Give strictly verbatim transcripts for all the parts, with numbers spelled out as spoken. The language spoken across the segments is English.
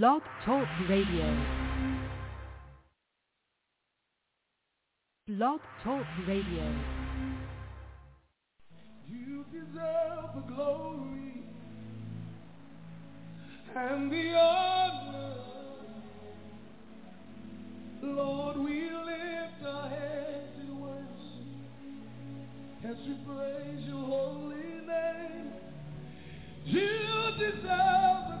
Blog Talk Radio. Blog Talk Radio. You deserve the glory and the honor. Lord, we lift our hands in worship as we praise your holy name. You deserve the glory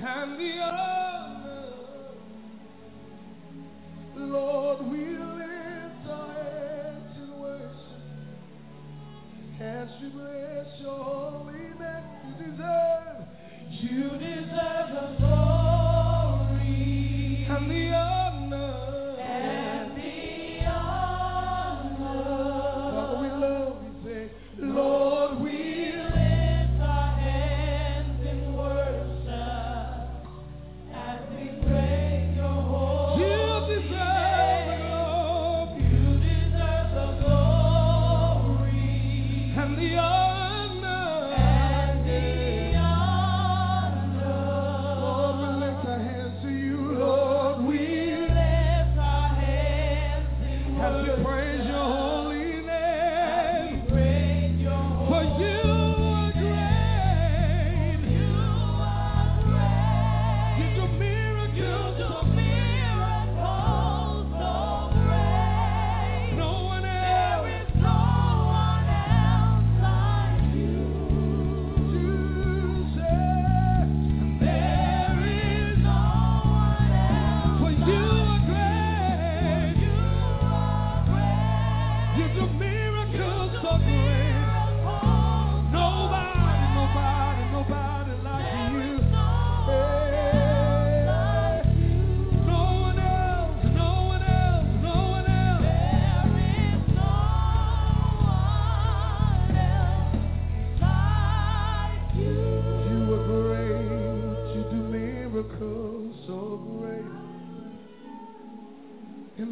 and the honor. Lord, we lift our hands in worship as you bless your holy name. You deserve, you deserve the glory and the honor, and the honor. Lord, we love you, say, Lord.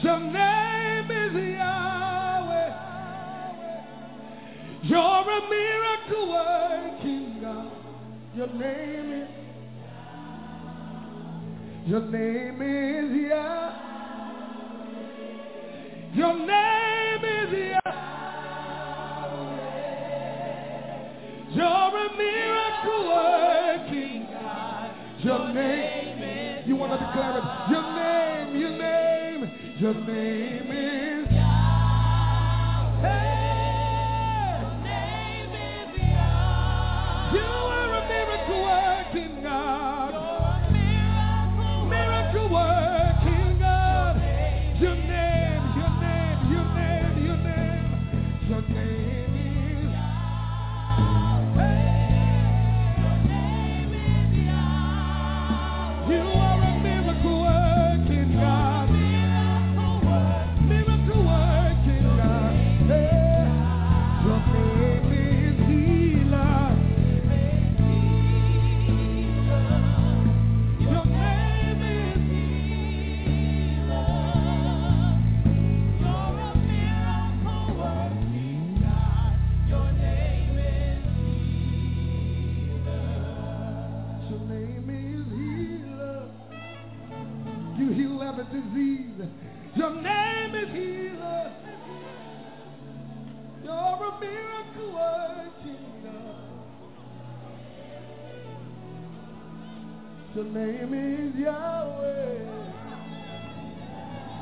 Yahweh. Your name is Yahweh. You're a miracle working God. Your name is Yahweh. Your name is Yahweh. Your name is Yahweh. You're a miracle working God. Your name is. You want to declare it. Your name, your name, your name is Yahweh. Your name is Yahweh.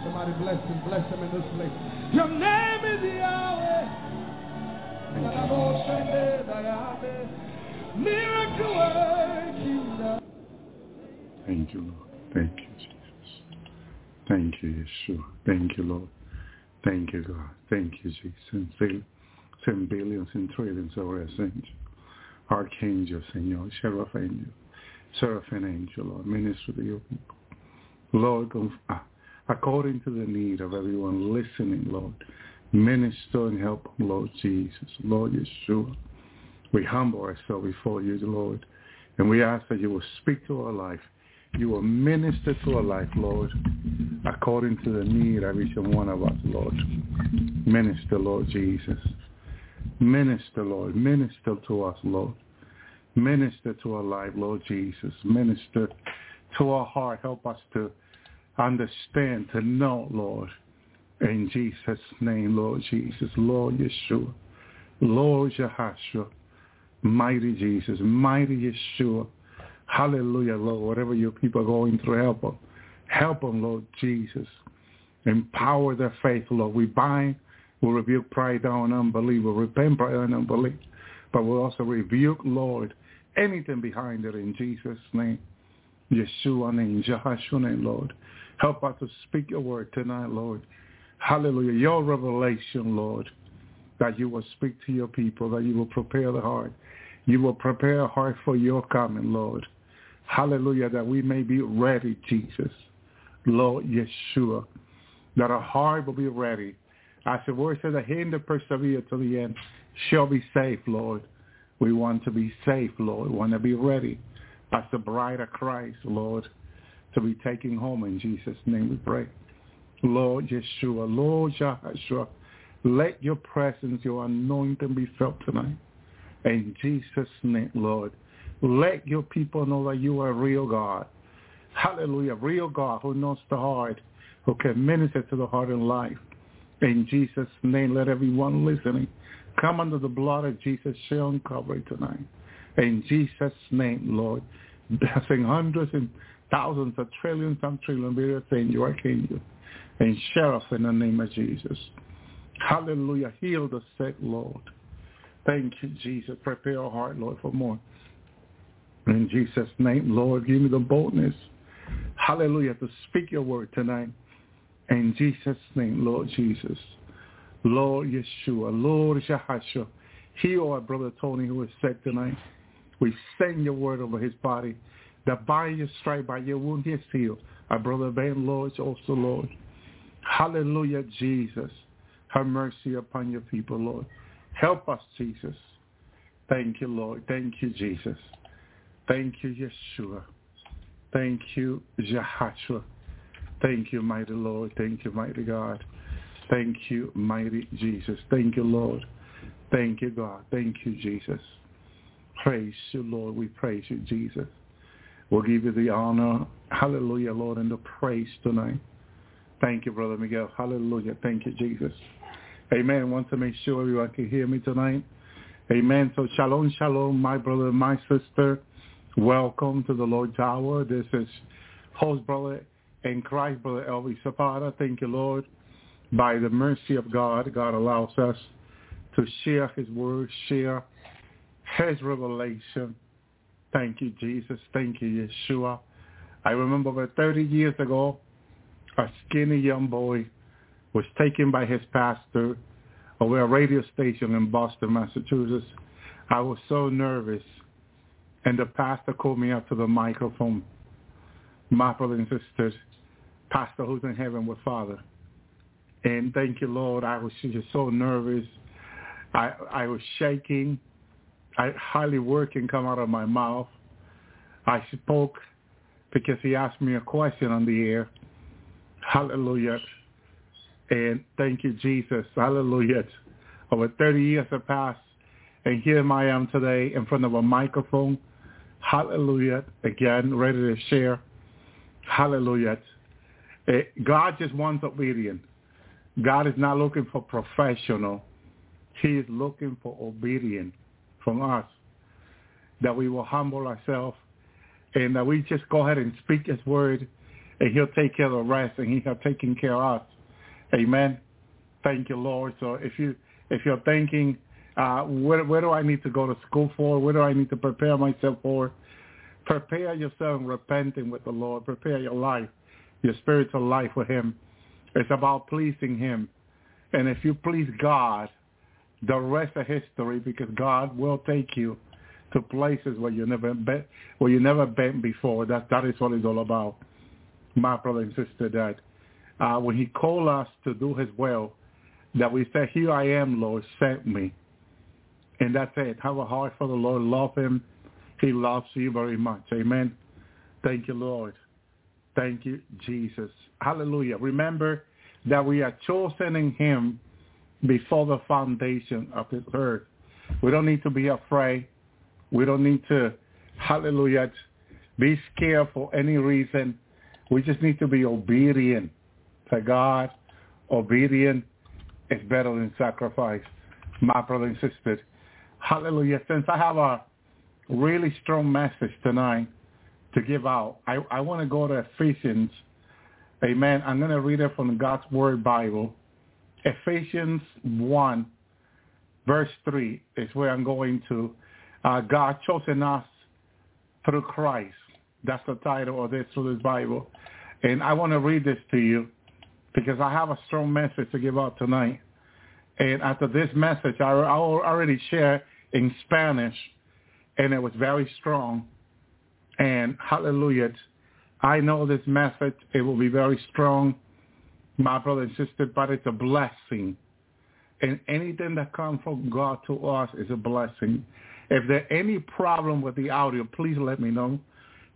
Somebody bless him, bless him in this place. Your name is Yahweh. Miracle working. Thank you, Lord. Thank you, Jesus. Thank you, Yeshua. Thank you, Lord. Thank you, God. Thank you, Jesus. Seven billions and trillions of our saints. Archangel, Señor, Sheriff Angel. Seraphim angel, Lord, minister to your people. Lord, according to the need of everyone listening, Lord, minister and help them, Lord Jesus, Lord Yeshua. We humble ourselves before you, Lord, and we ask that you will speak to our life. You will minister to our life, Lord, according to the need of each and one of us, Lord. Minister, Lord Jesus. Minister, Lord. Minister to us, Lord. Minister to our life, Lord Jesus. Minister to our heart. Help us to understand, to know, Lord. In Jesus' name, Lord Jesus, Lord Yeshua, Lord Yahashua, mighty Jesus, mighty Yeshua. Hallelujah, Lord. Whatever your people are going through, help them. Help them, Lord Jesus. Empower their faith, Lord. We bind, we rebuke pride and unbelief. We repent pride and unbelief. But we also rebuke, Lord, anything behind it in Jesus' name. Yeshua name, Jehoshua name, Lord. Help us to speak your word tonight, Lord. Hallelujah. Your revelation, Lord, that you will speak to your people, that you will prepare the heart. You will prepare a heart for your coming, Lord. Hallelujah, that we may be ready, Jesus. Lord Yeshua, that our heart will be ready. As the word says, the hand that perseveres to the end shall be safe, Lord. We want to be safe, Lord. We want to be ready as the bride of Christ, Lord, to be taken home. In Jesus' name we pray. Lord Yeshua, Lord Yahshua, let your presence, your anointing be felt tonight. In Jesus' name, Lord, let your people know that you are a real God. Hallelujah, real God who knows the heart, who can minister to the heart and life. In Jesus' name, let everyone listening come under the blood of Jesus, shall uncover it tonight. In Jesus' name, Lord, blessing hundreds and thousands of trillions and trillions, we are saying you are King, you. And sheriff in the name of Jesus. Hallelujah. Heal the sick, Lord. Thank you, Jesus. Prepare our heart, Lord, for more. In Jesus' name, Lord, give me the boldness. Hallelujah. To speak your word tonight. In Jesus' name, Lord Jesus. Lord Yeshua, Lord Yahashua, heal our brother Tony who is sick tonight. We send your word over his body, that by your stripe, by your wound, he is healed. Our brother Ben, Lord, also Lord. Hallelujah, Jesus. Have mercy upon your people, Lord. Help us, Jesus. Thank you, Lord. Thank you, Jesus. Thank you, Yeshua. Thank you, Yahashua. Thank you, mighty Lord. Thank you, mighty God. Thank you, mighty Jesus. Thank you, Lord. Thank you, God. Thank you, Jesus. Praise you, Lord. We praise you, Jesus. We'll give you the honor. Hallelujah, Lord, and the praise tonight. Thank you, Brother Miguel. Hallelujah. Thank you, Jesus. Amen. Want to make sure everyone can hear me tonight. Amen. So shalom, shalom, my brother, my sister. Welcome to the Lord's Hour. This is host brother in Christ, Brother Elvi Zapata. Thank you, Lord. By the mercy of God, God allows us to share his word, share his revelation. Thank you, Jesus. Thank you, Yeshua. I remember about thirty years ago, a skinny young boy was taken by his pastor over a radio station in Boston, Massachusetts. I was so nervous, and the pastor called me up to the microphone. My brothers and sisters, Pastor who's in heaven with Father. And thank you, Lord. I was just so nervous. I I was shaking. I hardly word can come out of my mouth. I spoke because he asked me a question on the air. Hallelujah. And thank you, Jesus. Hallelujah. Over thirty years have passed, and here I am today in front of a microphone. Hallelujah. Again, ready to share. Hallelujah. God just wants obedience. God is not looking for professional. He is looking for obedience from us, that we will humble ourselves and that we just go ahead and speak his word, and he'll take care of the rest, and he'll take care of us. Amen. Thank you, Lord. So if, you, if you're thinking, uh, where, where do I need to go to school for? Where do I need to prepare myself for? Prepare yourself in repenting with the Lord. Prepare your life, your spiritual life with him. It's about pleasing him. And if you please God, the rest of history, because God will take you to places where you never been, where you never been before. That that is what it's all about, my brother and sister. That uh, when he called us to do his will, that we said, "Here I am, Lord, send me," and that's it. Have a heart for the Lord, love him. He loves you very much. Amen. Thank you, Lord. Thank you, Jesus. Hallelujah. Remember that we are chosen in him before the foundation of this earth. We don't need to be afraid. We don't need to, hallelujah, be scared for any reason. We just need to be obedient to God. Obedient is better than sacrifice, my brother and sister. Hallelujah. Since I have a really strong message tonight to give out, I, I want to go to Ephesians. Amen. I'm going to read it from God's Word Bible. Ephesians one, verse three is where I'm going to. Uh, God chosen us through Christ. That's the title of this, through this Bible. And I want to read this to you because I have a strong message to give out tonight. And after this message, I, I already shared in Spanish, and it was very strong. And hallelujah, I know this message, it will be very strong, my brother and sister, but it's a blessing. And anything that comes from God to us is a blessing. If there's any problem with the audio, please let me know.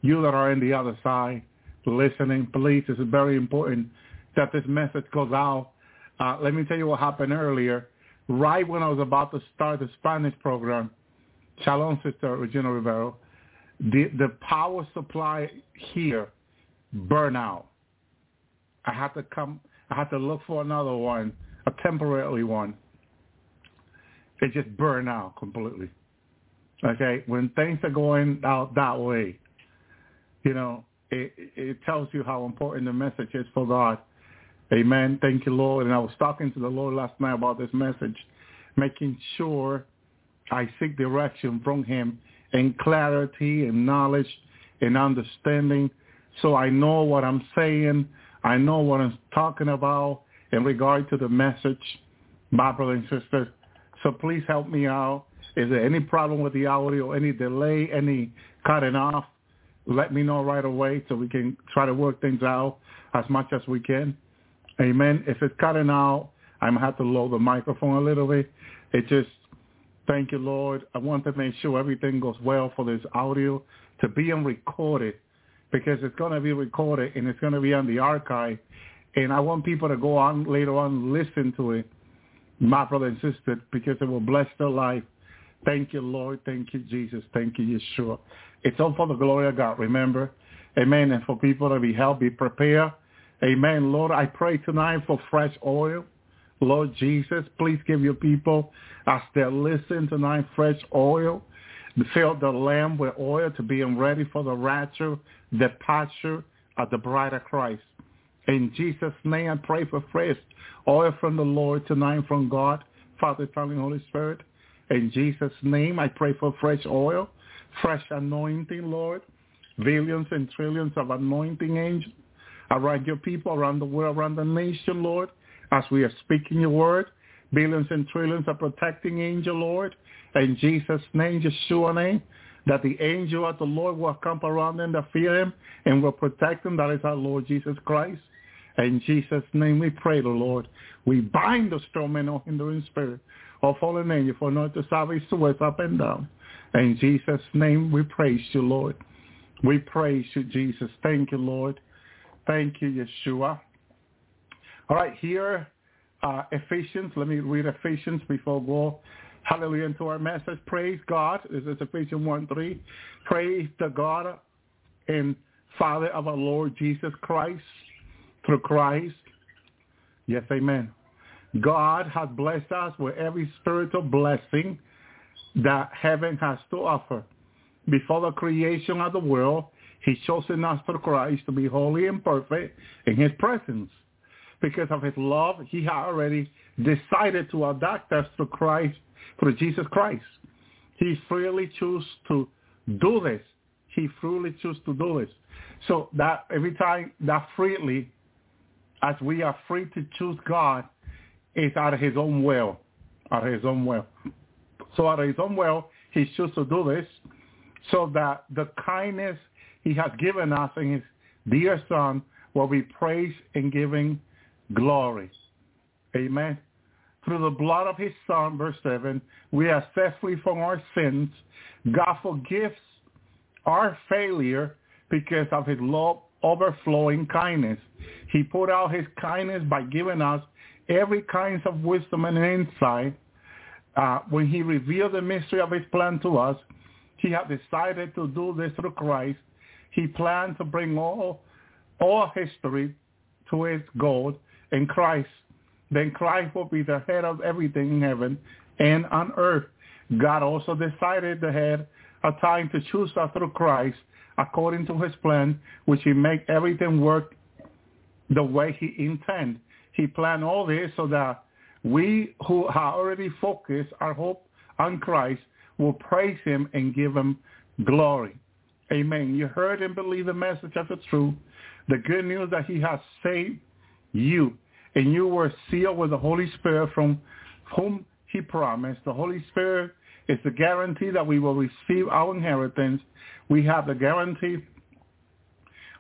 You that are on the other side listening, please, it's very important that this message goes out. Uh, let me tell you what happened earlier. Right when I was about to start the Spanish program, Shalom, Sister Regina Rivero, the, the power supply here burned out. I had to come, I had to look for another one, a temporary one. It just burned out completely. Okay? When things are going out that way, you know, it, it tells you how important the message is for God. Amen. Thank you, Lord. And I was talking to the Lord last night about this message, making sure I seek direction from him in clarity and knowledge and understanding, so I know what I'm saying. I know what I'm talking about in regard to the message, my brother and sister. So please help me out. Is there any problem with the audio, any delay, any cutting off? Let me know right away so we can try to work things out as much as we can. Amen. If it's cutting out, I'm going to have to lower the microphone a little bit. It just, thank you, Lord. I want to make sure everything goes well for this audio to be recorded, because it's going to be recorded and it's going to be on the archive. And I want people to go on later on, listen to it, my brother and sister, because it will bless their life. Thank you, Lord. Thank you, Jesus. Thank you, Yeshua. It's all for the glory of God, remember. Amen. And for people to be helped, be prepared. Amen. Lord, I pray tonight for fresh oil. Lord Jesus, please give your people, as they listen tonight, fresh oil. Fill the lamp with oil to be ready for the rapture, departure of the bride of Christ. In Jesus' name, I pray for fresh oil from the Lord tonight, from God, Father, Son, and Holy Spirit. In Jesus' name, I pray for fresh oil, fresh anointing, Lord, billions and trillions of anointing angels around your people, around the world, around the nation, Lord, as we are speaking your word, billions and trillions of protecting angel, Lord, in Jesus' name, Yeshua name, that the angel of the Lord will come around them that fear him and will protect them. That is our Lord Jesus Christ. In Jesus' name we pray, the Lord. We bind the storm and all hindering spirit, all fallen angel, for not to salvation to us up and down. In Jesus' name we praise you, Lord. We praise you, Jesus. Thank you, Lord. Thank you, Yeshua. All right, here, uh, Ephesians. Let me read Ephesians before we go. Hallelujah, into our message. Praise God. This is Ephesians one three. Praise the God and Father of our Lord Jesus Christ, through Christ. Yes, amen. God has blessed us with every spiritual blessing that heaven has to offer. Before the creation of the world, he chose us through Christ to be holy and perfect in his presence. Because of his love, he had already decided to adopt us through Christ, through Jesus Christ. He freely chose to do this. He freely chose to do this. So that every time that freely, as we are free to choose God, is out of his own will, out of his own will. So out of his own will, he chose to do this, so that the kindness he has given us in his dear son will be praised and given glory. Amen. Through the blood of his son, verse seven, we are set free from our sins. God forgives our failure because of his love, overflowing kindness. He poured out his kindness by giving us every kind of wisdom and insight. Uh, when he revealed the mystery of his plan to us, he had decided to do this through Christ. He planned to bring all, all history to his goal in Christ. Then Christ will be the head of everything in heaven and on earth. God also decided to have a time to choose us through Christ according to his plan, which he made everything work the way he intended. He planned all this so that we who have already focused our hope on Christ will praise him and give him glory. Amen. You heard and believe the message of the truth, the good news that he has saved you, and you were sealed with the Holy Spirit from whom he promised. The Holy Spirit is the guarantee that we will receive our inheritance. We have the guarantee.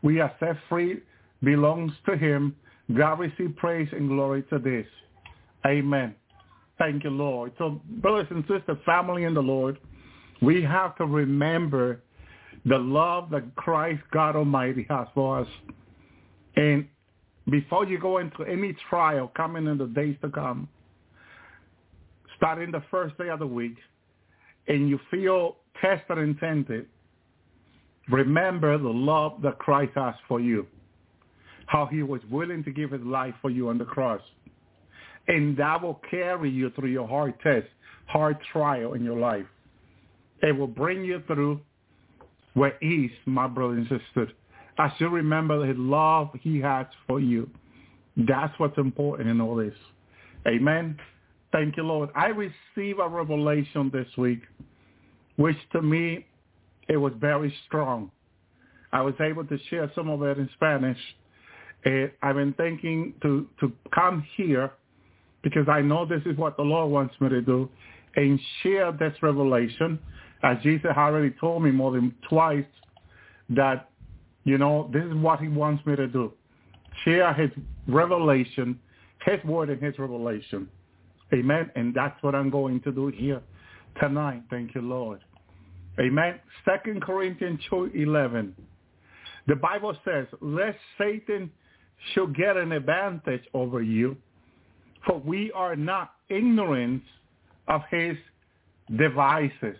We are set free, belongs to him. God receive praise and glory to this. Amen. Thank you, Lord. So, brothers and sisters, family in the Lord, we have to remember the love that Christ God Almighty has for us. And before you go into any trial coming in the days to come, starting the first day of the week, and you feel tested and tempted, remember the love that Christ has for you, how he was willing to give his life for you on the cross. And that will carry you through your hard test, hard trial in your life. It will bring you through with ease, my brother and sister, as you remember the love he has for you. That's what's important in all this. Amen. Thank you, Lord. I received a revelation this week, which to me, it was very strong. I was able to share some of it in Spanish. And I've been thinking to, to come here because I know this is what the Lord wants me to do and share this revelation. As Jesus already told me more than twice that, you know, this is what he wants me to do. Share his revelation, his word and his revelation. Amen. And that's what I'm going to do here tonight. Thank you, Lord. Amen. Second Corinthians two eleven. The Bible says, lest Satan should get an advantage over you, for we are not ignorant of his devices.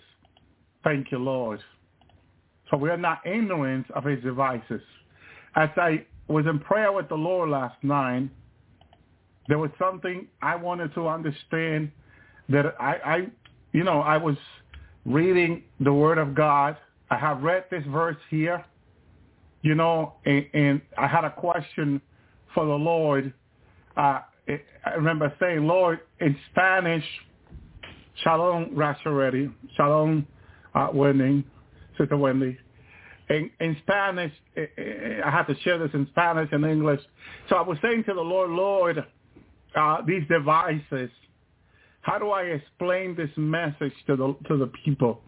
Thank you, Lord. So we are not ignorant of his devices. As I was in prayer with the Lord last night, there was something I wanted to understand that I, I you know, I was reading the Word of God. I have read this verse here, you know, and, and I had a question for the Lord. Uh, I remember saying, Lord, in Spanish, Shalom, Rasharetti, Shalom, uh, Wendy, Sister Wendy. In, in Spanish, I had to share this in Spanish and English. So I was saying to the Lord, Lord, uh, these devices, how do I explain this message to the to the people?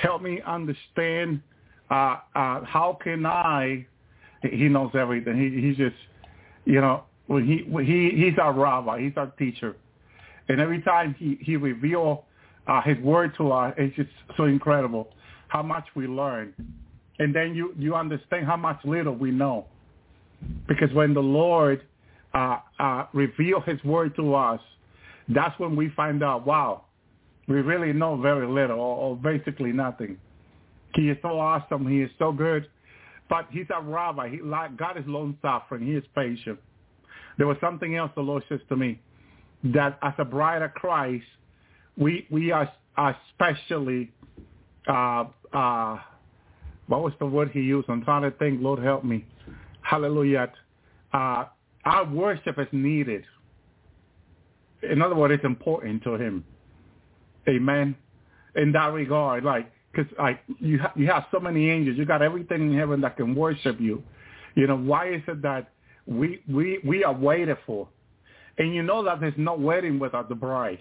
Help me understand uh, uh, how can I, he knows everything. He, he just, you know, when he, when he he's our rabbi, he's our teacher. And every time he, he reveals uh, his word to us, it's just so incredible how much we learn. And then you, you understand how much little we know. Because when the Lord uh, uh, reveals his word to us, that's when we find out, wow, we really know very little or, or basically nothing. He is so awesome. He is so good. But he's a rabbi. He, like, God is long-suffering. He is patient. There was something else the Lord says to me, that as a bride of Christ, we we are, are especially, uh, uh, what was the word he used? I'm trying to think, Lord help me. Hallelujah. Uh, our worship is needed. In other words, it's important to him. Amen. In that regard, like, because like, you, ha- you have so many angels. You got everything in heaven that can worship you. You know, why is it that we we, we are waited for? And you know that there's no wedding without the bride.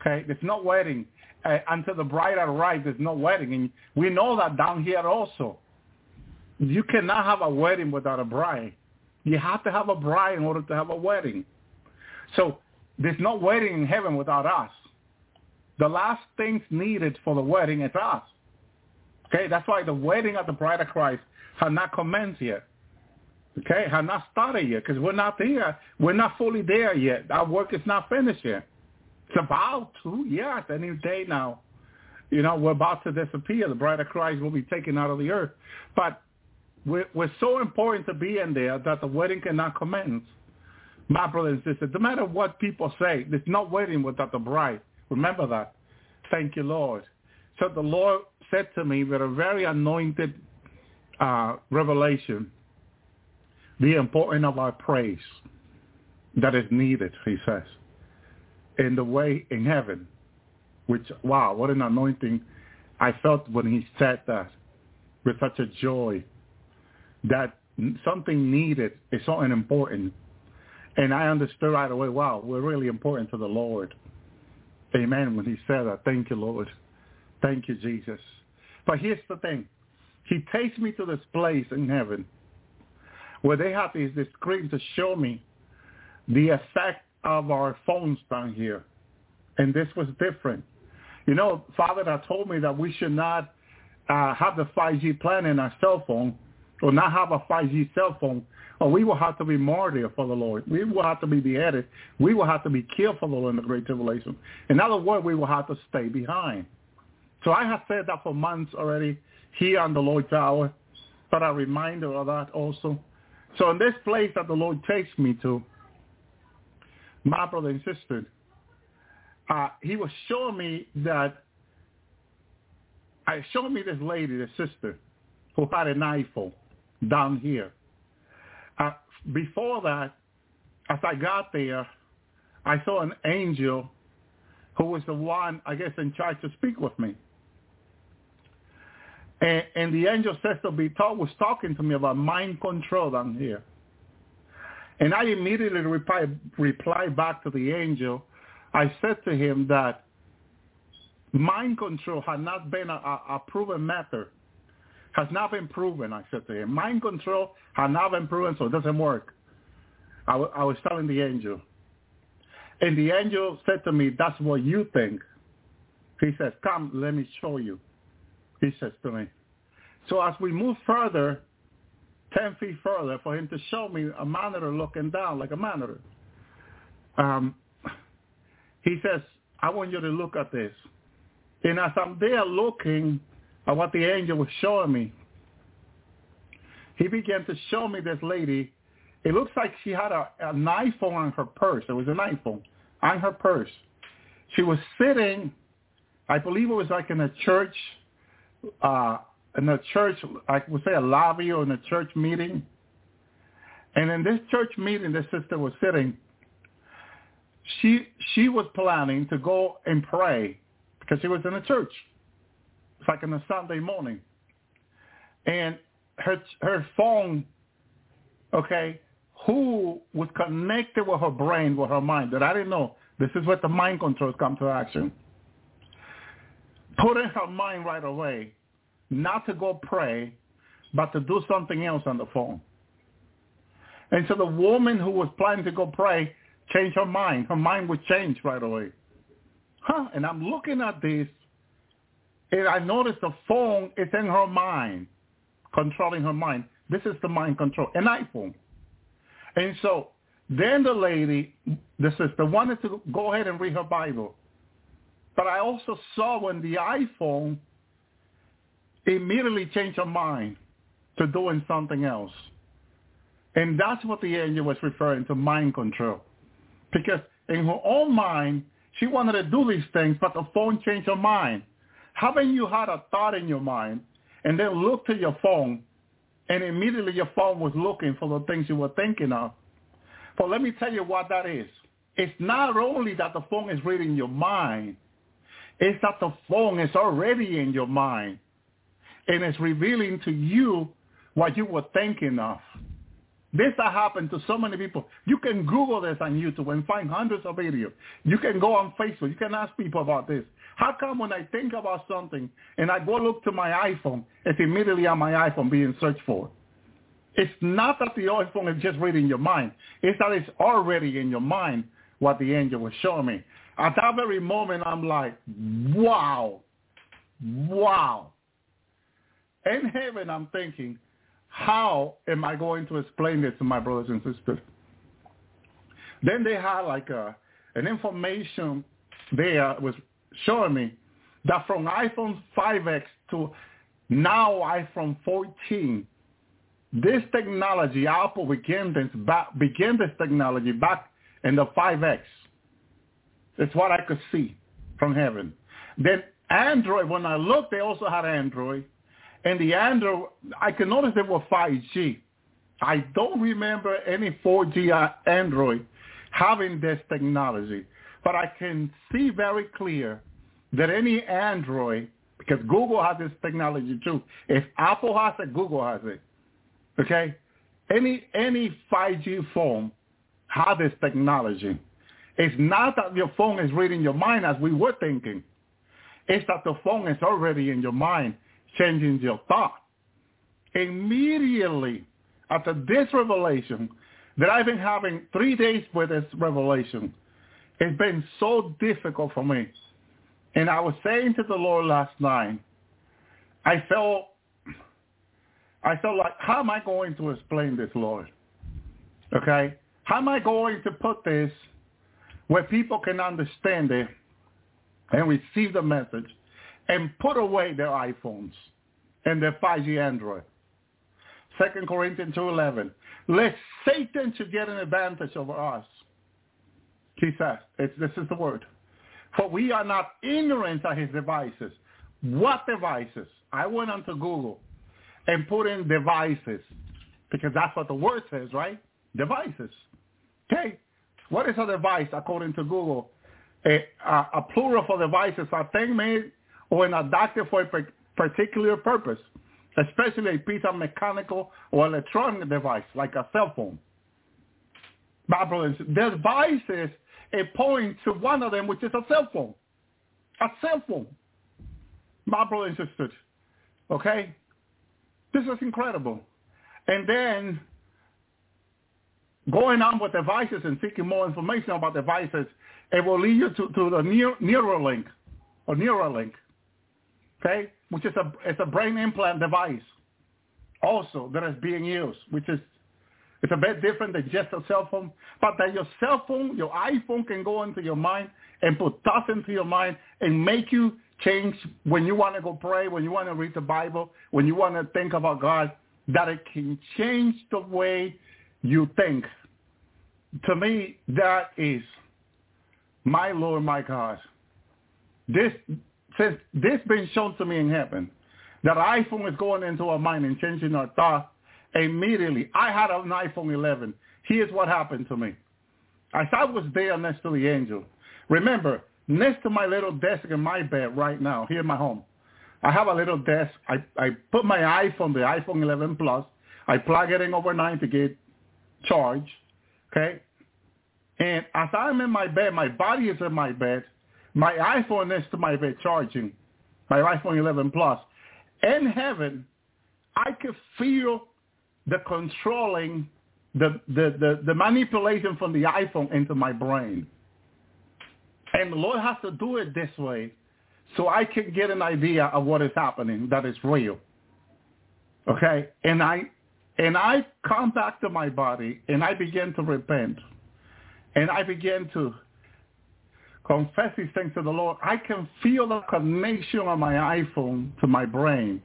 Okay? There's no wedding. Uh, until the bride arrives, there's no wedding. And we know that down here also. You cannot have a wedding without a bride. You have to have a bride in order to have a wedding. So there's no wedding in heaven without us. The last things needed for the wedding is us. Okay? That's why the wedding of the bride of Christ has not commenced yet. Okay, have not started yet because we're not there. We're not fully there yet. Our work is not finished yet. It's about to, yes, any day now. You know, we're about to disappear. The bride of Christ will be taken out of the earth. But we're, we're so important to be in there that the wedding cannot commence. My brother and sister, no matter what people say, there's no wedding without the bride. Remember that. Thank you, Lord. So the Lord said to me with a very anointed uh, revelation, the importance of our praise that is needed, he says, in the way in heaven, which, wow, what an anointing I felt when he said that with such a joy, that something needed is something important. And I understood right away, wow, we're really important to the Lord. Amen, when he said that. Thank you, Lord. Thank you, Jesus. But here's the thing. He takes me to this place in heaven where they have these screens to show me the effect of our phones down here. And this was different. You know, Father had told me that we should not uh, have the five G plan in our cell phone or not have a five G cell phone, or we will have to be martyred for the Lord. We will have to be beheaded. We will have to be killed for the Lord in the Great Tribulation. In other words, we will have to stay behind. So I have said that for months already here on the Lord's Hour, but a reminder of that also. So in this place that the Lord takes me to, my brother and sister, uh, he was showing me that, I showed me this lady, this sister, who had an iPhone down here. Uh, before that, as I got there, I saw an angel who was the one, I guess, in charge to speak with me. And, and the angel Sister Bito was talking to me about mind control down here. And I immediately replied reply back to the angel. I said to him that mind control had not been a, a proven method, has not been proven, I said to him. Mind control had not been proven, so it doesn't work. I, w- I was telling the angel. And the angel said to me, that's what you think. He says, come, let me show you. He says to me. So as we move further, ten feet further, for him to show me a monitor looking down like a monitor. Um, he says, I want you to look at this. And as I'm there looking at what the angel was showing me, he began to show me this lady. It looks like she had a, an iPhone on her purse. It was an iPhone on her purse. She was sitting, I believe it was like in a church, uh, in a church, I would say a lobby or in a church meeting. And in this church meeting, this sister was sitting. She she was planning to go and pray because she was in a church. It's like on a Sunday morning. And her her phone, okay, who was connected with her brain, with her mind, that I didn't know. This is what the mind controls come to action. Put in her mind right away not to go pray, but to do something else on the phone. And so the woman who was planning to go pray changed her mind. Her mind would change right away. Huh? And I'm looking at this, and I noticed the phone is in her mind, controlling her mind. This is the mind control, an iPhone. And so then the lady, the sister, wanted to go ahead and read her Bible. But I also saw when the iPhone immediately changed her mind to doing something else. And that's what the angel was referring to, mind control. Because in her own mind, she wanted to do these things, but the phone changed her mind. Haven't you had a thought in your mind and then looked to your phone, and immediately your phone was looking for the things you were thinking of? But let me tell you what that is. It's not only that the phone is reading your mind. It's that the phone is already in your mind, and it's revealing to you what you were thinking of. This has happened to so many people. You can Google this on YouTube and find hundreds of videos. You can go on Facebook. You can ask people about this. How come when I think about something and I go look to my iPhone, it's immediately on my iPhone being searched for? It's not that the iPhone is just reading your mind. It's that it's already in your mind what the angel was showing me. At that very moment, I'm like, wow, wow. In heaven, I'm thinking, how am I going to explain this to my brothers and sisters? Then they had like a, an information there was showing me that from iPhone five X to now iPhone fourteen, this technology, Apple began this, back, began this technology back in the five X. It's what I could see from heaven. Then Android, when I looked, they also had Android. And the Android, I can notice they were five G. I don't remember any four G Android having this technology. But I can see very clear that any Android, because Google has this technology too. If Apple has it, Google has it. Okay? Any any five G phone has this technology. It's not that your phone is reading your mind as we were thinking. It's that the phone is already in your mind, changing your thought. Immediately after this revelation that I've been having three days with this revelation, it's been so difficult for me. And I was saying to the Lord last night, I felt, I felt like, how am I going to explain this, Lord? Okay? How am I going to put this where people can understand it and receive the message and put away their iPhones and their five G Android? Second Corinthians two eleven. Lest Satan should get an advantage over us. He says, it's, this is the word. For we are not ignorant of his devices. What devices? I went onto Google and put in devices, because that's what the word says, right? Devices. Okay. What is a device according to Google? A, a, a plural for devices, a thing made or an adapted for a particular purpose, especially a piece of mechanical or electronic device, like a cell phone. My brothers, devices, it points to one of them, which is a cell phone. A cell phone. My brothers and sisters, okay? This is incredible. And then going on with devices and seeking more information about devices, it will lead you to, to the Neuralink, or Neuralink. Okay, which is a it's a brain implant device also that is being used, which is It's a bit different than just a cell phone, but that your cell phone, your iPhone can go into your mind and put thoughts into your mind and make you change when you want to go pray, when you want to read the Bible, when you want to think about God, that it can change the way you think. To me, that is, my Lord, my God, this since this been shown to me in heaven, that iPhone is going into our mind and changing our thoughts immediately. I had an iPhone eleven. Here's what happened to me. As I was there next to the angel, remember, next to my little desk in my bed right now, here in my home, I have a little desk. I, I put my iPhone, the iPhone eleven Plus, I plug it in overnight to get charged, okay? And as I'm in my bed, my body is in my bed, my iPhone next to my bed charging, my iPhone eleven Plus. In heaven, I could feel the controlling, the, the, the, the manipulation from the iPhone into my brain. And the Lord has to do it this way so I can get an idea of what is happening, that is real. Okay? And I and I come back to my body, and I begin to repent. And I begin to confess these things to the Lord. I can feel the connection of my iPhone to my brain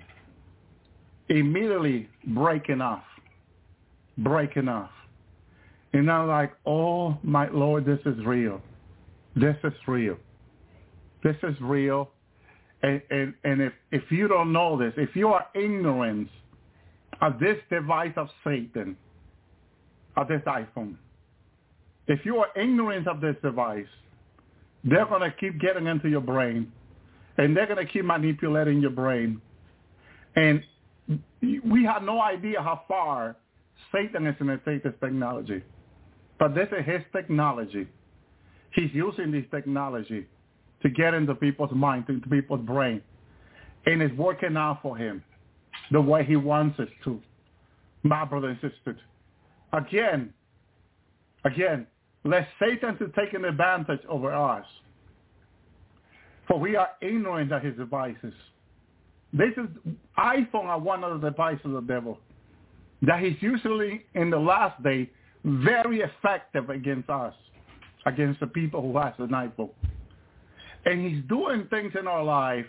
immediately breaking off, breaking off. And I'm like, oh, my Lord, this is real. This is real. This is real. And and, and if, if you don't know this, if you are ignorant of this device of Satan, of this iPhone, if you are ignorant of this device, they're going to keep getting into your brain, and they're going to keep manipulating your brain. And we have no idea how far Satan is going to take this technology. But this is his technology. He's using this technology to get into people's minds, into people's brain, and it's working out for him the way he wants it to. My brother and sister, again, again, let Satan to take an advantage over us, for we are ignorant of his devices. This is iPhone are one of the devices of the devil that he's usually in the last day very effective against us, against the people who has an iPhone. And he's doing things in our life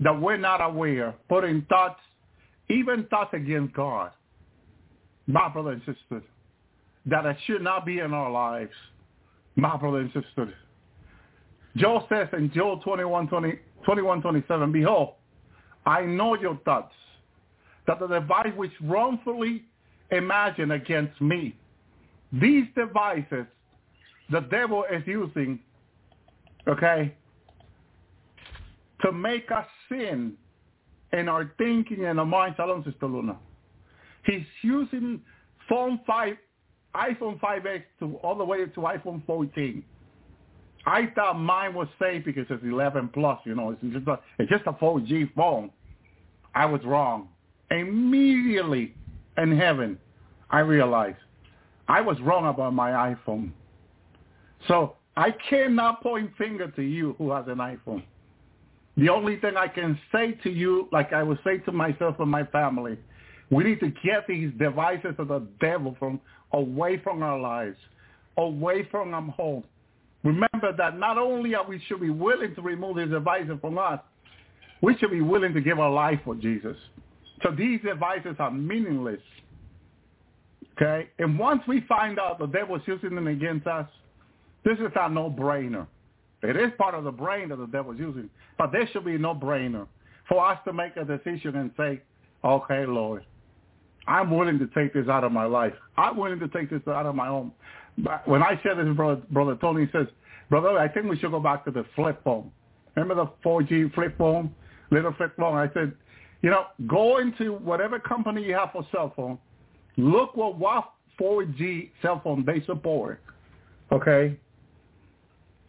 that we're not aware, putting thoughts, even thoughts against God, my brother and sister, that it should not be in our lives, my brother and sister. Joel says in Joel twenty-one twenty-seven, behold, I know your thoughts, that the device which wrongfully imagine against me. These devices the devil is using, okay, to make us sin in our thinking and our mind. Shalom, Sister Luna. He's using phone five, iPhone five S to all the way to iPhone fourteen. I thought mine was safe because it's eleven plus, you know, it's just a, it's just a four G phone. I was wrong. Immediately in heaven, I realized I was wrong about my iPhone. So I cannot point finger to you who has an iPhone. The only thing I can say to you, like I would say to myself and my family, we need to get these devices of the devil from away from our lives, away from our home. Remember that not only are we should be willing to remove these devices from us, we should be willing to give our life for Jesus. So these devices are meaningless. Okay? And once we find out the devil is using them against us, this is a no-brainer. It is part of the brain that the devil is using, but there should be a no-brainer for us to make a decision and say, okay, Lord, I'm willing to take this out of my life. I'm willing to take this out of my home. When I share this with Brother, Brother Tony, he says, Brother, I think we should go back to the flip phone. Remember the four G flip phone, little flip phone? I said, you know, go into whatever company you have for cell phone, look what, what four G cell phone they support, okay?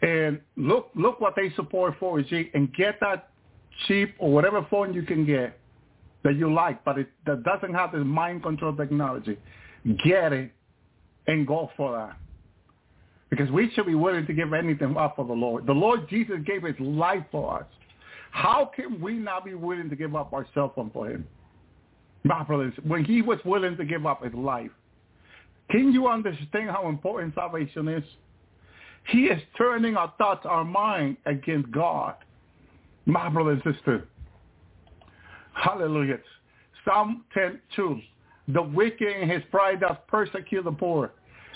And look look what they support four G and get that cheap or whatever phone you can get that you like, but it that doesn't have this mind control technology. Get it and go for that. Because we should be willing to give anything up for the Lord. The Lord Jesus gave his life for us. How can we not be willing to give up our cell phone for him? My brothers, when he was willing to give up his life, Can you understand how important salvation is? He is turning our thoughts, our mind against God. My brother and sister. Hallelujah. Psalm ten two. The wicked in his pride doth persecute the poor.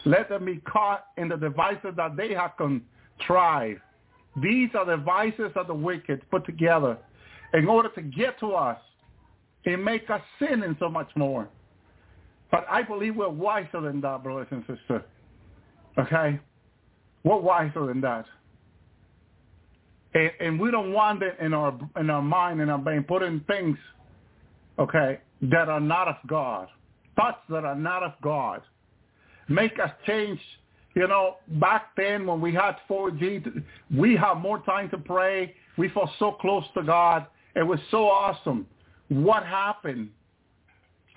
Let them be caught in the devices that they have contrived. These are the devices of the wicked put together in order to get to us and make us sin and so much more. But I believe we're wiser than that, brothers and sisters. Okay? We're wiser than that. And, and we don't wander in our in our mind and our brain, put in things, okay, that are not of God. Thoughts that are not of God. Make us change. You know, back then when we had four G, we had more time to pray. We felt so close to God. It was so awesome. What happened?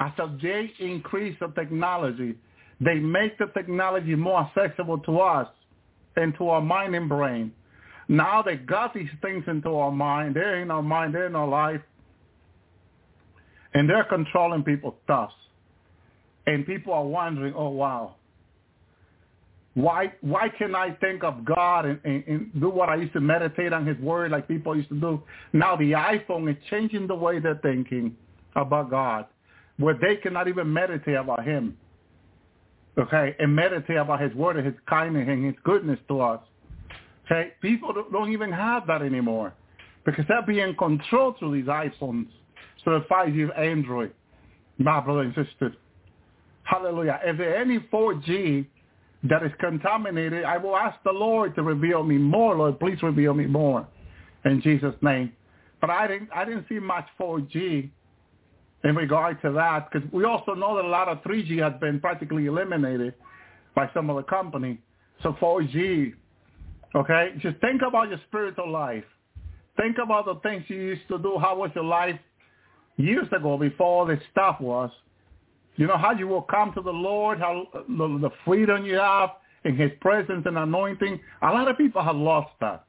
As they increase the technology, they make the technology more accessible to us and to our mind and brain. Now they got these things into our mind. They're in our mind. They're in our life. And they're controlling people's thoughts. And people are wondering, oh, wow, why why can I think of God and, and, and do what I used to meditate on his word like people used to do? Now the iPhone is changing the way they're thinking about God, where they cannot even meditate about him, okay, and meditate about his word and his kindness and his goodness to us. Okay, people don't even have that anymore because they're being controlled through these iPhones, through the five G Android, my brother and sister. Hallelujah. If there are any four G that is contaminated, I will ask the Lord to reveal me more. Lord, please reveal me more in Jesus' name. But I didn't I didn't see much four G in regard to that because we also know that a lot of three G has been practically eliminated by some of the company. So four G, okay, just think about your spiritual life. Think about the things you used to do. How was your life years ago before all this stuff was? You know, how you will come to the Lord, how the freedom you have in his presence and anointing. A lot of people have lost that,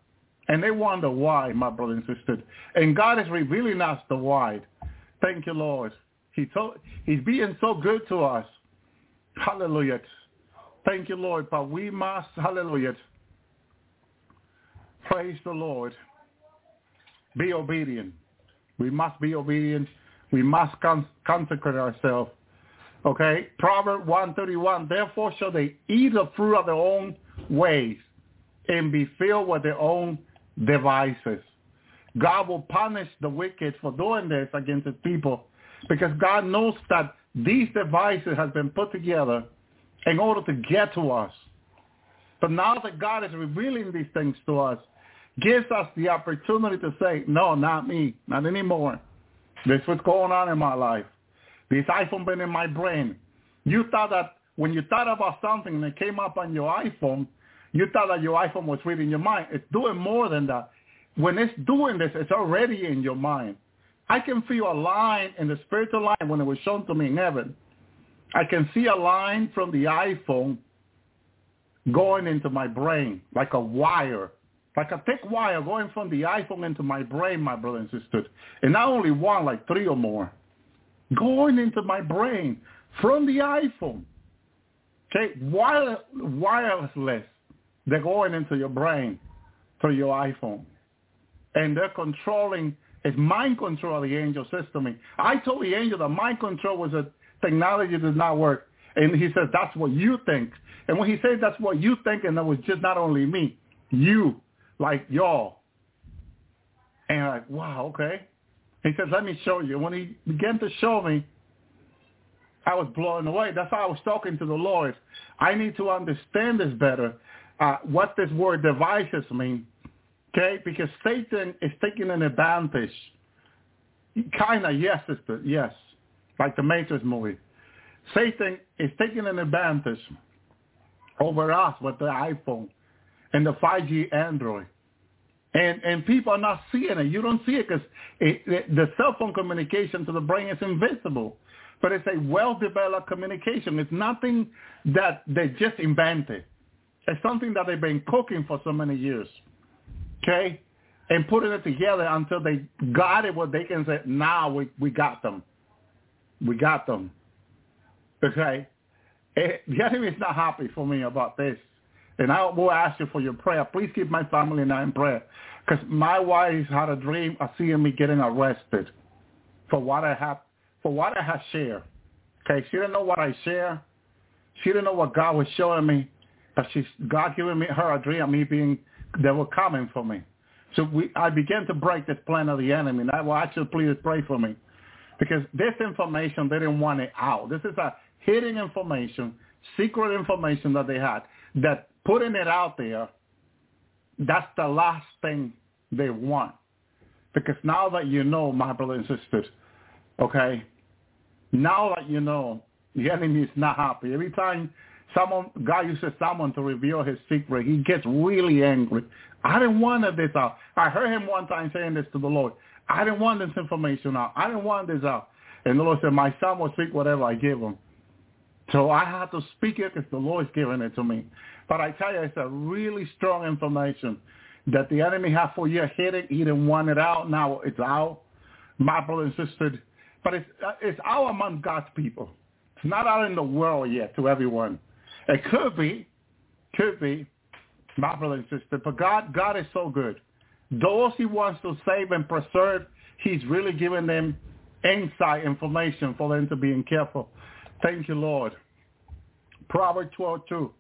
and they wonder why, my brother and sister. And God is revealing us the why. Thank you, Lord. He told, he's being so good to us. Hallelujah. Thank you, Lord. But we must, hallelujah, praise the Lord. Be obedient. We must be obedient. We must con- consecrate ourselves. Okay, Proverbs one thirty-one, therefore shall they eat the fruit of their own ways and be filled with their own devices. God will punish the wicked for doing this against his people because God knows that these devices have been put together in order to get to us. But now that God is revealing these things to us, gives us the opportunity to say, no, not me, not anymore. This is what's going on in my life. This iPhone been in my brain. You thought that when you thought about something and it came up on your iPhone, you thought that your iPhone was reading your mind. It's doing more than that. When it's doing this, it's already in your mind. I can feel a line in the spiritual line when it was shown to me in heaven. I can see a line from the iPhone going into my brain, like a wire, like a thick wire going from the iPhone into my brain, my brother and sister. And not only one, like three or more. Going into my brain from the iPhone, okay, Wire, wireless, they're going into your brain through your iPhone, and they're controlling, it's mind control, the angel says to me. I told the angel that mind control was a technology that does not work, and he says, that's what you think, and when he says that's what you think, and that was just not only me, you, like y'all, and I'm like, wow, okay. He says, let me show you. When he began to show me, I was blown away. That's how I was talking to the Lord. I need to understand this better, uh, what this word devices mean, okay? Because Satan is taking an advantage. Kind of, yes, sister, yes, like the Matrix movie. Satan is taking an advantage over us with the iPhone and the five G Android. And and people are not seeing it. You don't see it because the cell phone communication to the brain is invisible. But it's a well-developed communication. It's nothing that they just invented. It's something that they've been cooking for so many years, okay, and putting it together until they got it where they can say, now nah, we, we got them. We got them, okay? It, the enemy is not happy for me about this. And I will ask you for your prayer. Please keep my family and I in prayer. Because my wife had a dream of seeing me getting arrested for what I have, for what I have shared. Okay, she didn't know what I shared. She didn't know what God was showing me. But she's, God giving me her a dream of me being, they were coming for me. So we, I began to break this plan of the enemy. And I will ask you, please pray for me. Because this information, they didn't want it out. This is a hidden information, secret information that they had, that putting it out there, that's the last thing they want. Because now that you know, my brothers and sisters, okay, now that you know, the enemy is not happy. Every time someone, God uses someone to reveal his secret, he gets really angry. I didn't want this out. I heard him one time saying this to the Lord. I didn't want this information out. I didn't want this out. And the Lord said, my son will speak whatever I give him. So I had to speak it because the Lord's giving it to me. But I tell you, it's a really strong information that the enemy had for you hidden. He didn't want it out. Now it's out. My brother insisted. But it's, it's out among God's people. It's not out in the world yet to everyone. It could be, could be, my brother and sister. But God, God is so good. Those he wants to save and preserve, he's really giving them insight information for them to be careful. Thank you, Lord. Proverbs twelve two.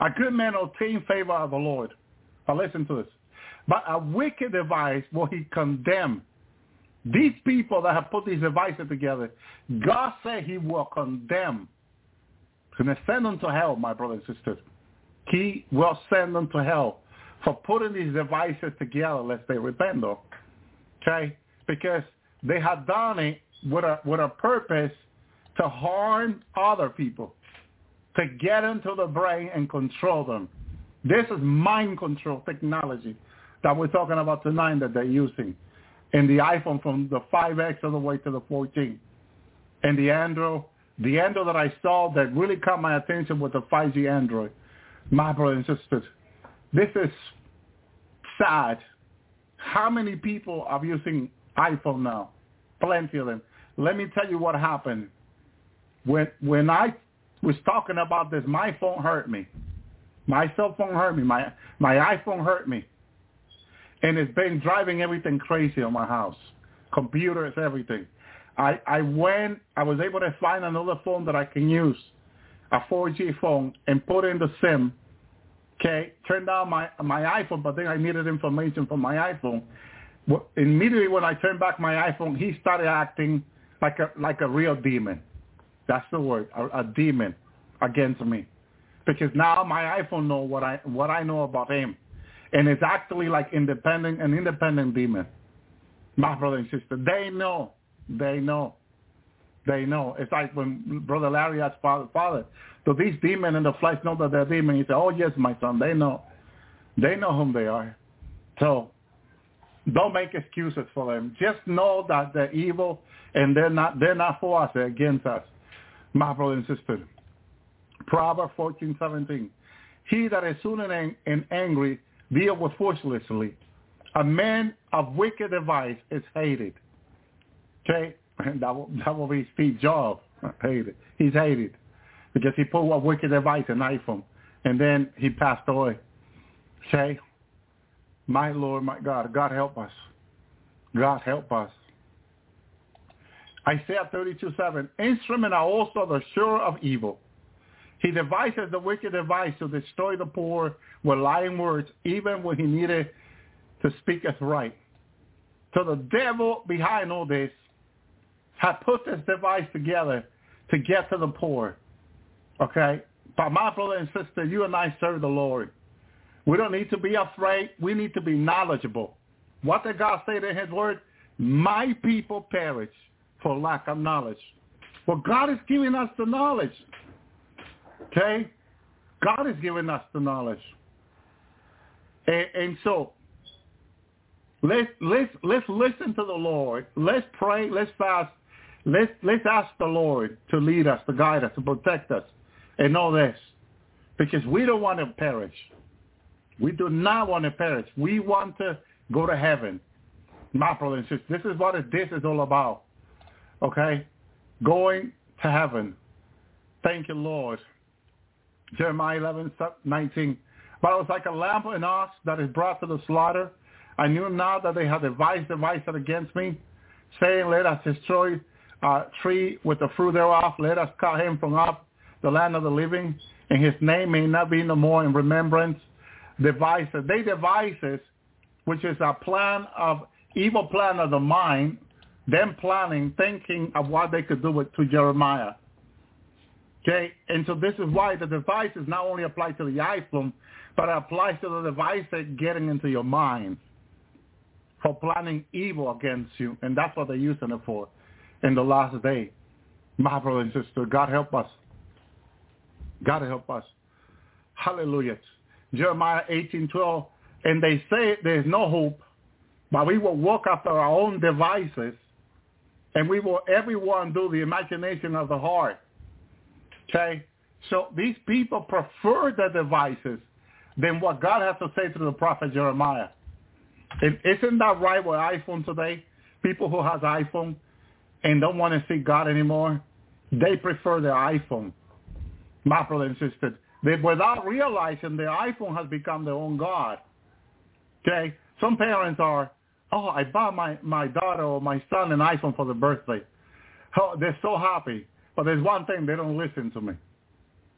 A good man obtains favor of the Lord. Now listen to this. But a wicked device will he condemn. These people that have put these devices together, God said he will condemn. He's going to send them to hell, my brothers and sisters. He will send them to hell for putting these devices together, lest they repent, though. Okay? Because they have done it with a, with a purpose to harm other people, to get into the brain and control them. This is mind control technology that we're talking about tonight that they're using in the iPhone from the five X all the way to the fourteen. And the Android, the Android that I saw that really caught my attention was the five G Android. My brothers and sisters, this is sad. How many people are using iPhone now? Plenty of them. Let me tell you what happened. When when I was talking about this, my phone hurt me. My cell phone hurt me. My my iPhone hurt me. And it's been driving everything crazy on my house. Computers, everything. I, I went, I was able to find another phone that I can use, a four G phone, and put in the SIM. Okay, turned on my, my iPhone, but then I needed information from my iPhone. Well, immediately when I turned back my iPhone, he started acting like a like a real demon. That's the word, a, a demon against me, because now my iPhone know what I what I know about him, and it's actually like independent an independent demon. My brother and sister, they know, they know, they know. It's like when Brother Larry asked father, father, do these demons in the flesh know that they're demons? He said, oh yes, my son, they know, they know whom they are. So don't make excuses for them. Just know that they're evil and they're not they're not for us. They're against us. My brother and sister, Proverbs fourteen seventeen. He that is soon and, and angry deal with forcefully. A man of wicked device is hated. Okay? And that will, that will be Steve Jobs. Hated. He's hated because he put a wicked device in iPhone, and then he passed away. Okay? My Lord, my God. God help us. God help us. Isaiah thirty-two seven, instruments are also the sure of evil. He devises the wicked device to destroy the poor with lying words, even when he needed to speak as right. So the devil behind all this had put this device together to get to the poor. Okay? But my brother and sister, you and I serve the Lord. We don't need to be afraid. We need to be knowledgeable. What did God say in his word? My people perish for lack of knowledge. Well, God is giving us the knowledge. Okay? God is giving us the knowledge. And, and so, let's, let's, let's listen to the Lord. Let's pray. Let's fast. Let's, let's ask the Lord to lead us, to guide us, to protect us, and all this. Because we don't want to perish. We do not want to perish. We want to go to heaven. My brother and sister, this is what this is all about. Okay, going to heaven. Thank you, Lord. Jeremiah eleven nineteen. But I was like a lamb and ox that is brought to the slaughter. I knew now that they had devised device against me, saying, let us destroy a tree with the fruit thereof. Let us cut him from off the land of the living, and his name may not be no more in remembrance. Devices. They devices, which is a plan of evil plan of the mind, them planning, thinking of what they could do with, to Jeremiah. Okay, and so this is why the device is not only applied to the iPhone, but it applies to the device that getting into your mind for planning evil against you, and that's what they're using it for in the last day. My brother and sister, God help us. God help us. Hallelujah. Jeremiah eighteen twelve, and they say there is no hope, but we will walk after our own devices, and we will everyone do the imagination of the heart. Okay? So these people prefer their devices than what God has to say to the prophet Jeremiah. And isn't that right with iPhone today? People who have iPhone and don't want to see God anymore, they prefer their iPhone. My brother and sister, they, without realizing their iPhone has become their own God. Okay? Some parents are, oh, I bought my, my daughter or my son an iPhone for their birthday. Oh, they're so happy. But there's one thing, they don't listen to me.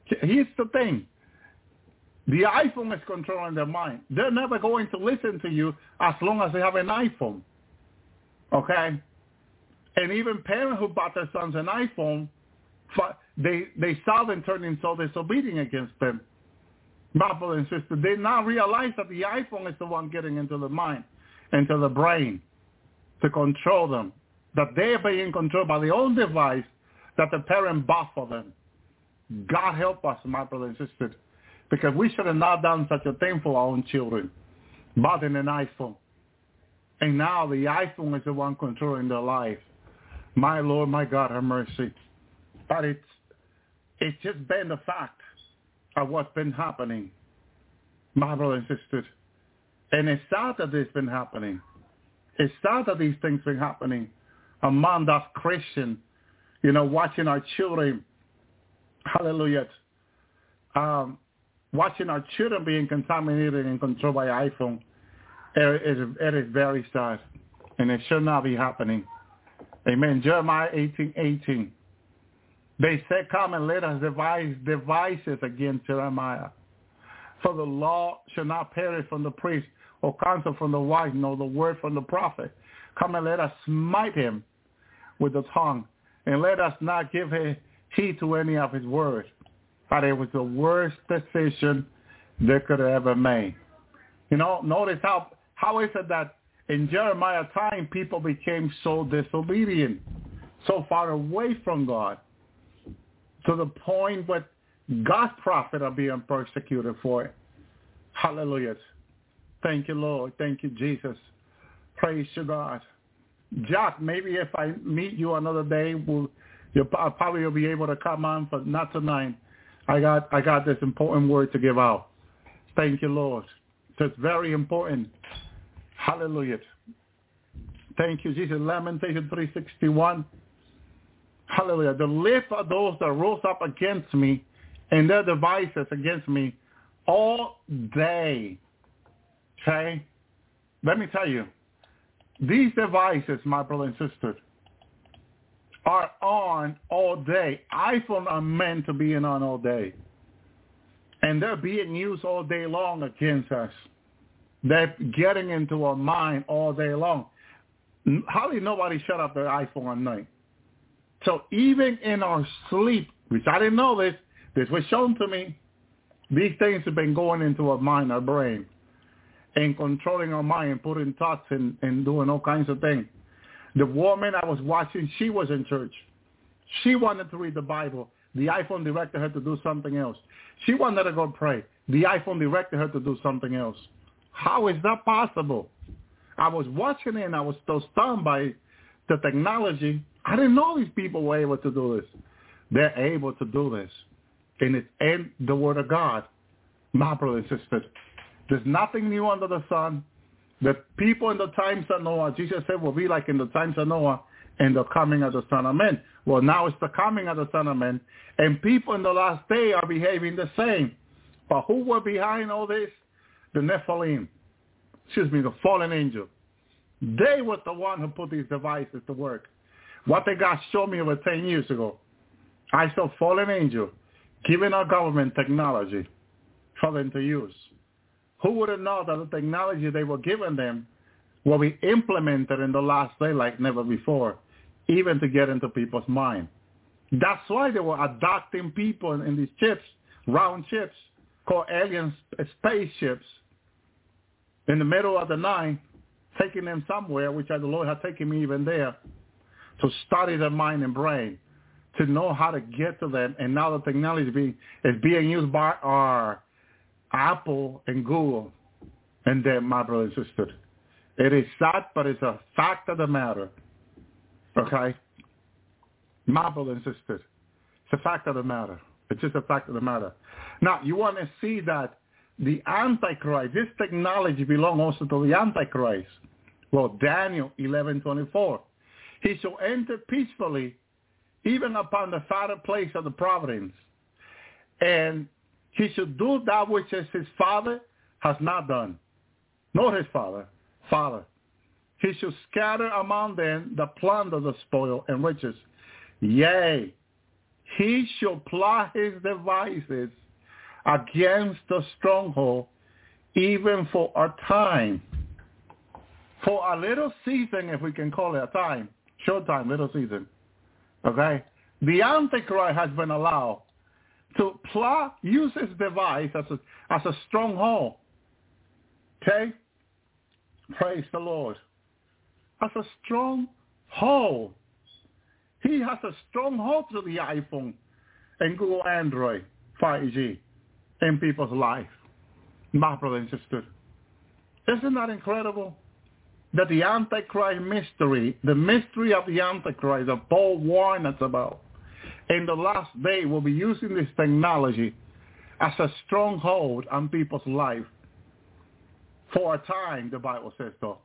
Here's the thing. The iPhone is controlling their mind. They're never going to listen to you as long as they have an iPhone. Okay? And even parents who bought their sons an iPhone, they, they saw them turning so disobedient against them. Brothers and sisters, they now realize that the iPhone is the one getting into the mind, into the brain, to control them, that they're being controlled by their own device that the parent bought for them. God help us, my brother and sister, because we should have not done such a thing for our own children, bought an iPhone. And now the iPhone is the one controlling their life. My Lord, my God, have mercy. But it's, it's just been the fact of what's been happening, my brothers and sisters. And it's sad that this has been happening. It's sad that these things been happening among us Christians, you know, watching our children, hallelujah, um, watching our children being contaminated and controlled by iPhone. It, it, it is very sad, and it should not be happening. Amen. Jeremiah eighteen eighteen. They said, come and let us devise devices against Jeremiah. For the law shall not perish from the priest, or counsel from the wise, nor the word from the prophet. Come and let us smite him with the tongue, and let us not give heed to any of his words. But it was the worst decision they could have ever made. You know, notice how, how is it that in Jeremiah's time, people became so disobedient, so far away from God, to the point where God's prophets are being persecuted for it. Hallelujah. Thank you, Lord. Thank you, Jesus. Praise you, God. Jack, maybe if I meet you another day, we'll, you'll, I'll probably will be able to come on, but not tonight. I got I got this important word to give out. Thank you, Lord. So it's very important. Hallelujah. Thank you, Jesus. Lamentations three sixty-one. Hallelujah. The lips of those that rose up against me and their devices against me all day. Okay? Let me tell you, these devices, my brother and sister, are on all day. iPhones are meant to be on all day. And they're being used all day long against us. They're getting into our mind all day long. Hardly nobody shut up their iPhone at night. So even in our sleep, which I didn't know this, this was shown to me, these things have been going into our mind, our brain, and controlling our mind and putting thoughts and, and doing all kinds of things. The woman I was watching, she was in church. She wanted to read the Bible. The iPhone directed her to do something else. She wanted to go pray. The iPhone directed her to do something else. How is that possible? I was watching it, and I was so stunned by the technology. I didn't know these people were able to do this. They're able to do this. And it's in the Word of God. My brother and sister, there's nothing new under the sun. The people in the times of Noah, Jesus said, will be like in the times of Noah. and the coming of the Son of Man. Well, now it's the coming of the Son of Man, and people in the last day are behaving the same. But who were behind all this? The Nephilim, excuse me, the fallen angel. They were the one who put these devices to work. What they got showed me over ten years ago. I saw fallen angel giving our government technology for them to use. Who would have known that the technology they were giving them will be implemented in the last day like never before, even to get into people's mind? That's why they were adopting people in, in these chips, round chips, called alien spaceships, in the middle of the night, taking them somewhere, which the Lord had taken me even there, to study their mind and brain, to know how to get to them. And now the technology being, is being used by our Apple and Google. And then, my brother and sister, it is sad, but it's a fact of the matter. Okay? My brother and sister, it's a fact of the matter. It's just a fact of the matter. Now, you want to see that the Antichrist, this technology belongs also to the Antichrist. Well, Daniel eleven twenty-four, he shall enter peacefully even upon the farther place of the providence, and he shall do that which is his father has not done, nor his father, father. He shall scatter among them the plunder, the spoil, and riches. Yea, he shall plot his devices against the stronghold, even for a time, for a little season, if we can call it a time, short time, little season. Okay? The Antichrist has been allowed to plot, use his device as a, as a stronghold. Okay? Praise the Lord. As a stronghold. He has a stronghold to the iPhone and Google Android five G in people's life. My brother and sister, isn't that incredible? That the Antichrist mystery, the mystery of the Antichrist that Paul warned us about, in the last day will be using this technology as a stronghold on people's life for a time, the Bible says, though.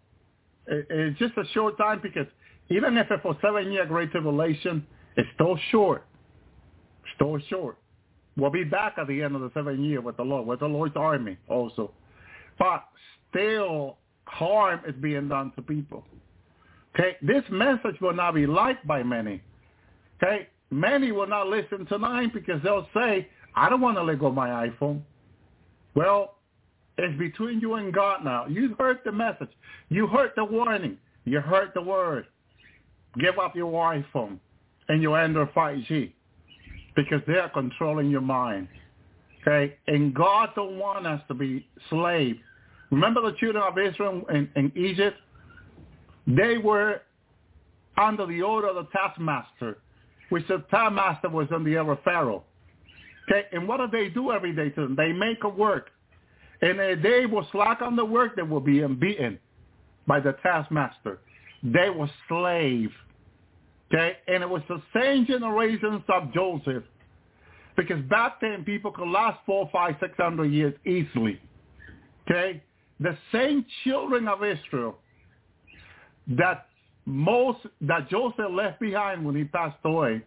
It's just a short time, because even if it's for seven-year great tribulation, it's still short. Still short. We'll be back at the end of the seven year with the Lord, with the Lord's army also. But still, harm is being done to people. Okay, this message will not be liked by many. Okay, many will not listen tonight because they'll say, I don't want to let go of my iPhone. Well, it's between you and God now. You heard the message. You heard the warning. You heard the word. Give up your iPhone and your Android five G because they are controlling your mind. Okay, and God don't want us to be slaves. Remember the children of Israel in, in Egypt? They were under the order of the taskmaster, which the taskmaster was under the Pharaoh. Okay, and what do they do every day to them? They make a work. And if they will slack on the work, they will be beaten by the taskmaster. They were slaves. Okay, and it was the same generations of Joseph, because back then people could last four, five, six hundred years easily. Okay. The same children of Israel that most that Joseph left behind when he passed away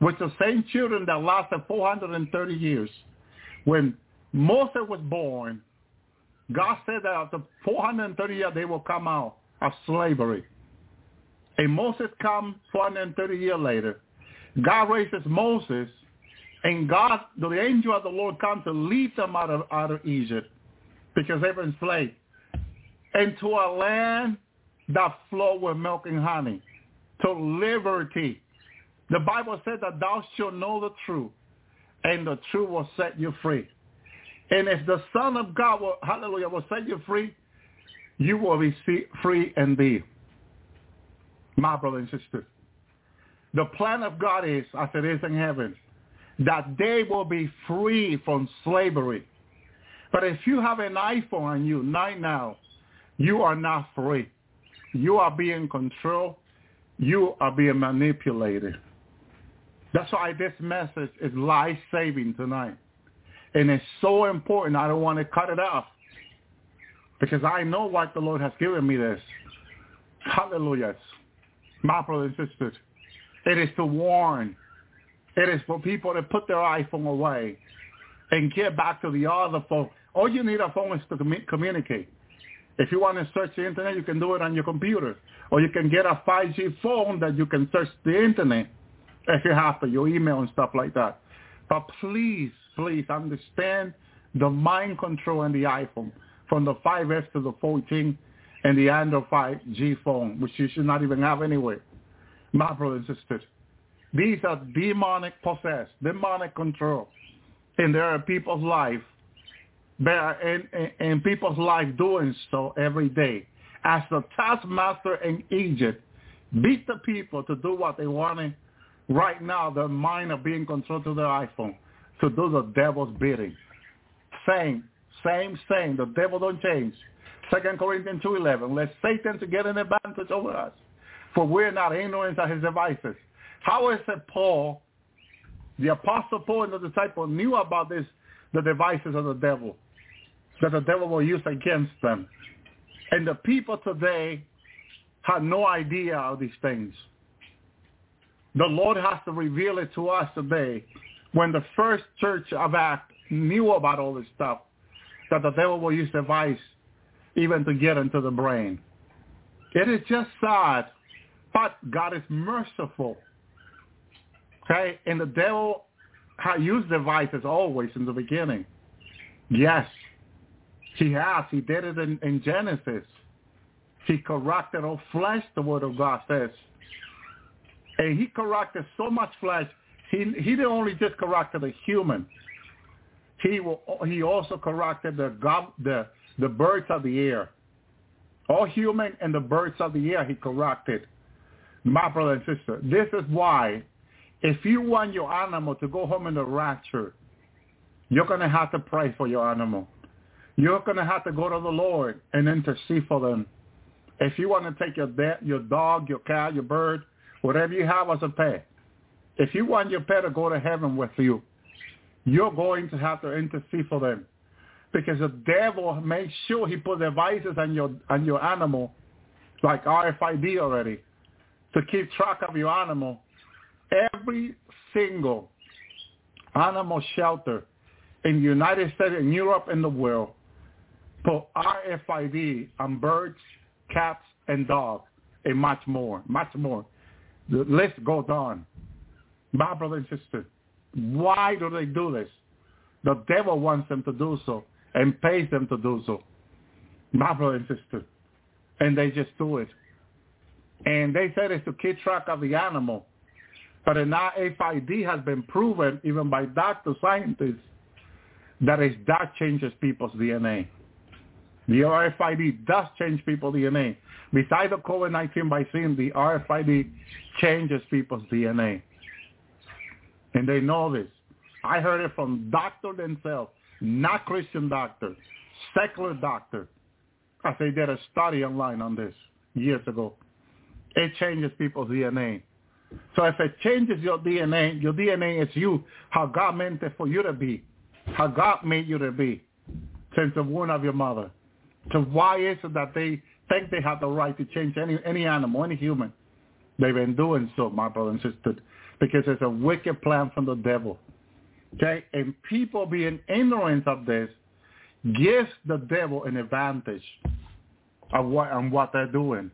was the same children that lasted four hundred thirty years. When Moses was born, God said that after four hundred thirty years they will come out of slavery. And Moses comes four hundred thirty years later. God raises Moses, and God, the angel of the Lord, comes to lead them out of, out of Egypt, because they were enslaved, into a land that flowed with milk and honey, to liberty. The Bible said that thou shalt know the truth, and the truth will set you free. And if the Son of God, will, hallelujah, will set you free, you will be free indeed. My brother and sister, the plan of God is, as it is in heaven, that they will be free from slavery. But if you have an iPhone on you right now, you are not free. You are being controlled. You are being manipulated. That's why this message is life-saving tonight. And it's so important. I don't want to cut it off, because I know what the Lord has given me this. Hallelujah. my brothers and sisters. It is to warn. It is for people to put their iPhone away and get back to the other phone. All you need a phone is to com- communicate. If you want to search the internet, you can do it on your computer. Or you can get a five G phone that you can search the internet if you have to, your email and stuff like that. But please, please understand the mind control in the iPhone from the five S to the fourteen and the Android five G phone, which you should not even have anyway. My brothers and sisters, these are demonic possessed, demonic control. And there are people's life. They are in, in, in people's life doing so every day. As the taskmaster in Egypt beat the people to do what they wanted, right now their mind are being controlled to their iPhone to do the devil's bidding. Same, same, same. The devil don't change. Second Corinthians two eleven, let Satan to get an advantage over us, for we're not ignorant of his devices. How is it Paul, the apostle Paul and the disciple knew about this, the devices of the devil, that the devil will use against them? And the people today have no idea of these things. The Lord has to reveal it to us today. When the first church of Acts knew about all this stuff, that the devil will use device even to get into the brain. It is just sad, but God is merciful. Okay? And the devil has used devices always in the beginning. Yes, he has. He did it in, in Genesis. He corrupted all flesh, the Word of God says. And he corrupted so much flesh, he, he didn't only just corrupted the human. He will, he also corrupted the, the, the birds of the air. All human and the birds of the air he corrupted. My brother and sister, this is why if you want your animal to go home in the rapture, you're going to have to pray for your animal. You're going to have to go to the Lord and intercede for them. If you want to take your de- your dog, your cow, your bird, whatever you have as a pet, if you want your pet to go to heaven with you, you're going to have to intercede for them, because the devil makes sure he put devices on your on your animal, like R F I D already, to keep track of your animal. Every single animal shelter in the United States, in Europe, and the world, put R F I D on birds, cats, and dogs, and much more, much more. The list goes on. My brother and sister, why do they do this? The devil wants them to do so and pays them to do so. My brother and sister. And they just do it. And they said it's to keep track of the animal. But an R F I D has been proven, even by doctor scientists, that is, that changes people's D N A. The R F I D does change people's D N A. Besides the COVID nineteen vaccine, the R F I D changes people's D N A. And they know this. I heard it from doctors themselves, not Christian doctors, secular doctors, as they did a study online on this years ago. It changes people's D N A. So if it changes your D N A, your D N A is you, how God meant it for you to be. How God made you to be since the womb of your mother. So why is it that they think they have the right to change any, any animal, any human? They've been doing so, my brother and sister, because it's a wicked plan from the devil. Okay? And people being ignorant of this gives the devil an advantage of what, on what they're doing.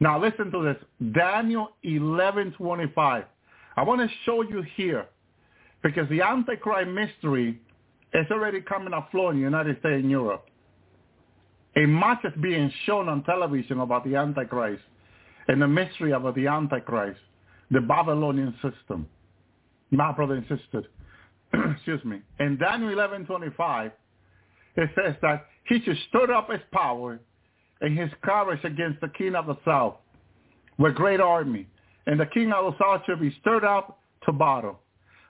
Now listen to this. Daniel eleven twenty-five. I want to show you here, because the Antichrist mystery, it's already coming afloat in the United States and Europe. A much is being shown on television about the Antichrist and the mystery about the Antichrist, the Babylonian system. My brother and sister, excuse me. In Daniel eleven twenty-five, it says that he should stir up his power and his courage against the king of the south with great army. And the king of the south should be stirred up to battle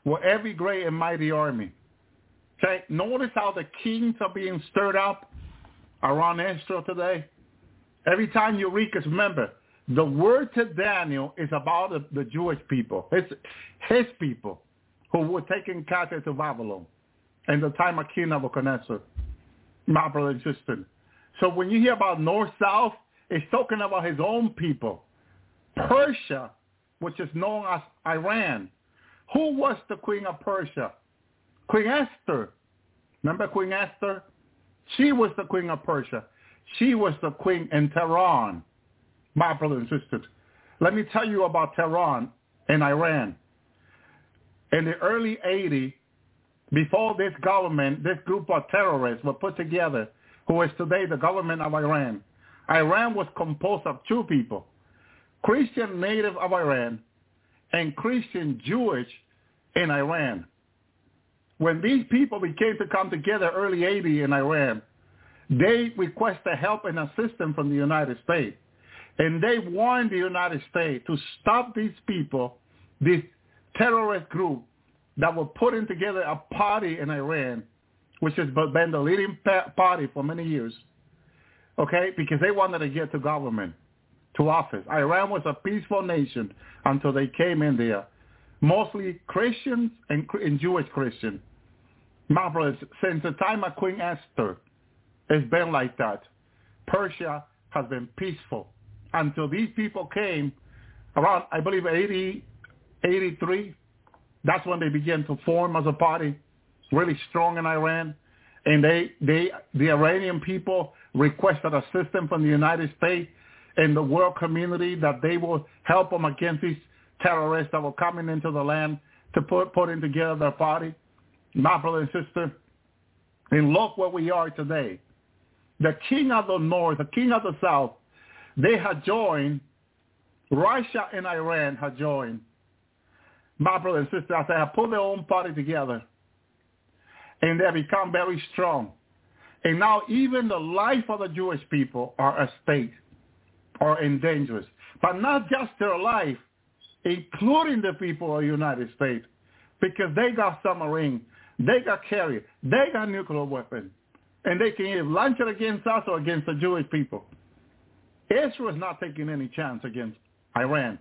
with every great and mighty army. Okay, notice how the kings are being stirred up around Israel today. Every time you read, because remember, the word to Daniel is about the, the Jewish people, his, his people, who were taken captive to Babylon in the time of King Nebuchadnezzar, my brother and sister. So when you hear about north-south, it's talking about his own people, Persia, which is known as Iran. Who was the queen of Persia? Queen Esther. Remember Queen Esther? She was the queen of Persia. She was the queen in Tehran, my brothers and sisters. Let me tell you about Tehran in Iran. In the early eighties, before this government, this group of terrorists were put together, who is today the government of Iran, Iran was composed of two people, Christian native of Iran and Christian Jewish in Iran. When these people began to come together early eighties in Iran, they requested help and assistance from the United States. And they warned the United States to stop these people, this terrorist group that were putting together a party in Iran, which has been the leading party for many years, okay, because they wanted to get to government, to office. Iran was a peaceful nation until they came in there, mostly Christians and, and Jewish Christians. My brothers, since the time of Queen Esther, it's been like that. Persia has been peaceful until these people came around, I believe, eighty, eighty-three. That's when they began to form as a party, really strong in Iran. And they, they, the Iranian people requested assistance from the United States and the world community that they will help them against these terrorists that were coming into the land to put, put in together their party. My brother and sister, and look where we are today. The king of the north, the king of the south, they had joined. Russia and Iran had joined. My brother and sister, I said, have put their own party together. And they become very strong. And now even the life of the Jewish people are at stake, are in danger. But not just their life, including the people of the United States, because they got submarines, they got carriers, they got nuclear weapons, and they can either launch it against us or against the Jewish people. Israel is not taking any chance against Iran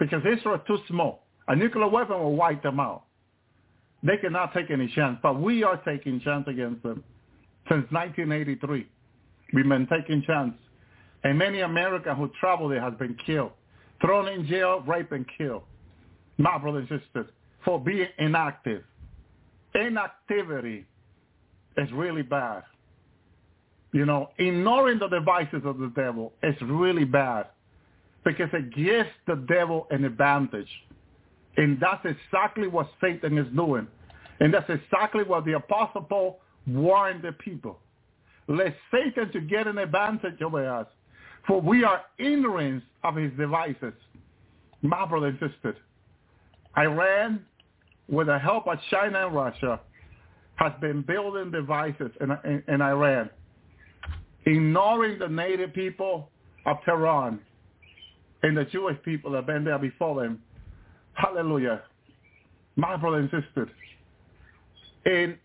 because Israel is too small. A nuclear weapon will wipe them out. They cannot take any chance, but we are taking chance against them. Since nineteen eighty-three, we've been taking chance. And many Americans who travel there have been killed, thrown in jail, raped, and killed. My brothers and sisters, for being inactive. Inactivity is really bad. You know, ignoring the devices of the devil is really bad because it gives the devil an advantage. And that's exactly what Satan is doing. And that's exactly what the Apostle Paul warned the people. Let Satan to get an advantage over us, for we are ignorant of his devices. My brother insisted. Iran, with the help of China and Russia, has been building devices in, in, in Iran, ignoring the native people of Tehran and the Jewish people that have been there before them. Hallelujah. My brother insisted. And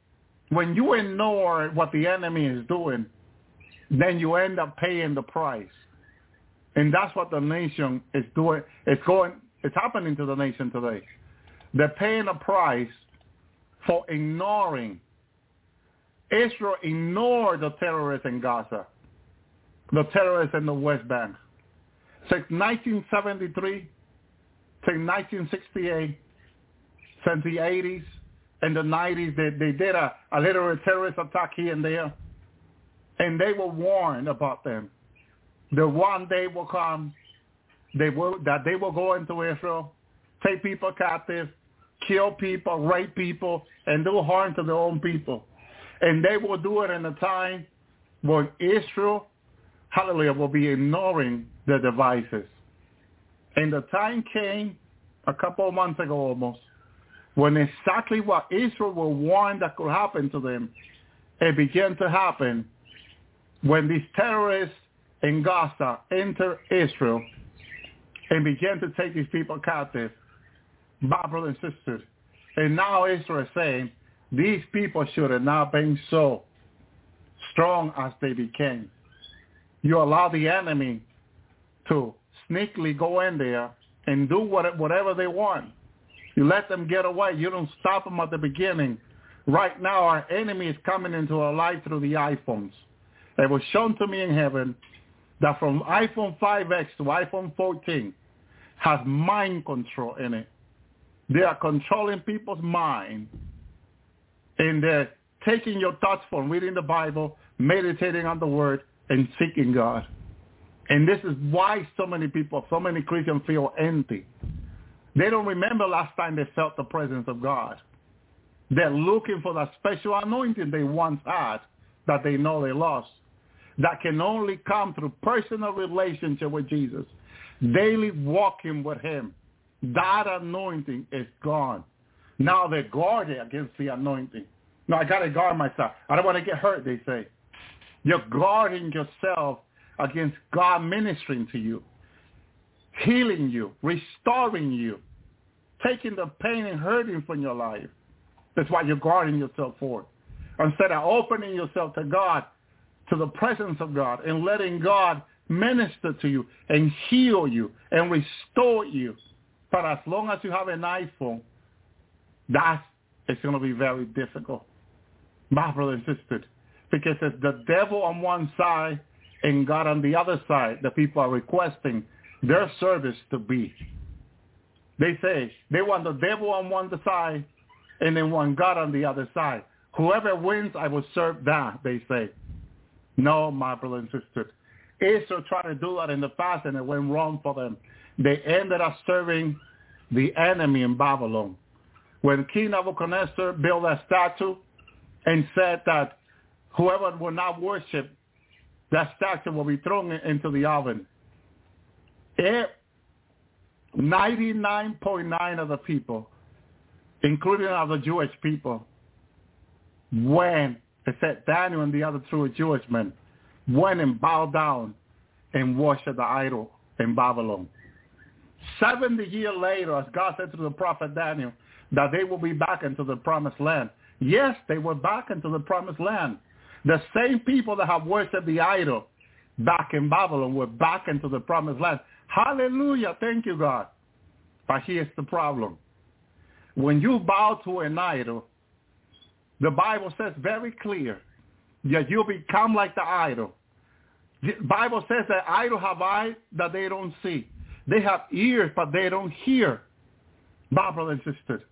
when you ignore what the enemy is doing, then you end up paying the price. And that's what the nation is doing. It's going. It's happening to the nation today. They're paying a price for ignoring. Israel ignored the terrorists in Gaza, the terrorists in the West Bank. Since nineteen seventy-three, since nineteen sixty-eight, since the eighties, in the nineties, they, they did a, a little terrorist attack here and there, and they were warned about them. The one day will come they will, that they will go into Israel, take people captive, kill people, rape people, and do harm to their own people. And they will do it in a time when Israel, hallelujah, will be ignoring the devices. And the time came a couple of months ago almost, when exactly what Israel were warned that could happen to them, it began to happen when these terrorists in Gaza entered Israel and began to take these people captive, my brothers and sisters. And now Israel is saying, these people should have not been so strong as they became. You allow the enemy to sneakily go in there and do whatever they want. You let them get away. You don't stop them at the beginning. Right now, our enemy is coming into our life through the iPhones. It was shown to me in heaven that from iPhone five X to iPhone fourteen has mind control in it. They are controlling people's mind, and they're taking your thoughts from reading the Bible, meditating on the Word, and seeking God. And this is why so many people, so many Christians feel empty. They don't remember last time they felt the presence of God. They're looking for that special anointing they once had that they know they lost, that can only come through personal relationship with Jesus, daily walking with him. That anointing is gone. Now they're guarded against the anointing. No, I got to guard myself. I don't want to get hurt, they say. You're guarding yourself against God ministering to you, healing you, restoring you, taking the pain and hurting from your life. That's what you're guarding yourself for. Instead of opening yourself to God, to the presence of God, and letting God minister to you and heal you and restore you. But as long as you have an iPhone, that's it's going to be very difficult, my brother and sister, because it's the devil on one side and God on the other side. The people are requesting their service to be. They say they want the devil on one side and they want God on the other side. Whoever wins, I will serve that, they say. No, my brother and sister. Israel tried to do that in the past and it went wrong for them. They ended up serving the enemy in Babylon. When King Nebuchadnezzar built a statue and said that whoever will not worship that statue will be thrown into the oven, ninety-nine point nine percent of the people, including of the Jewish people, went, except Daniel and the other two Jewish men, went and bowed down and worshipped the idol in Babylon. Seventy years later, as God said to the prophet Daniel, that they will be back into the promised land. Yes, they were back into the promised land. The same people that have worshipped the idol back in Babylon were back into the promised land. Hallelujah. Thank you, God. But here's the problem. When you bow to an idol, the Bible says very clear that you become like the idol. The Bible says that idols have eyes that they don't see. They have ears, but they don't hear. My brother and sister,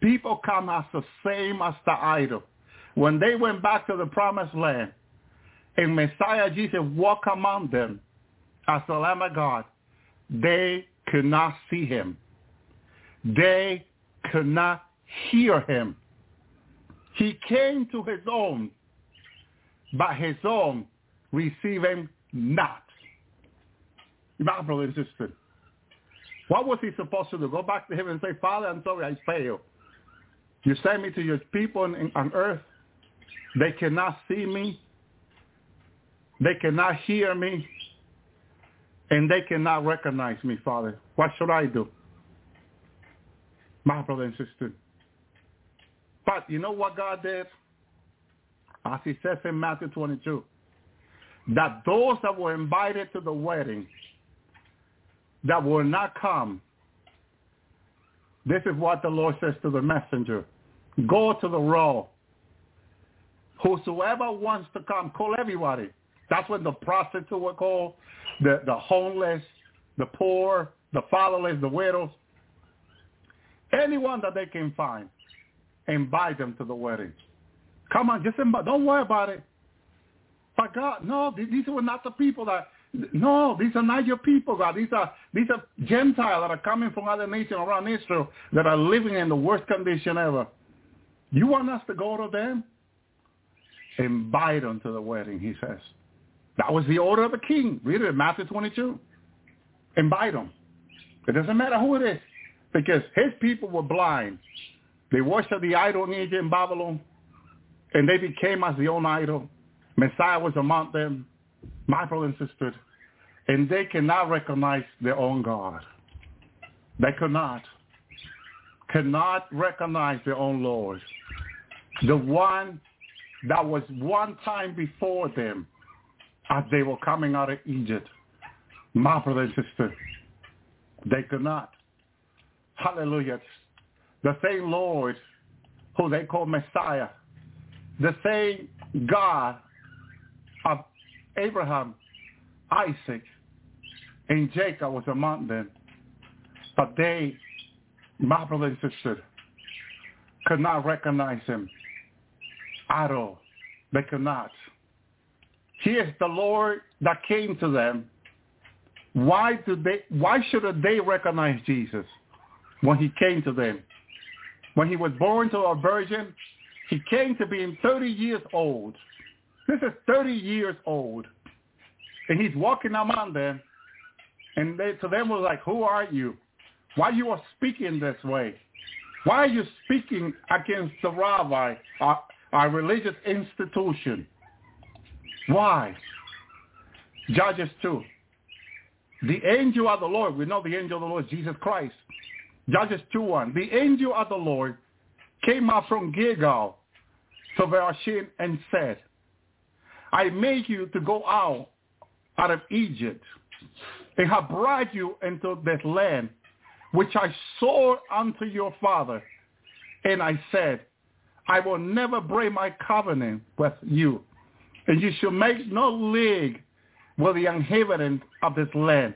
people come as the same as the idol. When they went back to the promised land and Messiah Jesus walked among them as the Lamb of God, they could not see him. They could not hear him. He came to his own, but his own received him not. My brother and sister, what was he supposed to do? Go back to him and say, Father, I'm sorry, I failed. You sent me to your people on, on earth. They cannot see me. They cannot hear me. And they cannot recognize me, Father. What should I do? My brother and sister. But you know what God did? As he says in Matthew twenty-two, that those that were invited to the wedding that will not come, this is what the Lord says to the messenger. Go to the row. Whosoever wants to come, call everybody. That's when the prostitutes were called, the, the homeless, the poor, the fatherless, the widows. Anyone that they can find, invite them to the wedding. Come on, just invite. Don't worry about it. But God, no, these were not the people that... No, these are not your people, God. These are these are Gentiles that are coming from other nations around Israel that are living in the worst condition ever. You want us to go to them? Invite them to the wedding, he says. That was the order of the king. Read it in Matthew twenty-two. Invite them. It doesn't matter who it is, because his people were blind. They worshipped the idol in Egypt and Babylon, and they became as their own idol. Messiah was among them. My brother and sister, and they cannot recognize their own God. They could not, could not recognize their own Lord, the one that was one time before them as they were coming out of Egypt. My brother and sister, they could not. Hallelujah. The same Lord who they call Messiah, the same God of Abraham, Isaac and Jacob was among them, but they, my brother and sister, could not recognize him at all. They could not. He is the Lord that came to them. Why do they? Why should they recognize Jesus when he came to them? When he was born to a virgin, he came to being thirty years old. This is thirty years old. And he's walking among them. And they, to them was like, who are you? Why you are speaking this way? Why are you speaking against the rabbi, our, our religious institution? Why? Judges two. The angel of the Lord, we know the angel of the Lord is Jesus Christ. Judges two one. The angel of the Lord came out from Gilgal to Beersheba and said, I made you to go out out of Egypt and have brought you into this land which I swore unto your father. And I said, I will never break my covenant with you, and you shall make no league with the inhabitants of this land.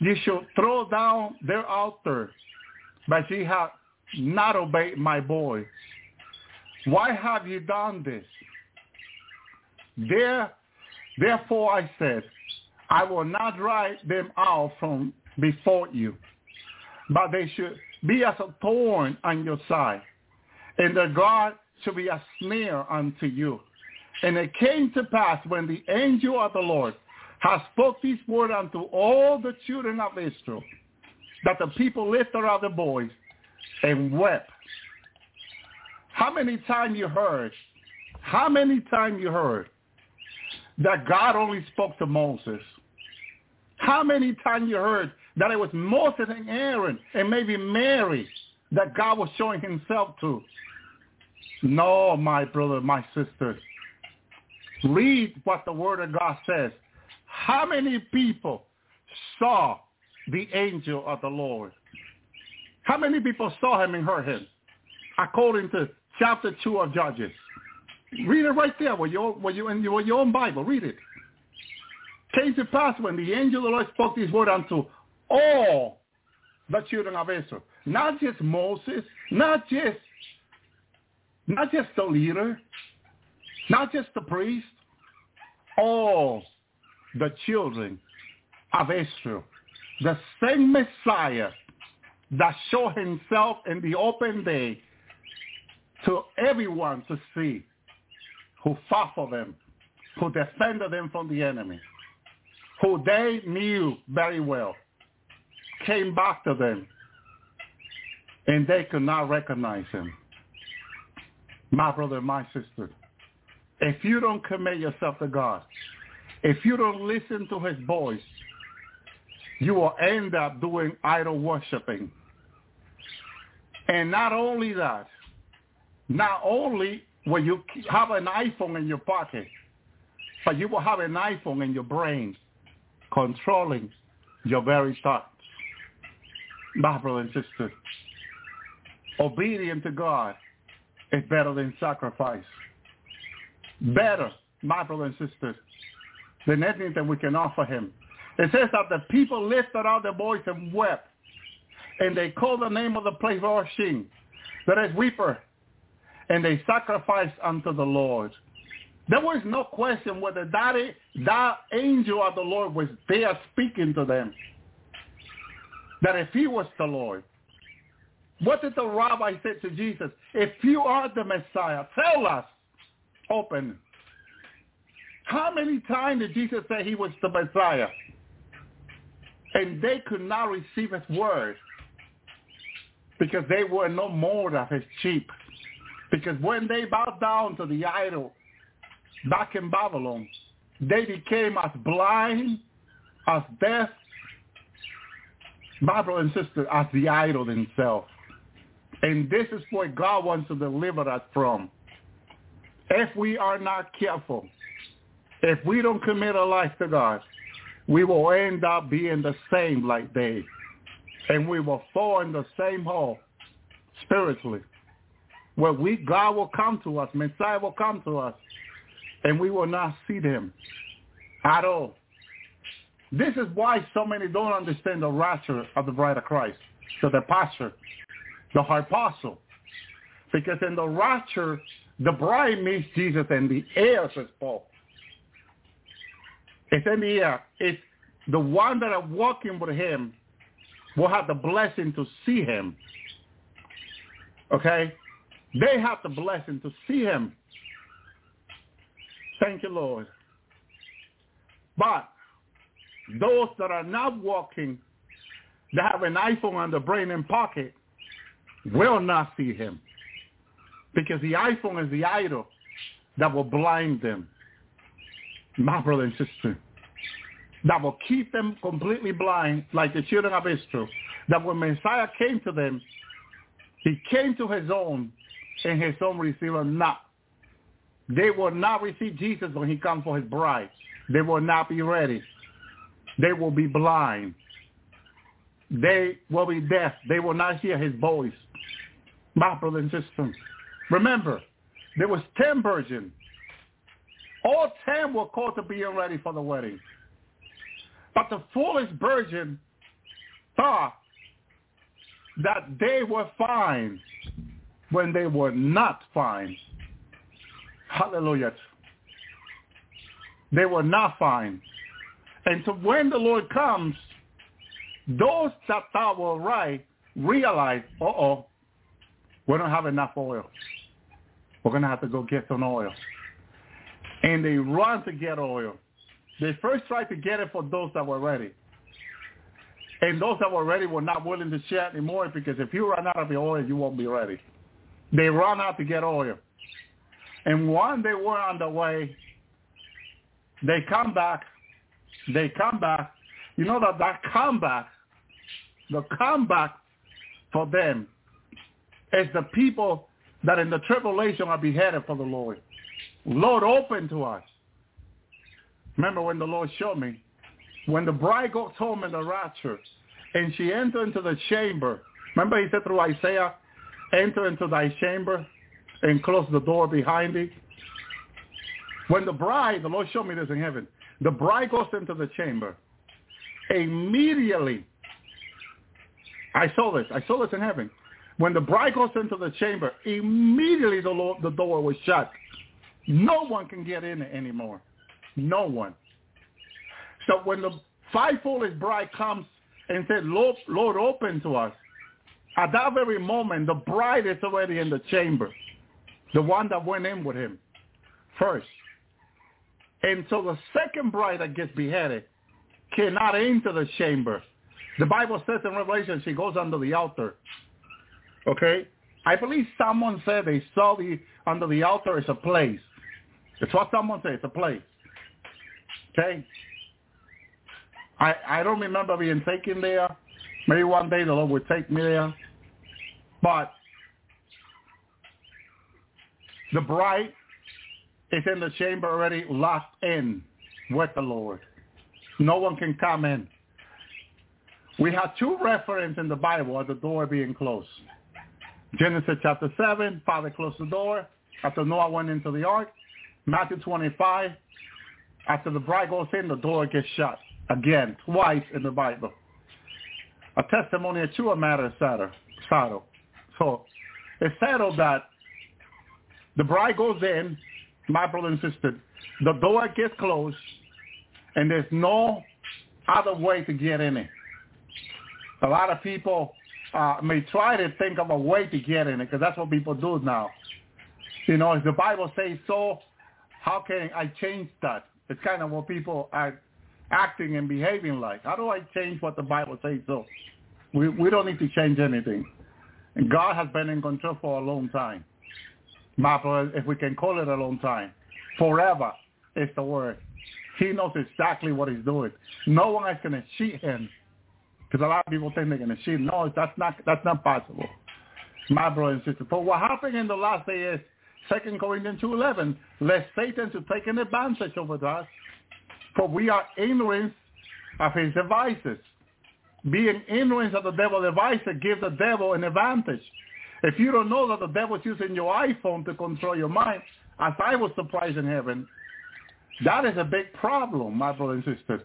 You shall throw down their altar, but ye have not obeyed my voice. Why have you done this? There, therefore I said, I will not drive them out from before you, but they should be as a thorn on your side, and their God should be a snare unto you. And it came to pass when the angel of the Lord has spoke this word unto all the children of Israel, that the people lifted up their voice and wept. How many times you heard, how many times you heard that God only spoke to Moses? How many times you heard that it was Moses and Aaron and maybe Mary that God was showing himself to? No, my brother, my sister. Read what the word of God says. How many people saw the angel of the Lord? How many people saw him and heard him? According to chapter two of Judges. Read it right there with your, with your, in your own Bible. Read it. Came to pass when the angel of the Lord spoke this word unto all the children of Israel. Not just Moses, not just, not just the leader, not just the priest, all the children of Israel. The same Messiah that showed himself in the open day to everyone to see, who fought for them, who defended them from the enemy, who they knew very well, came back to them, and they could not recognize him. My brother, my sister, if you don't commit yourself to God, if you don't listen to his voice, you will end up doing idol worshiping. And not only that, not only will you have an iPhone in your pocket, but you will have an iPhone in your brain controlling your very thoughts. My brother and sister, obedience to God is better than sacrifice. Better, my brother and sister, than anything that we can offer him. It says that the people lifted out their voice and wept, and they called the name of the place Orshim, that is weeper, and they sacrificed unto the Lord. There was no question whether that, that angel of the Lord was there speaking to them, that if he was the Lord. What did the rabbi say to Jesus? If you are the Messiah, tell us, open. How many times did Jesus say he was the Messiah? And they could not receive his word because they were no more than his sheep. Because when they bowed down to the idol back in Babylon, they became as blind, as deaf, my brother and sister, as the idol themselves. And this is what God wants to deliver us from. If we are not careful, if we don't commit our life to God, we will end up being the same like they. And we will fall in the same hole spiritually, where we, God will come to us, Messiah will come to us, and we will not see them at all. This is why so many don't understand the rapture of the bride of Christ, so the posture, the hard posture. Because in the rapture, the bride meets Jesus in the air, says Paul. It's in the air. It's the one that are walking with him will have the blessing to see him. Okay? They have the blessing to see him. Thank you, Lord. But those that are not walking, that have an iPhone on their brain and pocket, will not see him. Because the iPhone is the idol that will blind them, my brother and sister, that will keep them completely blind like the children of Israel, that when Messiah came to them, he came to his own, and his own received him not. They will not receive Jesus when he comes for his bride. They will not be ready. They will be blind. They will be deaf. They will not hear his voice, my brother and sister. Remember, there was ten virgins. All ten were called to be ready for the wedding. But the foolish virgin thought that they were fine when they were not fine. Hallelujah. They were not fine. And so when the Lord comes, those that thought were right realize, uh-oh, we don't have enough oil. We're going to have to go get some oil. And they run to get oil. They first tried to get it for those that were ready. And those that were ready were not willing to share anymore, because if you run out of the oil, you won't be ready. They run out to get oil. And when they were on the way, they come back. They come back. You know that that comeback, the comeback for them is the people that in the tribulation are beheaded for the Lord. Lord, open to us. Remember when the Lord showed me, when the bride goes home in the rapture and she entered into the chamber, remember he said through Isaiah, enter into thy chamber and close the door behind thee. When the bride, the Lord showed me this in heaven, the bride goes into the chamber. Immediately, I saw this, I saw this in heaven. When the bride goes into the chamber, immediately the, Lord, the door was shut. No one can get in it anymore. No one. So when the fivefold bride comes and said, Lord, Lord, open to us, at that very moment, the bride is already in the chamber, the one that went in with him first. And so the second bride that gets beheaded cannot enter the chamber. The Bible says in Revelation, she goes under the altar. Okay? I believe someone said they saw the under the altar is a place. It's what someone said, it's a place. Okay? I I don't remember being taken there. Maybe one day the Lord would take me there. But the bride is in the chamber already, locked in with the Lord. No one can come in. We have two references in the Bible of the door being closed. Genesis chapter seven, Father closed the door after Noah went into the ark. Matthew twenty-five, after the bride goes in, the door gets shut. Again, twice in the Bible. A testimony of two, a matter is settled. So it's settled that the bride goes in, my brother and sister, the door gets closed, and there's no other way to get in it. A lot of people uh, may try to think of a way to get in it, because that's what people do now. You know, if the Bible says so, how can I change that? It's kind of what people are acting and behaving like. How do I change what the Bible says so? We we don't need to change anything. And God has been in control for a long time. My brother, if we can call it a long time. Forever is the word. He knows exactly what he's doing. No one is going to cheat him. Because a lot of people think they're going to cheat. No, that's not that's not possible. My brother and sister. But what happened in the last day is Second Corinthians two eleven, lest Satan should take an advantage over us, for we are ignorant of his devices. Being ignorant of the devil's devices gives the devil an advantage. If you don't know that the devil is using your iPhone to control your mind, as I was surprised in heaven, that is a big problem, my brother and sister.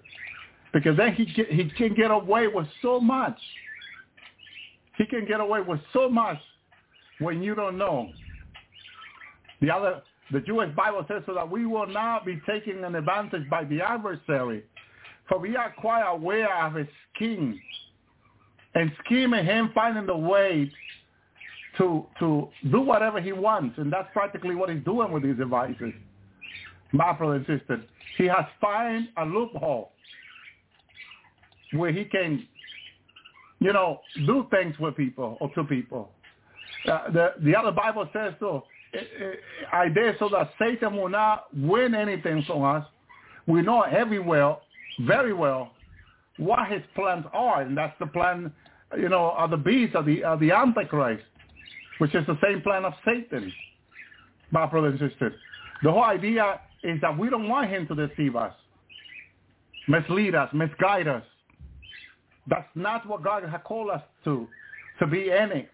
Because then he can, he can get away with so much. He can get away with so much when you don't know. The other, the Jewish Bible says, so that we will not be taken an advantage by the adversary, for we are quite aware of his scheme, and scheming him finding the way to to do whatever he wants, and that's practically what he's doing with these devices. My brother and sister, he has found a loophole where he can, you know, do things with people or to people. Uh, the the other Bible says so. I dare so that Satan will not win anything from us. We know everywhere, very well, what his plans are, and that's the plan, you know, of the beast, of the of the Antichrist, which is the same plan of Satan. My brother and sister, the whole idea is that we don't want him to deceive us, mislead us, misguide us. That's not what God has called us to, to be in it.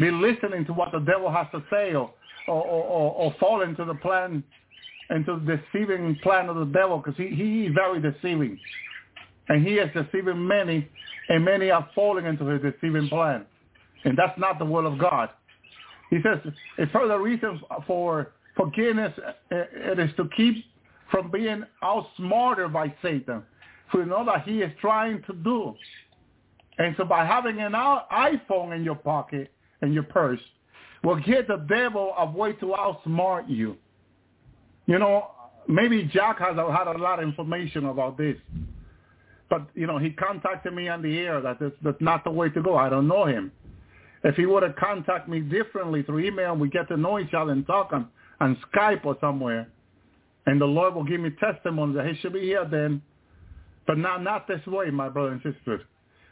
Be listening to what the devil has to say, or or, or, or fall into the plan, into the deceiving plan of the devil, because he, he is very deceiving. And he is deceiving many, and many are falling into his deceiving plan. And that's not the will of God. He says, a further reason for forgiveness, it is to keep from being outsmarted by Satan, for you know that he is trying to do. And so by having an iPhone in your pocket, and your purse, will get the devil a way to outsmart you. You know, maybe Jack has had a lot of information about this, but, you know, he contacted me on the air. That is, that's not the way to go. I don't know him. If he would have contacted me differently through email, we get to know each other and talk on, on Skype or somewhere, and the Lord will give me testimony that he should be here then, but not, not this way, my brother and sister.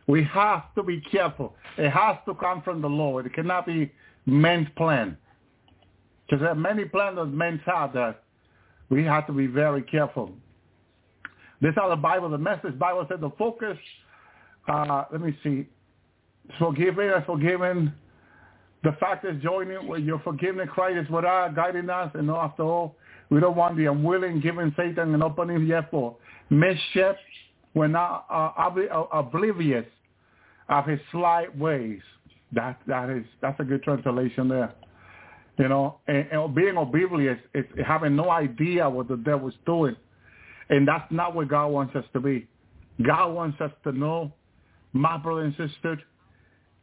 We have to be careful. It has to come from the Lord. It cannot be men's plan. Because there are many plans that men have that we have to be very careful. This is how the Bible, the Message Bible said the focus, uh, let me see, forgiving and forgiving. The fact is joining with your forgiveness, Christ is without guiding us. And after all, we don't want the unwilling giving Satan an opening yet for mischief. We're not uh, obli- oblivious of his slight ways. That that is that's a good translation there, you know. And, and being oblivious is having no idea what the devil's doing, and that's not what God wants us to be. God wants us to know, my brother and sister,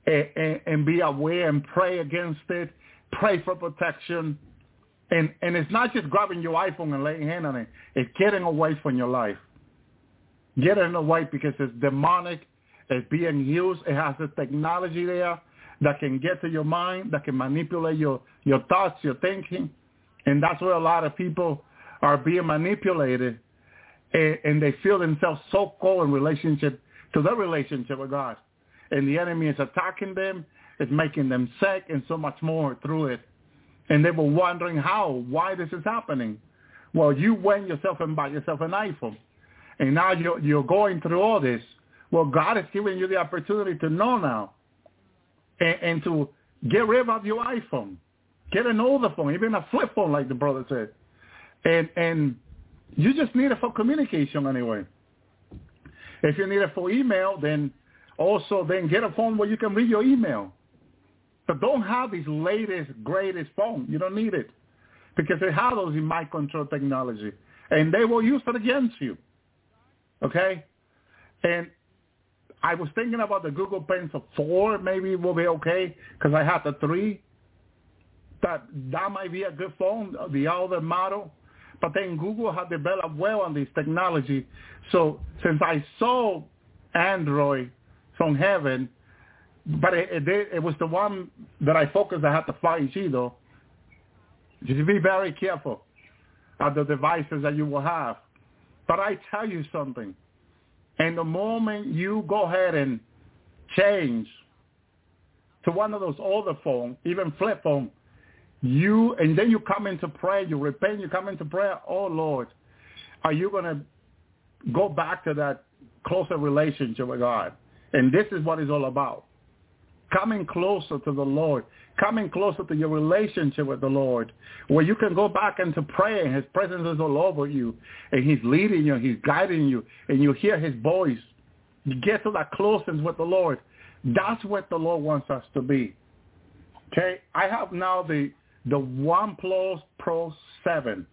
and, and, and be aware and pray against it. Pray for protection, and and it's not just grabbing your iPhone and laying hand on it. It's getting away from your life. Get it in the way, because it's demonic, it's being used, it has the technology there that can get to your mind, that can manipulate your, your thoughts, your thinking. And that's where a lot of people are being manipulated, and, and they feel themselves so cold in relationship to their relationship with God. And the enemy is attacking them, it's making them sick, and so much more through it. And they were wondering how, why this is happening. Well, you went yourself and bought yourself an iPhone. And now you're, you're going through all this. Well, God is giving you the opportunity to know now, and, and to get rid of your iPhone. Get an older phone, even a flip phone, like the brother said. And and you just need it for communication anyway. If you need it for email, then also then get a phone where you can read your email. But don't have this latest, greatest phone. You don't need it, because it has those mind control technology, and they will use it against you. Okay, and I was thinking about the Google Pencil four, maybe it will be okay, because I have the three. That that might be a good phone, the older model. But then Google has developed well on this technology. So since I saw Android from heaven, but it it, did, it was the one that I focused, I had the five G though. Just be very careful of the devices that you will have. But I tell you something, and the moment you go ahead and change to one of those older phones, even flip phone, you, and then you come into prayer, you repent, you come into prayer, oh Lord, are you going to go back to that closer relationship with God? And this is what it's all about. coming closer to the Lord, coming closer to your relationship with the Lord, where you can go back into prayer and his presence is all over you, and he's leading you, he's guiding you, and you hear his voice. You get to that closeness with the Lord. That's what the Lord wants us to be. Okay, I have now the the OnePlus Pro seven.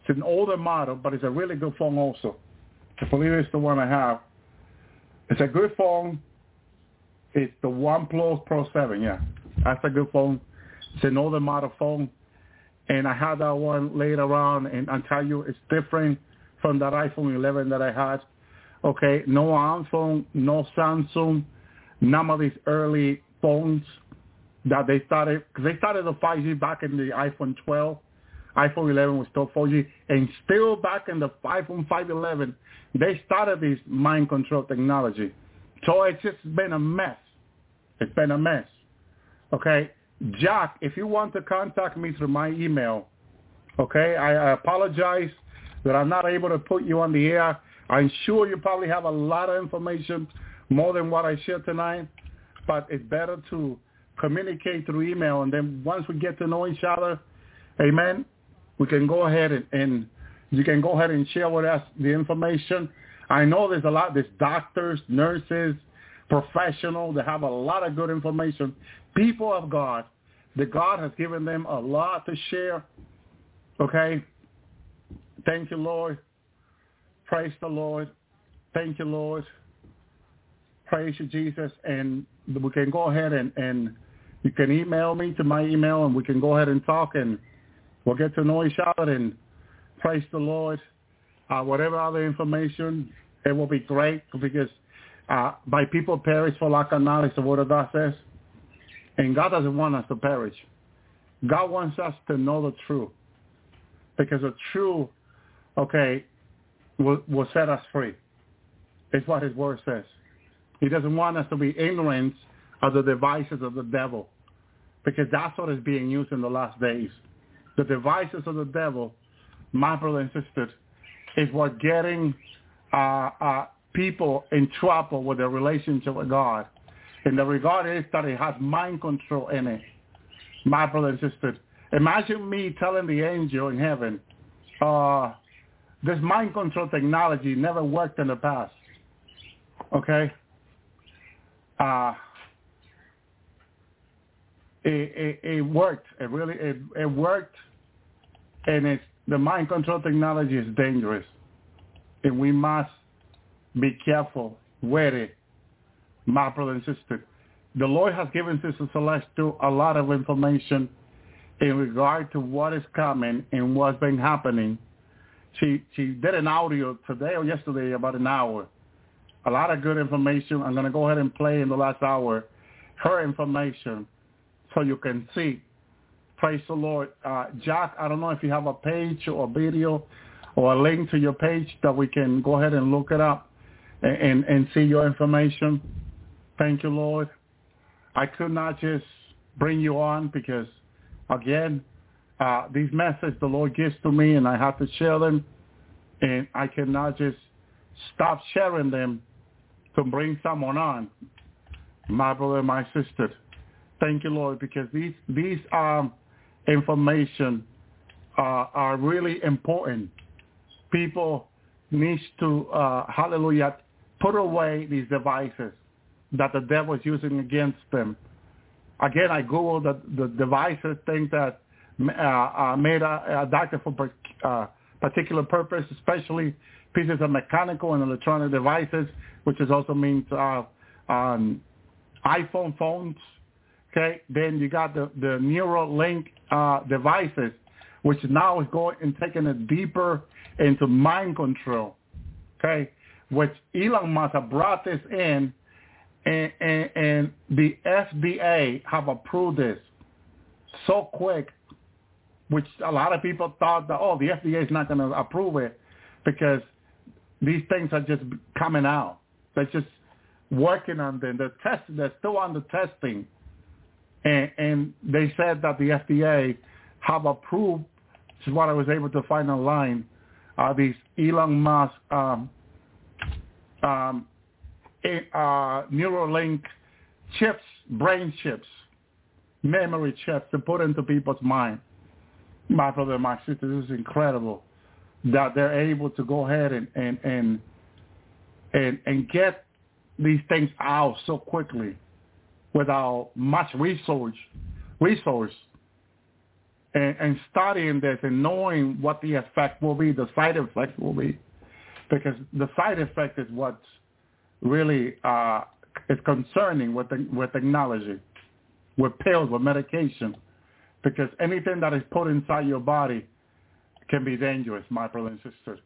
It's an older model, but it's a really good phone also. I believe it's the one I have. It's a good phone. It's the OnePlus Pro seven, yeah. That's a good phone. It's an older model phone. And I had that one laid around, and I'll tell you, it's different from that iPhone eleven that I had. Okay, no iPhone, no Samsung, none of these early phones that they started. Because they started the five G back in the iPhone twelve. iPhone eleven was still four G. And still back in the iPhone five eleven, they started this mind control technology. So it's just been a mess. It's been a mess. Okay, Jack, if you want to contact me through my email, okay, I, I apologize that I'm not able to put you on the air. I'm sure you probably have a lot of information, more than what I shared tonight, but it's better to communicate through email. And then once we get to know each other, amen, we can go ahead and, and you can go ahead and share with us the information. I know there's a lot, there's doctors, nurses, professionals that have a lot of good information. People of God, that God has given them a lot to share. Okay? Thank you, Lord. Praise the Lord. Thank you, Lord. Praise you, Jesus. And we can go ahead and, and you can email me to my email, and we can go ahead and talk, and we'll get to know each other, and praise the Lord. Uh, whatever other information, it will be great, because uh, by people perish for lack of knowledge, the word of God says. And God doesn't want us to perish. God wants us to know the truth, because the truth, okay, Will, will set us free. It's what his word says. He doesn't want us to be ignorant of the devices of the devil, because that's what is being used in the last days. The devices of the devil, my brother and sister, is what getting uh, uh, people in trouble with their relationship with God. And the regard is that it has mind control in it. My brother and sister, imagine me telling the angel in heaven, uh, this mind control technology never worked in the past, okay? Uh, it, it, it worked. It really it, it worked, and it's, the mind control technology is dangerous, and we must be careful with it, my brother and sister. The Lord has given Sister Celestial a lot of information in regard to what is coming and what's been happening. She she did an audio today or yesterday, about an hour. A lot of good information. I'm going to go ahead and play in the last hour her information so you can see. Praise the Lord. Uh, Jack, I don't know if you have a page or a video or a link to your page that we can go ahead and look it up and, and, and see your information. Thank you, Lord. I could not just bring you on because, again, Uh, these messages the Lord gives to me, and I have to share them, and I cannot just stop sharing them to bring someone on, my brother and my sister. Thank you, Lord, because these these um, information uh, are really important. People need to, uh, hallelujah, put away these devices that the devil is using against them. Again, I Googled the, the devices, think that Uh, uh, made a, adapted for per, uh, particular purpose, especially pieces of mechanical and electronic devices, which is also means uh, um, iPhone phones. Okay, then you got the the Neuralink uh, devices, which now is going and taking it deeper into mind control. Okay, which Elon Musk have brought this in, and, and, and the F D A have approved this so quick, which a lot of people thought that, oh, the F D A is not going to approve it because these things are just coming out. They're just working on them. They're testing. They're still under testing. And, and they said that the F D A have approved, which is what I was able to find online, uh, these Elon Musk um, um, uh, Neuralink chips, brain chips, memory chips to put into people's mind. My brother and my sister, this is incredible that they're able to go ahead and and, and and and get these things out so quickly without much research, resource, and, and studying this and knowing what the effect will be, the side effect will be, because the side effect is what's really uh, is concerning with the, with technology, with pills, with medication, because anything that is put inside your body can be dangerous, my brothers and sisters.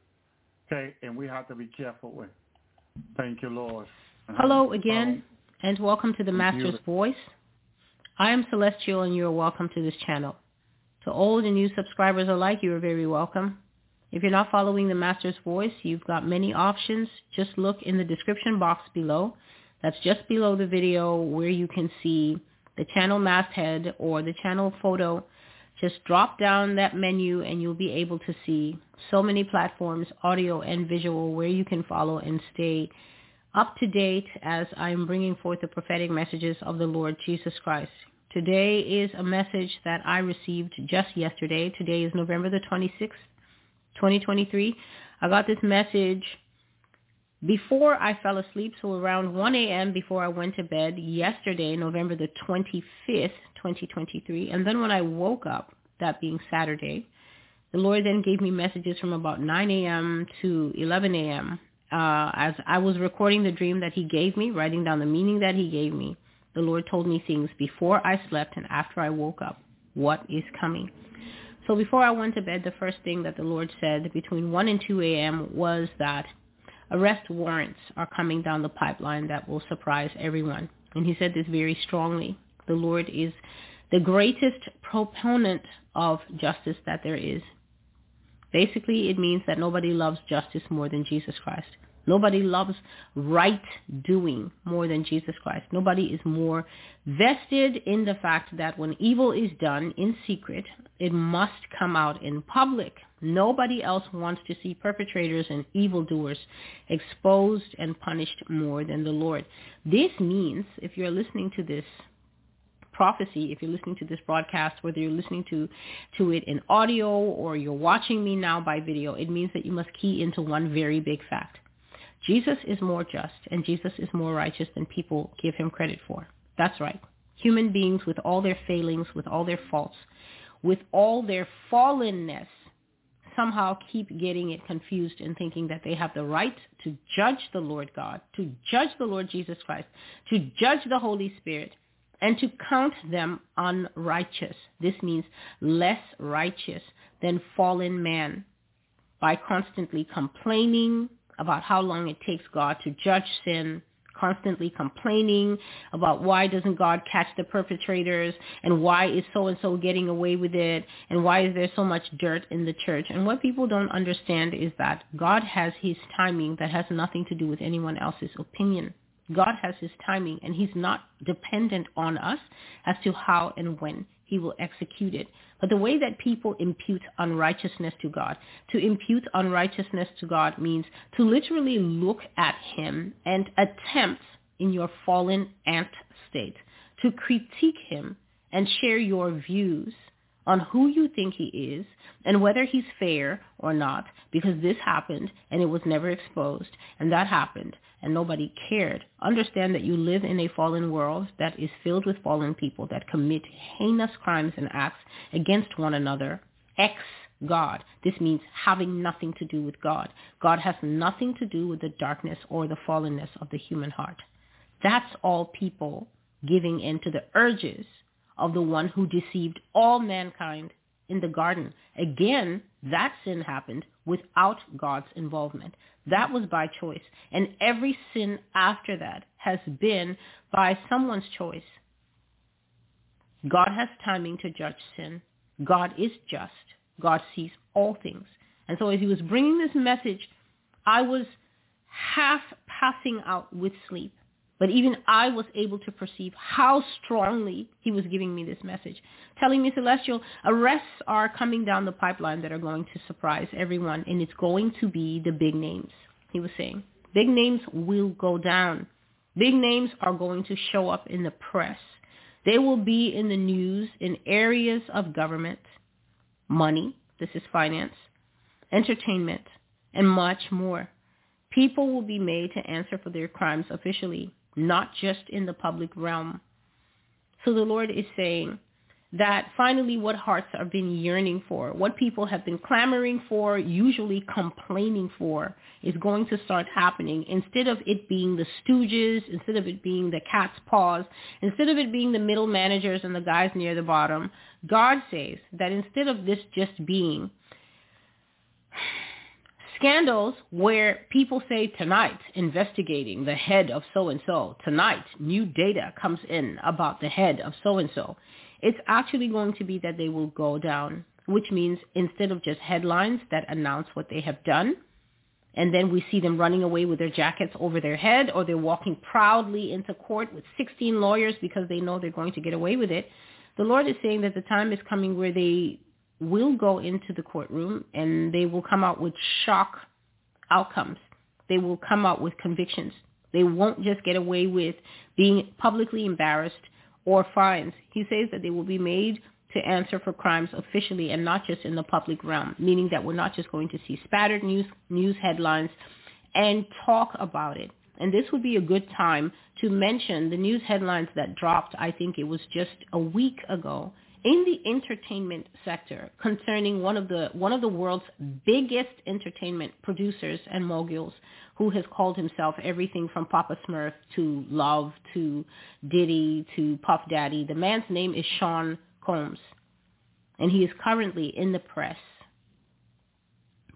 Okay, and we have to be careful with. Thank you, Lord. Hello again, um, and welcome to the Master's you. Voice. I am Celestial, and you are welcome to this channel. To old and new subscribers alike, you are very welcome. If you're not following the Master's Voice, you've got many options. Just look in the description box below. That's just below the video where you can see the channel masthead or the channel photo. Just drop down that menu and you'll be able to see so many platforms, audio and visual, where you can follow and stay up to date as I'm bringing forth the prophetic messages of the Lord Jesus Christ. Today is a message that I received just yesterday. Today is November the twenty-sixth, twenty twenty-three. I got this message before I fell asleep, so around one a.m. before I went to bed yesterday, November the twenty-fifth, twenty twenty-three. And then when I woke up, that being Saturday, the Lord then gave me messages from about nine a.m. to eleven a.m. Uh, as I was recording the dream that he gave me, writing down the meaning that he gave me, the Lord told me things before I slept and after I woke up, what is coming. So before I went to bed, the first thing that the Lord said between one and two a.m. was that arrest warrants are coming down the pipeline that will surprise everyone. And he said this very strongly. The Lord is the greatest proponent of justice that there is. Basically, it means that nobody loves justice more than Jesus Christ. Nobody loves right doing more than Jesus Christ. Nobody is more vested in the fact that when evil is done in secret, it must come out in public. Nobody else wants to see perpetrators and evildoers exposed and punished more than the Lord. This means, if you're listening to this prophecy, if you're listening to this broadcast, whether you're listening to to it in audio or you're watching me now by video, it means that you must key into one very big fact. Jesus is more just and Jesus is more righteous than people give him credit for. That's right. Human beings with all their failings, with all their faults, with all their fallenness, somehow keep getting it confused and thinking that they have the right to judge the Lord God, to judge the Lord Jesus Christ, to judge the Holy Spirit, and to count them unrighteous. This means less righteous than fallen man by constantly complaining about how long it takes God to judge sin, constantly complaining about why doesn't God catch the perpetrators and why is so-and-so getting away with it and why is there so much dirt in the church. And what people don't understand is that God has his timing that has nothing to do with anyone else's opinion. God has his timing and he's not dependent on us as to how and when he will execute it. But the way that people impute unrighteousness to God, to impute unrighteousness to God means to literally look at him and attempt in your fallen ant state to critique him and share your views on who you think he is and whether he's fair or not, because this happened and it was never exposed and that happened and nobody cared. Understand that you live in a fallen world that is filled with fallen people that commit heinous crimes and acts against one another, ex-God. This means having nothing to do with God. God has nothing to do with the darkness or the fallenness of the human heart. That's all people giving in to the urges of the one who deceived all mankind in the garden. Again, that sin happened without God's involvement. That was by choice. And every sin after that has been by someone's choice. God has timing to judge sin. God is just. God sees all things. And so as he was bringing this message, I was half passing out with sleep. But even I was able to perceive how strongly he was giving me this message, telling me, Celestial, arrests are coming down the pipeline that are going to surprise everyone, and it's going to be the big names, he was saying. Big names will go down. Big names are going to show up in the press. They will be in the news in areas of government, money, this is finance, entertainment, and much more. People will be made to answer for their crimes officially, not just in the public realm. So the Lord is saying that finally what hearts have been yearning for, what people have been clamoring for, usually complaining for, is going to start happening. Instead of it being the stooges, instead of it being the cat's paws, instead of it being the middle managers and the guys near the bottom, God says that instead of this just being scandals where people say, tonight, investigating the head of so-and-so, tonight, new data comes in about the head of so-and-so, it's actually going to be that they will go down, which means instead of just headlines that announce what they have done, and then we see them running away with their jackets over their head, or they're walking proudly into court with sixteen lawyers because they know they're going to get away with it, the Lord is saying that the time is coming where they will go into the courtroom and they will come out with shock outcomes. They will come out with convictions. They won't just get away with being publicly embarrassed or fines. He says that they will be made to answer for crimes officially and not just in the public realm, meaning that we're not just going to see spattered news news headlines and talk about it. And this would be a good time to mention the news headlines that dropped, I think it was just a week ago, in the entertainment sector concerning one of the one of the world's biggest entertainment producers and moguls, who has called himself everything from Papa Smurf to Love to Diddy to Puff Daddy. The man's name is Sean Combs, and he is currently in the press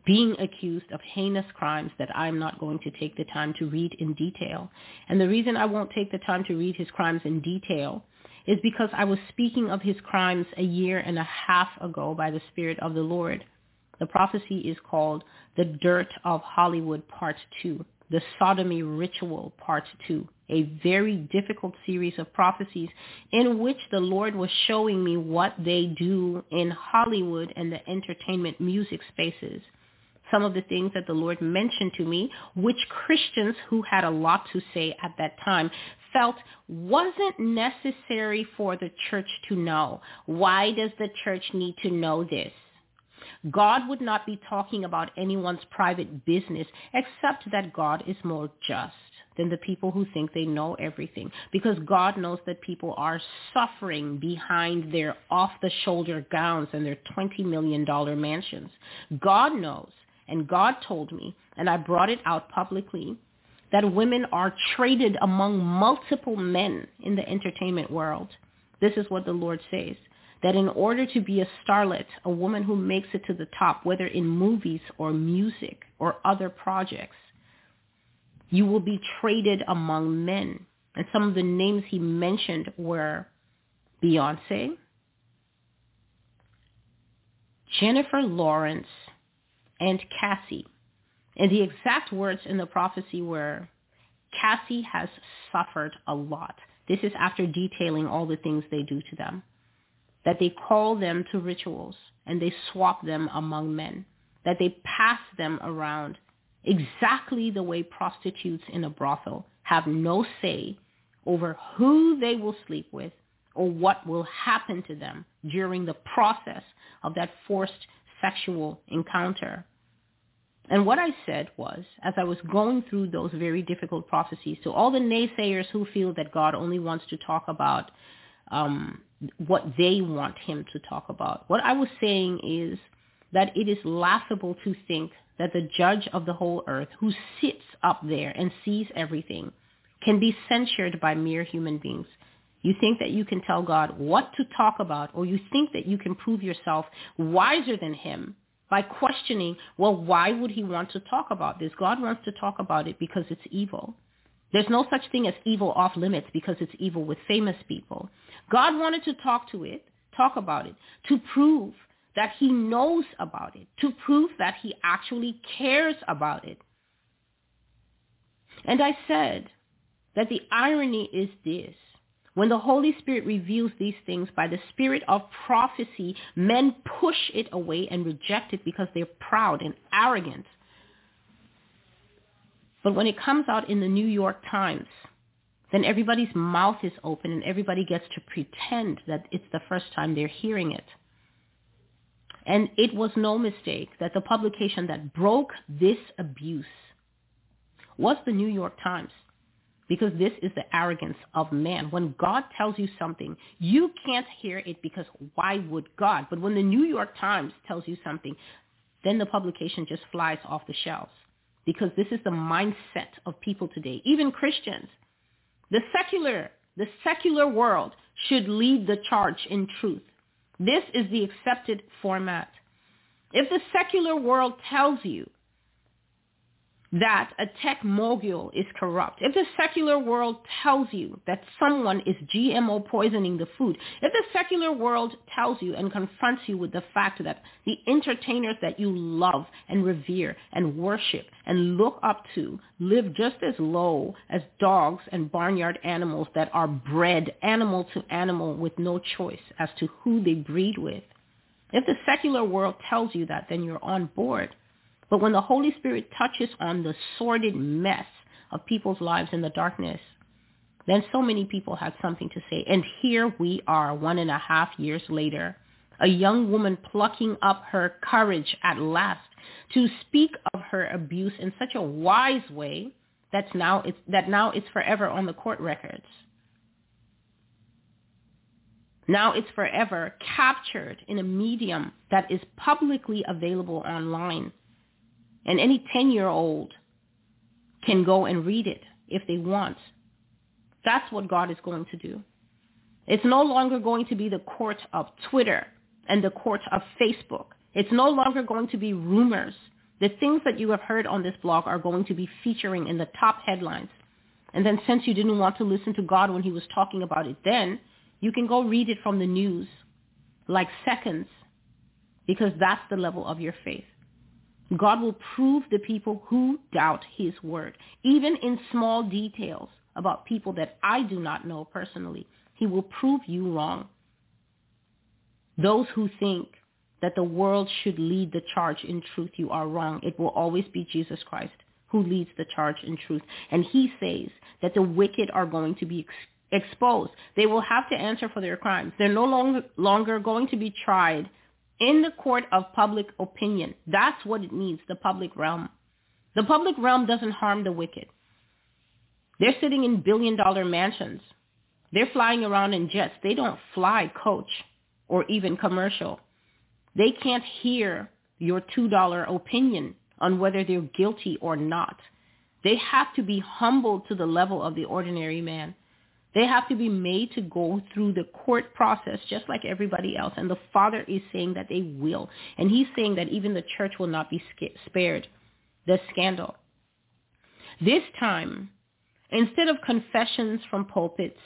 being accused of heinous crimes that I'm not going to take the time to read in detail. And the reason I won't take the time to read his crimes in detail is because I was speaking of his crimes a year and a half ago by the Spirit of the Lord. The prophecy is called The Dirt of Hollywood Part two, The Sodomy Ritual Part two, a very difficult series of prophecies in which the Lord was showing me what they do in Hollywood and the entertainment music spaces. Some of the things that the Lord mentioned to me, which Christians who had a lot to say at that time felt wasn't necessary for the church to know. Why does the church need to know this? God would not be talking about anyone's private business, except that God is more just than the people who think they know everything, because God knows that people are suffering behind their off-the-shoulder gowns and their twenty million dollars mansions. God knows, and God told me, and I brought it out publicly, that women are traded among multiple men in the entertainment world. This is what the Lord says, that in order to be a starlet, a woman who makes it to the top, whether in movies or music or other projects, you will be traded among men. And some of the names he mentioned were Beyonce, Jennifer Lawrence, and Cassie. And the exact words in the prophecy were, Cassie has suffered a lot. This is after detailing all the things they do to them, that they call them to rituals and they swap them among men, that they pass them around exactly the way prostitutes in a brothel have no say over who they will sleep with or what will happen to them during the process of that forced sexual encounter. And what I said was, as I was going through those very difficult prophecies, to all the naysayers who feel that God only wants to talk about um, what they want him to talk about, what I was saying is that it is laughable to think that the judge of the whole earth, who sits up there and sees everything, can be censured by mere human beings. You think that you can tell God what to talk about, or you think that you can prove yourself wiser than him by questioning, well, why would he want to talk about this? God wants to talk about it because it's evil. There's no such thing as evil off limits because it's evil with famous people. God wanted to talk to it, talk about it, to prove that he knows about it, to prove that he actually cares about it. And I said that the irony is this. When the Holy Spirit reveals these things by the spirit of prophecy, men push it away and reject it because they're proud and arrogant. But when it comes out in the New York Times then everybody's mouth is open and everybody gets to pretend that it's the first time they're hearing it. And it was no mistake that the publication that broke this abuse was the New York Times, because this is the arrogance of man. When God tells you something, you can't hear it because why would God? But when the New York Times tells you something, then the publication just flies off the shelves, because this is the mindset of people today, even Christians. The secular, the secular world should lead the charge in truth. This is the accepted format. If the secular world tells you that a tech mogul is corrupt, if the secular world tells you that someone is G M O poisoning the food, if the secular world tells you and confronts you with the fact that the entertainers that you love and revere and worship and look up to live just as low as dogs and barnyard animals that are bred animal to animal with no choice as to who they breed with, if the secular world tells you that, then you're on board. But when the Holy Spirit touches on the sordid mess of people's lives in the darkness, then so many people had something to say. And here we are, one and a half years later, a young woman plucking up her courage at last to speak of her abuse in such a wise way that's now it's, that now it's forever on the court records. Now it's forever captured in a medium that is publicly available online. And any ten-year-old can go and read it if they want. That's what God is going to do. It's no longer going to be the court of Twitter and the court of Facebook. It's no longer going to be rumors. The things that you have heard on this blog are going to be featuring in the top headlines. And then since you didn't want to listen to God when he was talking about it then, you can go read it from the news like seconds, because that's the level of your faith. God will prove the people who doubt his word, even in small details about people that I do not know personally. He will prove you wrong. Those who think that the world should lead the charge in truth, you are wrong. It will always be Jesus Christ who leads the charge in truth. And he says that the wicked are going to be ex- exposed. They will have to answer for their crimes. They're no long- longer going to be tried in the court of public opinion. That's what it means, the public realm. The public realm doesn't harm the wicked. They're sitting in billion-dollar mansions. They're flying around in jets. They don't fly coach or even commercial. They can't hear your two dollar opinion on whether they're guilty or not. They have to be humbled to the level of the ordinary man. They have to be made to go through the court process just like everybody else. And the Father is saying that they will. And he's saying that even the church will not be spared the scandal. This time, instead of confessions from pulpits,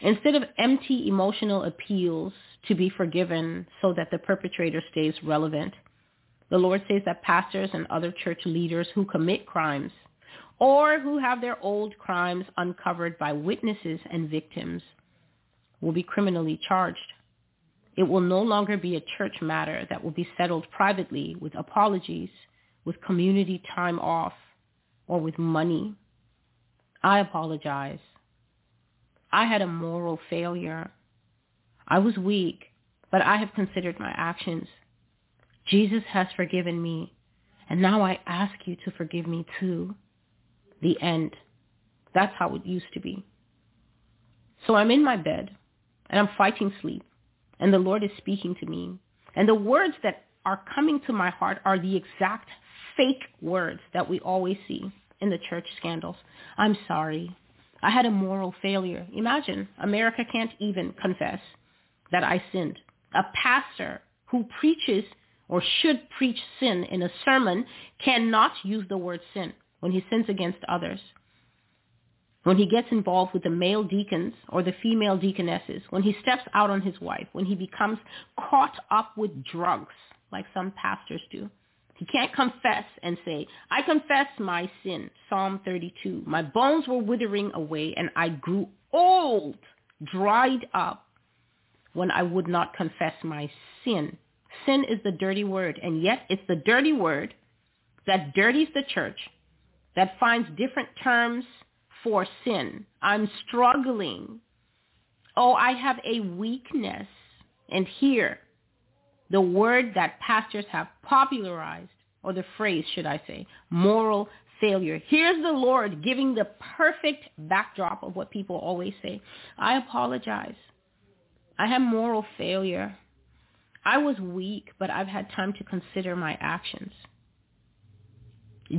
instead of empty emotional appeals to be forgiven so that the perpetrator stays relevant, the Lord says that pastors and other church leaders who commit crimes or who have their old crimes uncovered by witnesses and victims will be criminally charged. It will no longer be a church matter that will be settled privately with apologies, with community time off, or with money. I apologize. I had a moral failure. I was weak, but I have considered my actions. Jesus has forgiven me, and now I ask you to forgive me too. The end. That's how it used to be. So I'm in my bed and I'm fighting sleep, and the Lord is speaking to me, and the words that are coming to my heart are the exact fake words that we always see in the church scandals. I'm sorry. I had a moral failure. Imagine, America can't even confess that I sinned. A pastor who preaches or should preach sin in a sermon cannot use the word sin when he sins against others, when he gets involved with the male deacons or the female deaconesses, when he steps out on his wife, when he becomes caught up with drugs like some pastors do. He can't confess and say, I confess my sin, Psalm thirty-two. My bones were withering away and I grew old, dried up, when I would not confess my sin. Sin is the dirty word, and yet it's the dirty word that dirties the church, that finds different terms for sin. I'm struggling. Oh, I have a weakness. And here, the word that pastors have popularized, or the phrase, should I say, moral failure. Here's the Lord giving the perfect backdrop of what people always say. I apologize. I have moral failure. I was weak, but I've had time to consider my actions.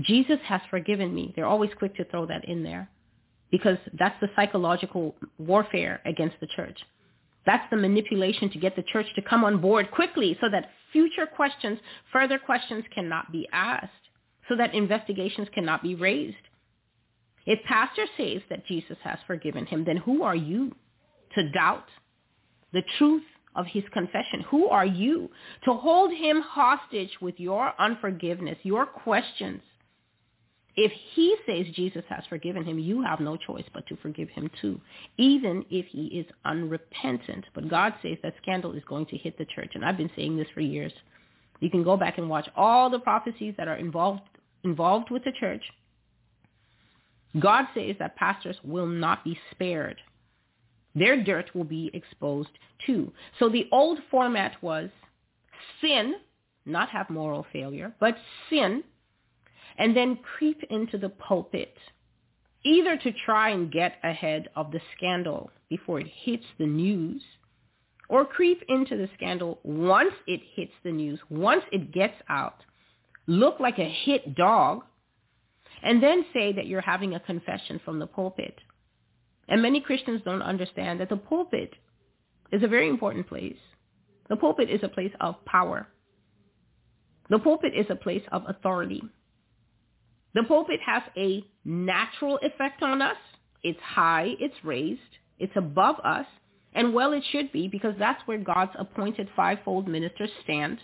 Jesus has forgiven me. They're always quick to throw that in there because that's the psychological warfare against the church. That's the manipulation to get the church to come on board quickly so that future questions, further questions cannot be asked, so that investigations cannot be raised. If pastor says that Jesus has forgiven him, then who are you to doubt the truth of his confession? Who are you to hold him hostage with your unforgiveness, your questions? If he says Jesus has forgiven him, you have no choice but to forgive him too, even if he is unrepentant. But God says that scandal is going to hit the church, and I've been saying this for years. You can go back and watch all the prophecies that are involved involved with the church. God says that pastors will not be spared. Their dirt will be exposed too. So the old format was sin, not have moral failure, but sin, and then creep into the pulpit, either to try and get ahead of the scandal before it hits the news, or creep into the scandal once it hits the news, once it gets out, look like a hit dog, and then say that you're having a confession from the pulpit. And many Christians don't understand that the pulpit is a very important place. The pulpit is a place of power. The pulpit is a place of authority. The pulpit has a natural effect on us. It's high, it's raised, it's above us, and well, it should be, because that's where God's appointed fivefold ministers stand.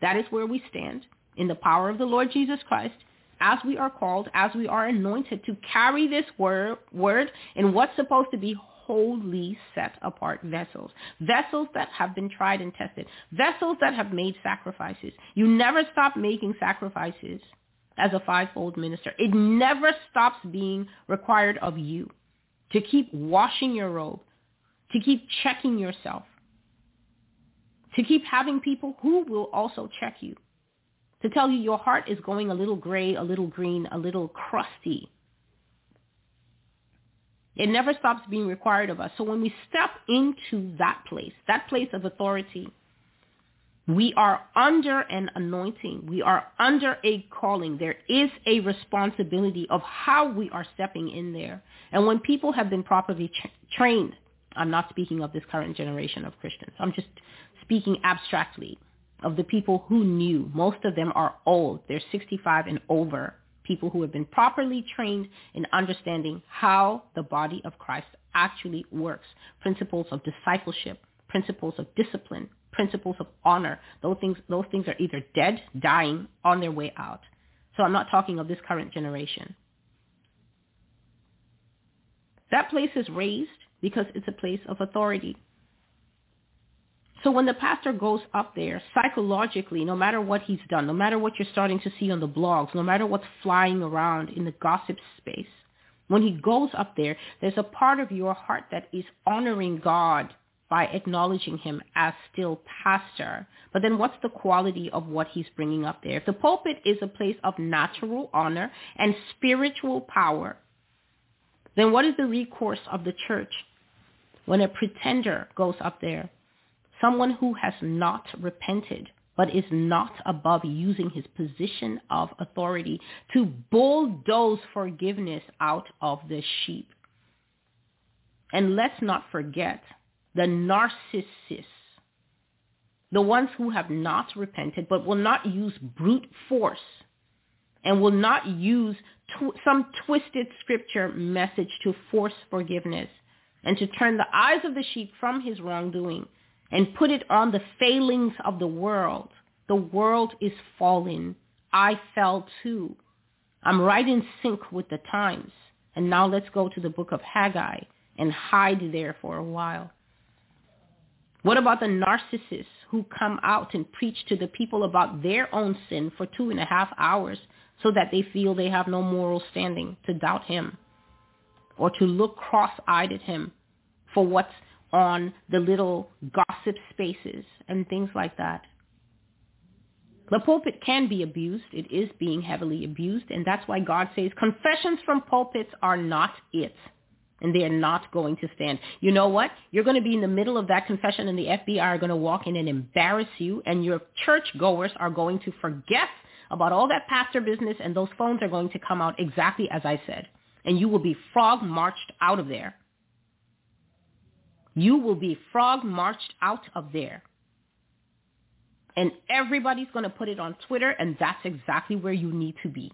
That is where we stand, in the power of the Lord Jesus Christ, as we are called, as we are anointed to carry this word, word in what's supposed to be wholly set apart vessels. Vessels that have been tried and tested. Vessels that have made sacrifices. You never stop making sacrifices as a fivefold minister. It never stops being required of you to keep washing your robe, to keep checking yourself, to keep having people who will also check you, to tell you your heart is going a little gray, a little green, a little crusty. It never stops being required of us. So when we step into that place, that place of authority, we are under an anointing. We are under a calling. There is a responsibility of how we are stepping in there. And when people have been properly tra- trained, I'm not speaking of this current generation of Christians. I'm just speaking abstractly of the people who knew. Most of them are old. They're sixty-five and over. People who have been properly trained in understanding how the body of Christ actually works. Principles of discipleship, principles of discipline, principles of honor. Those things, those things are either dead, dying, on their way out. So I'm not talking of this current generation. That place is raised because it's a place of authority. So when the pastor goes up there, psychologically, no matter what he's done, no matter what you're starting to see on the blogs, no matter what's flying around in the gossip space, when he goes up there, there's a part of your heart that is honoring God by acknowledging him as still pastor. But then what's the quality of what he's bringing up there? If the pulpit is a place of natural honor and spiritual power, then what is the recourse of the church when a pretender goes up there? Someone who has not repented, but is not above using his position of authority to bulldoze forgiveness out of the sheep. And let's not forget the narcissists, the ones who have not repented, but will not use brute force and will not use tw- some twisted scripture message to force forgiveness and to turn the eyes of the sheep from his wrongdoing and put it on the failings of the world. The world is fallen. I fell too. I'm right in sync with the times. And now let's go to the book of Haggai and hide there for a while. What about the narcissists who come out and preach to the people about their own sin for two and a half hours so that they feel they have no moral standing to doubt him? or to look cross-eyed at him for what's on the little gossip spaces and things like that. The pulpit can be abused. It is being heavily abused, and that's why God says confessions from pulpits are not it, and they are not going to stand. You know what? You're going to be in the middle of that confession, and the F B I are going to walk in and embarrass you, and your churchgoers are going to forget about all that pastor business, and those phones are going to come out exactly as I said, and you will be frog-marched out of there. You will be frog-marched out of there. And everybody's going to put it on Twitter, and that's exactly where you need to be.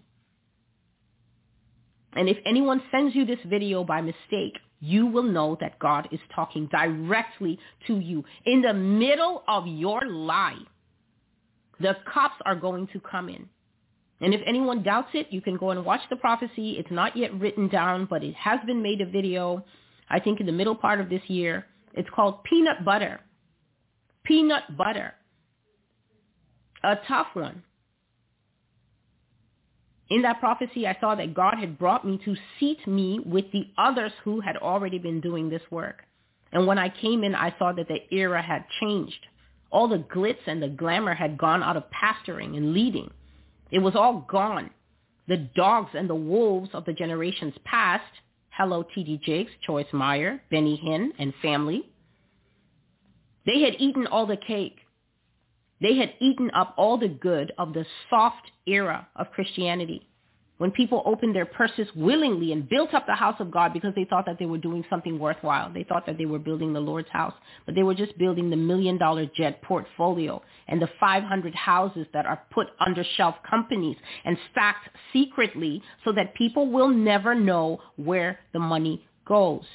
And if anyone sends you this video by mistake, you will know that God is talking directly to you. In the middle of your lie, the cops are going to come in. And if anyone doubts it, you can go and watch the prophecy. It's not yet written down, but it has been made a video, I think in the middle part of this year. It's called Peanut Butter. Peanut Butter. A tough one. In that prophecy, I saw that God had brought me to seat me with the others who had already been doing this work. And when I came in, I saw that the era had changed. All the glitz and the glamour had gone out of pastoring and leading. It was all gone. The dogs and the wolves of the generations past, hello T D Jakes, Joyce Meyer, Benny Hinn, and family, they had eaten all the cake. They had eaten up all the good of the soft era of Christianity, when people opened their purses willingly and built up the house of God because they thought that they were doing something worthwhile. They thought that they were building the Lord's house, but they were just building the million-dollar jet portfolio and the five hundred houses that are put under shelf companies and stacked secretly so that people will never know where the money goes.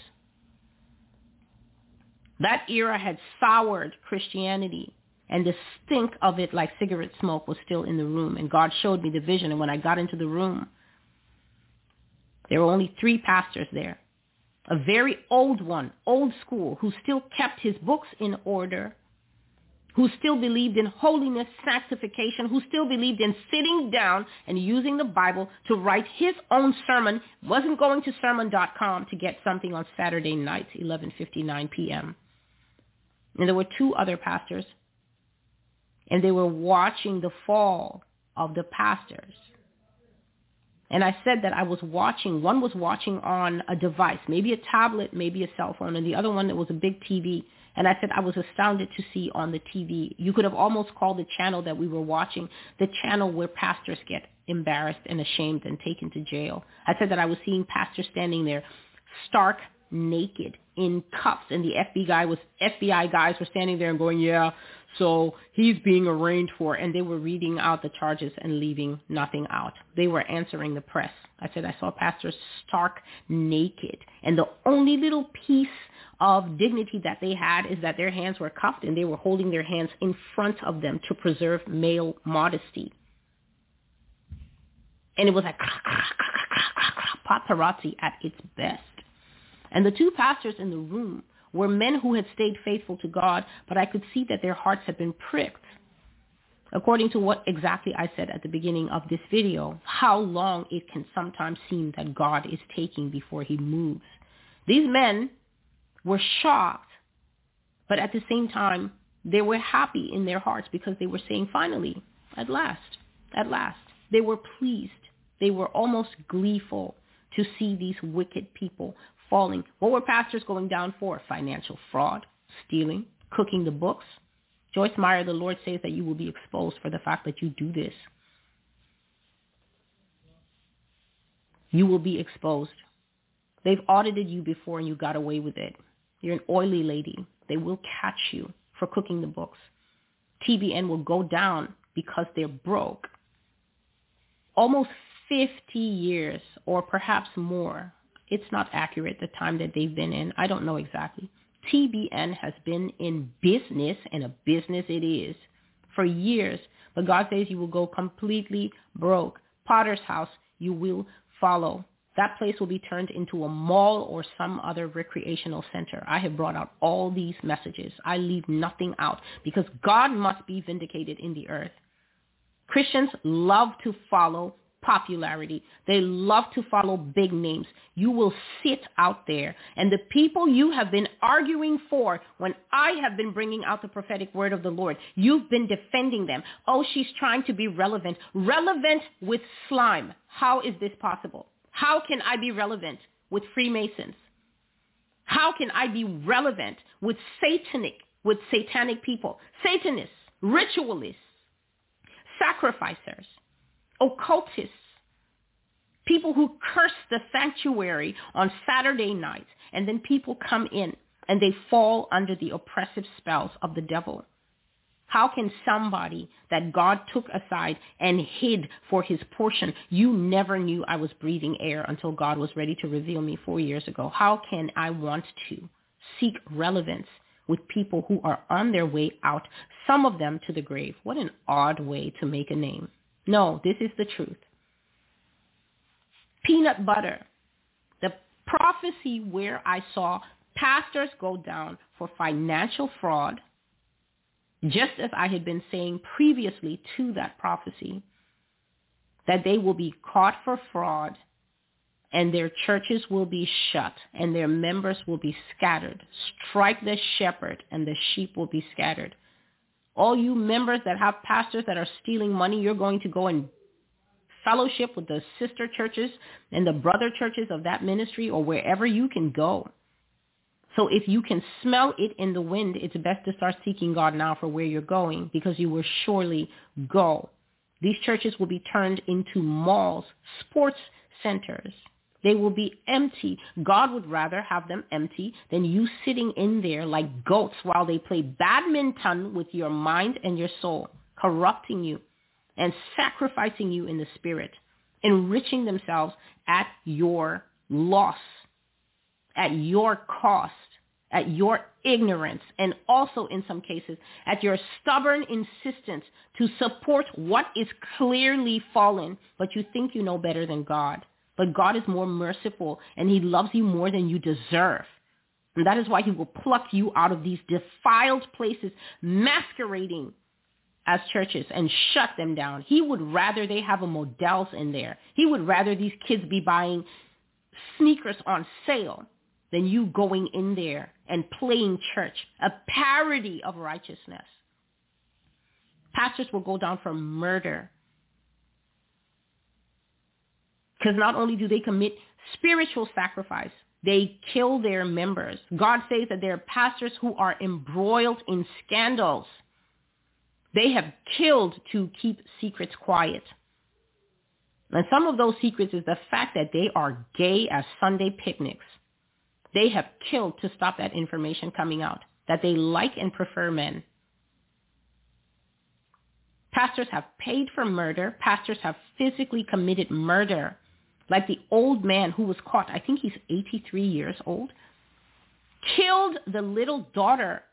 That era had soured Christianity. And the stink of it, like cigarette smoke, was still in the room. And God showed me the vision. And when I got into the room, there were only three pastors there. A very old one, old school, who still kept his books in order, who still believed in holiness, sanctification, who still believed in sitting down and using the Bible to write his own sermon, wasn't going to sermon dot com to get something on Saturday night, eleven fifty-nine p.m. And there were two other pastors. And they were watching the fall of the pastors. And I said that I was watching. One was watching on a device, maybe a tablet, maybe a cell phone. And the other one, it was a big T V. And I said I was astounded to see on the T V. You could have almost called the channel that we were watching the channel where pastors get embarrassed and ashamed and taken to jail. I said that I was seeing pastors standing there stark naked in cuffs. And the F B I guy was F B I guys were standing there and going, yeah, so he's being arraigned for, and they were reading out the charges and leaving nothing out. They were answering the press. I said, I saw pastors stark naked, and the only little piece of dignity that they had is that their hands were cuffed, and they were holding their hands in front of them to preserve male modesty. And it was like paparazzi at its best. And the two pastors in the room were men who had stayed faithful to God, but I could see that their hearts had been pricked. According to what exactly I said at the beginning of this video, how long it can sometimes seem that God is taking before he moves. These men were shocked, but at the same time, they were happy in their hearts because they were saying, finally, at last, at last. They were pleased. They were almost gleeful to see these wicked people falling. What were pastors going down for? Financial fraud, stealing, cooking the books. Joyce Meyer, the Lord says that you will be exposed for the fact that you do this. You will be exposed. They've audited you before and you got away with it. You're an oily lady. They will catch you for cooking the books. T B N will go down because they're broke. Almost fifty years or perhaps more. It's not accurate, the time that they've been in. I don't know exactly. T B N has been in business, and a business it is, for years. But God says you will go completely broke. Potter's house, you will follow. That place will be turned into a mall or some other recreational center. I have brought out all these messages. I leave nothing out because God must be vindicated in the earth. Christians love to follow popularity. They love to follow big names. You will sit out there. And the people you have been arguing for when I have been bringing out the prophetic word of the Lord, you've been defending them. Oh, she's trying to be relevant. Relevant with slime. How is this possible? How can I be relevant with Freemasons? How can I be relevant with satanic, with satanic people? Satanists, ritualists, sacrificers, occultists, people who curse the sanctuary on Saturday nights, and then people come in and they fall under the oppressive spells of the devil. How can somebody that God took aside and hid for his portion? You never knew I was breathing air until God was ready to reveal me four years ago. How can I want to seek relevance with people who are on their way out, some of them to the grave? What an odd way to make a name. No, this is the truth. Peanut butter, the prophecy where I saw pastors go down for financial fraud, just as I had been saying previously to that prophecy, that they will be caught for fraud and their churches will be shut and their members will be scattered. Strike the shepherd and the sheep will be scattered. All you members that have pastors that are stealing money, you're going to go and fellowship with the sister churches and the brother churches of that ministry or wherever you can go. So if you can smell it in the wind, it's best to start seeking God now for where you're going, because you will surely go. These churches will be turned into malls, sports centers. They will be empty. God would rather have them empty than you sitting in there like goats while they play badminton with your mind and your soul, corrupting you and sacrificing you in the spirit, enriching themselves at your loss, at your cost, at your ignorance, and also in some cases at your stubborn insistence to support what is clearly fallen, but you think you know better than God. But God is more merciful, and he loves you more than you deserve. And that is why he will pluck you out of these defiled places masquerading as churches and shut them down. He would rather they have a Models in there. He would rather these kids be buying sneakers on sale than you going in there and playing church, a parody of righteousness. Pastors will go down for murder, because not only do they commit spiritual sacrifice, they kill their members. God says that there are pastors who are embroiled in scandals. They have killed to keep secrets quiet. And some of those secrets is the fact that they are gay as Sunday picnics. They have killed to stop that information coming out, that they like and prefer men. Pastors have paid for murder. Pastors have physically committed murder. Like the old man who was caught, I think he's eighty-three years old, killed the little daughter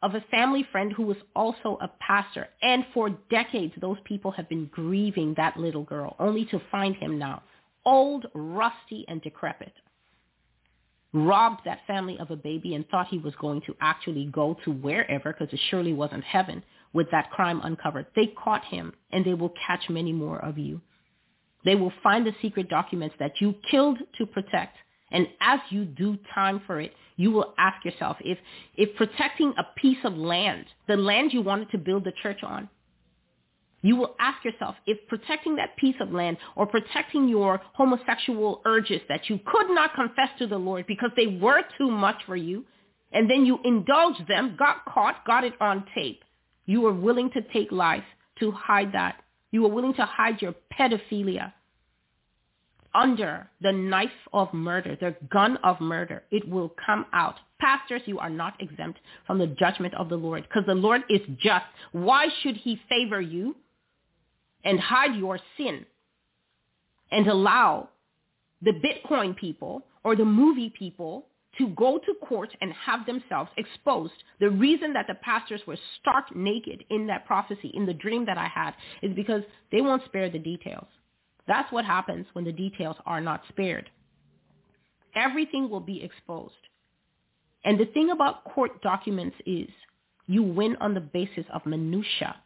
of a family friend who was also a pastor. And for decades, those people have been grieving that little girl, only to find him now, old, rusty, and decrepit. Robbed that family of a baby and thought he was going to actually go to wherever, because it surely wasn't heaven, with that crime uncovered. They caught him, and they will catch many more of you. They will find the secret documents that you killed to protect. And as you do time for it, you will ask yourself, if if protecting a piece of land, the land you wanted to build the church on, you will ask yourself if protecting that piece of land or protecting your homosexual urges that you could not confess to the Lord because they were too much for you, and then you indulged them, got caught, got it on tape. You were willing to take life to hide that. You were willing to hide your pedophilia under the knife of murder, the gun of murder. It will come out. Pastors, you are not exempt from the judgment of the Lord, because the Lord is just. Why should he favor you and hide your sin and allow the Bitcoin people or the movie people to go to court and have themselves exposed? The reason that the pastors were stark naked in that prophecy, in the dream that I had, is because they won't spare the details. That's what happens when the details are not spared. Everything will be exposed. And the thing about court documents is you win on the basis of minutia.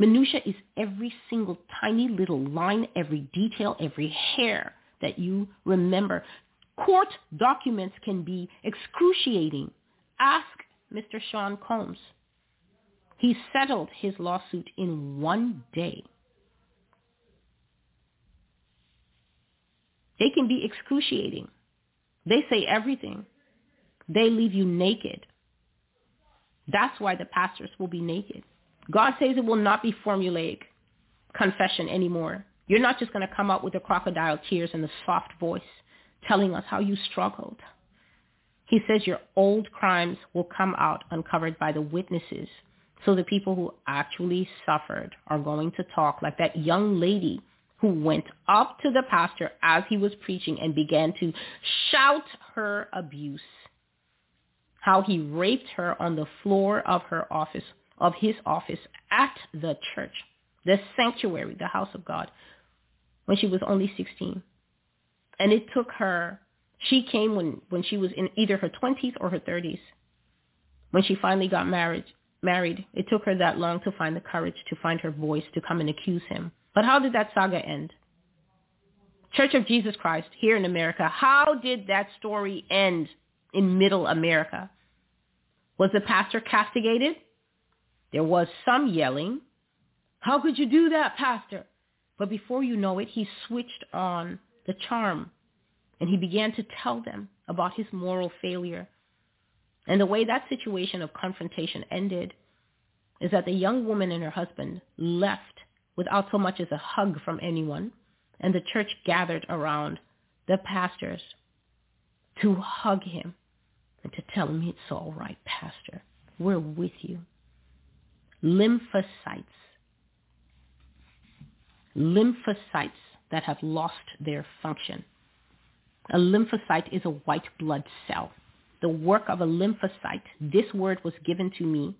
Minutia is every single tiny little line, every detail, every hair that you remember. Court documents can be excruciating. Ask Mister Sean Combs. He settled his lawsuit in one day. They can be excruciating. They say everything. They leave you naked. That's why the pastors will be naked. God says it will not be formulaic confession anymore. You're not just going to come out with the crocodile tears and the soft voice telling us how you struggled. He says your old crimes will come out uncovered by the witnesses. So the people who actually suffered are going to talk like that young lady who went up to the pastor as he was preaching and began to shout her abuse, how he raped her on the floor of her office, of his office at the church, the sanctuary, the house of God, when she was only sixteen. And it took her, she came when, when she was in either her twenties or her thirties. When she finally got married, married, it took her that long to find the courage, to find her voice, to come and accuse him. But how did that saga end? Church of Jesus Christ here in America, how did that story end in middle America? Was the pastor castigated? There was some yelling. How could you do that, pastor? But before you know it, he switched on the charm and he began to tell them about his moral failure. And the way that situation of confrontation ended is that the young woman and her husband left without so much as a hug from anyone, and the church gathered around the pastors to hug him and to tell him, it's all right, pastor. We're with you. Lymphocytes. Lymphocytes that have lost their function. A lymphocyte is a white blood cell. The work of a lymphocyte, this word was given to me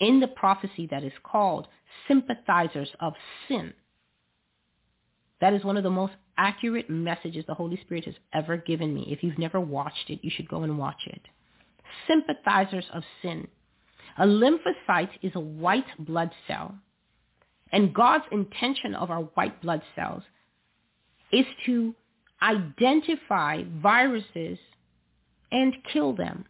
in the prophecy that is called sympathizers of sin. That is one of the most accurate messages the Holy Spirit has ever given me. If you've never watched it, you should go and watch it. Sympathizers of sin. A lymphocyte is a white blood cell. And God's intention of our white blood cells is to identify viruses and kill them.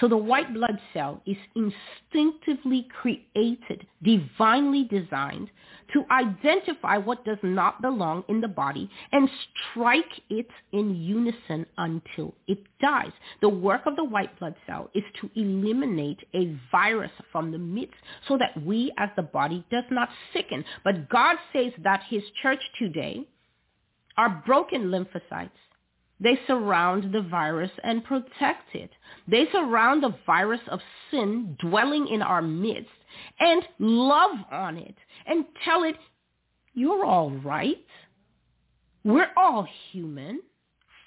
So the white blood cell is instinctively created, divinely designed to identify what does not belong in the body and strike it in unison until it dies. The work of the white blood cell is to eliminate a virus from the midst so that we as the body does not sicken. But God says that his church today are broken lymphocytes. They surround the virus and protect it. They surround the virus of sin dwelling in our midst and love on it and tell it, you're all right. We're all human.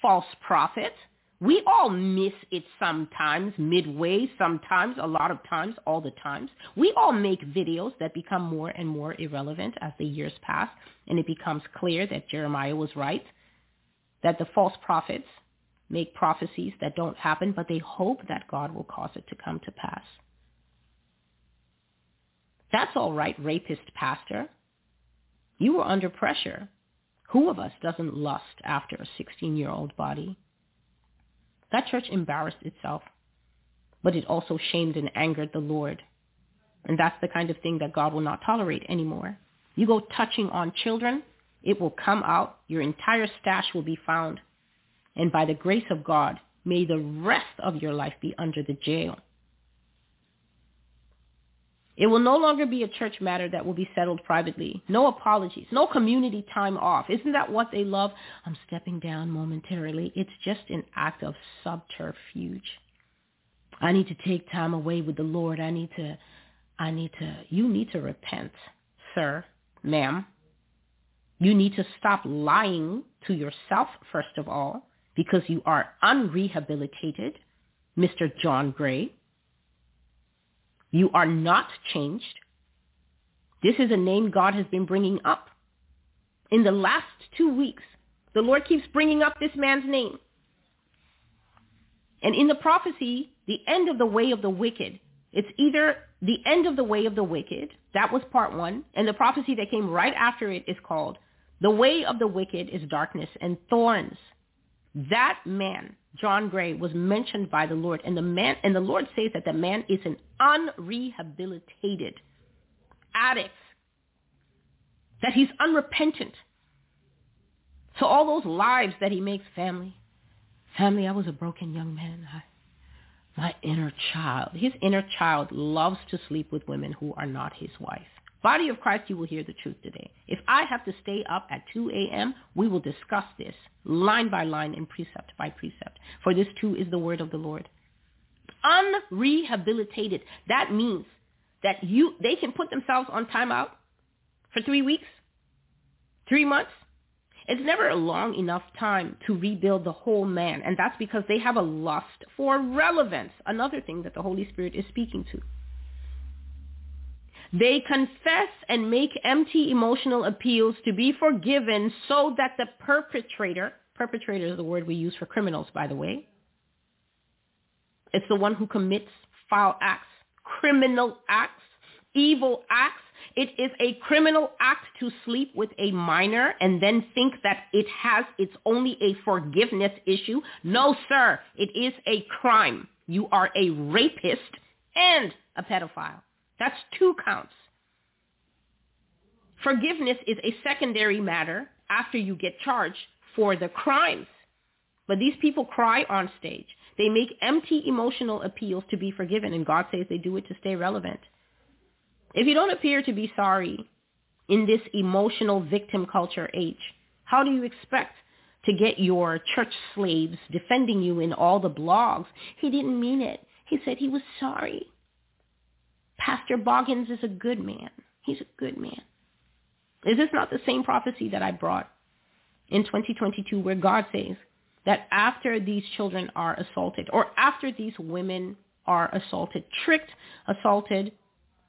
False prophet. We all miss it sometimes, midway, sometimes, a lot of times, all the times. We all make videos that become more and more irrelevant as the years pass, and it becomes clear that Jeremiah was right, that the false prophets make prophecies that don't happen, but they hope that God will cause it to come to pass. That's all right, rapist pastor. You were under pressure. Who of us doesn't lust after a sixteen-year-old body? That church embarrassed itself, but it also shamed and angered the Lord. And that's the kind of thing that God will not tolerate anymore. You go touching on children, it will come out. Your entire stash will be found. And by the grace of God, may the rest of your life be under the jail. It will no longer be a church matter that will be settled privately. No apologies. No community time off. Isn't that what they love? I'm stepping down momentarily. It's just an act of subterfuge. I need to take time away with the Lord. I need to, I need to, you need to repent, sir, ma'am. You need to stop lying to yourself, first of all, because you are unrehabilitated, Mister John Gray. You are not changed. This is a name God has been bringing up. In the last two weeks, the Lord keeps bringing up this man's name. And in the prophecy, the end of the way of the wicked, it's either the end of the way of the wicked That was part one. And the prophecy that came right after it is called, The Way of the Wicked is Darkness and Thorns. That man, John Gray, was mentioned by the Lord. And the man, and the Lord says that the man is an unrehabilitated addict, that he's unrepentant. So all those lives that he makes, family, family, I was a broken young man. I, my inner child, his inner child loves to sleep with women who are not his wife. Body of Christ, you will hear the truth today. If I have to stay up at two a.m., we will discuss this line by line and precept by precept. For this too is the word of the Lord. Unrehabilitated. That means that you they can put themselves on timeout for three weeks, three months. It's never a long enough time to rebuild the whole man. And that's because they have a lust for relevance, another thing that the Holy Spirit is speaking to. They confess and make empty emotional appeals to be forgiven so that the perpetrator, perpetrator is the word we use for criminals, by the way. It's the one who commits foul acts, criminal acts, evil acts. It is a criminal act to sleep with a minor and then think that it has, it's only a forgiveness issue. No, sir. It is a crime. You are a rapist and a pedophile. That's two counts. Forgiveness is a secondary matter after you get charged for the crimes. But these people cry on stage. They make empty emotional appeals to be forgiven, and God says they do it to stay relevant. If you don't appear to be sorry in this emotional victim culture age, how do you expect to get your church slaves defending you in all the blogs? He didn't mean it. He said he was sorry. Pastor Boggins is a good man. He's a good man. Is this not the same prophecy that I brought in twenty twenty-two where God says that after these children are assaulted, or after these women are assaulted, tricked, assaulted,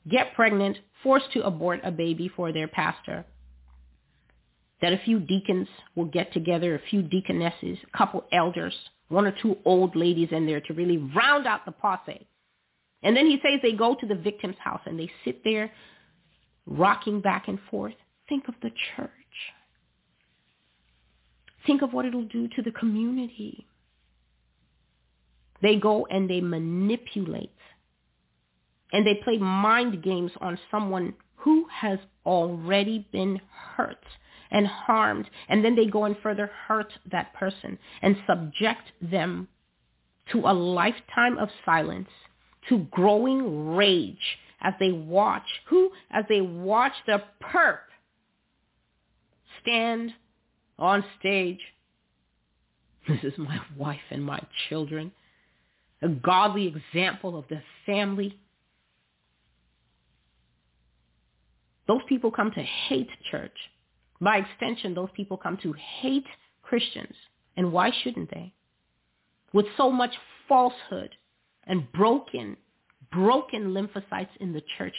get pregnant, forced to abort a baby for their pastor, that a few deacons will get together, a few deaconesses, a couple elders, one or two old ladies in there to really round out the posse. And then he says they go to the victim's house and they sit there rocking back and forth. Think of the church. Think of what it'll do to the community. They go and they manipulate. And they play mind games on someone who has already been hurt and harmed. And then they go and further hurt that person and subject them to a lifetime of silence, to growing rage as they watch, who, as they watch the perp stand on stage. This is my wife and my children, a godly example of the family. Those people come to hate church. By extension, those people come to hate Christians. And why shouldn't they? With so much falsehood and broken, broken lymphocytes in the church,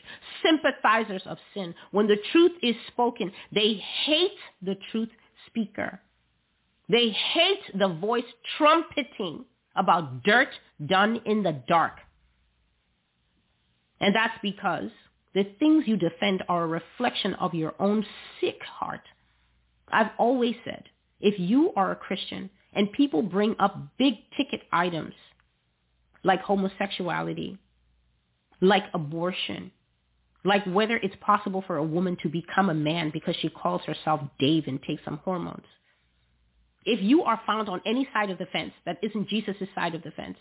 sympathizers of sin. When the truth is spoken, they hate the truth speaker. They hate the voice trumpeting about dirt done in the dark. And that's because the things you defend are a reflection of your own sick heart. I've always said, if you are a Christian and people bring up big ticket items like homosexuality, like abortion, like whether it's possible for a woman to become a man because she calls herself Dave and takes some hormones, if you are found on any side of the fence that isn't Jesus' side of the fence,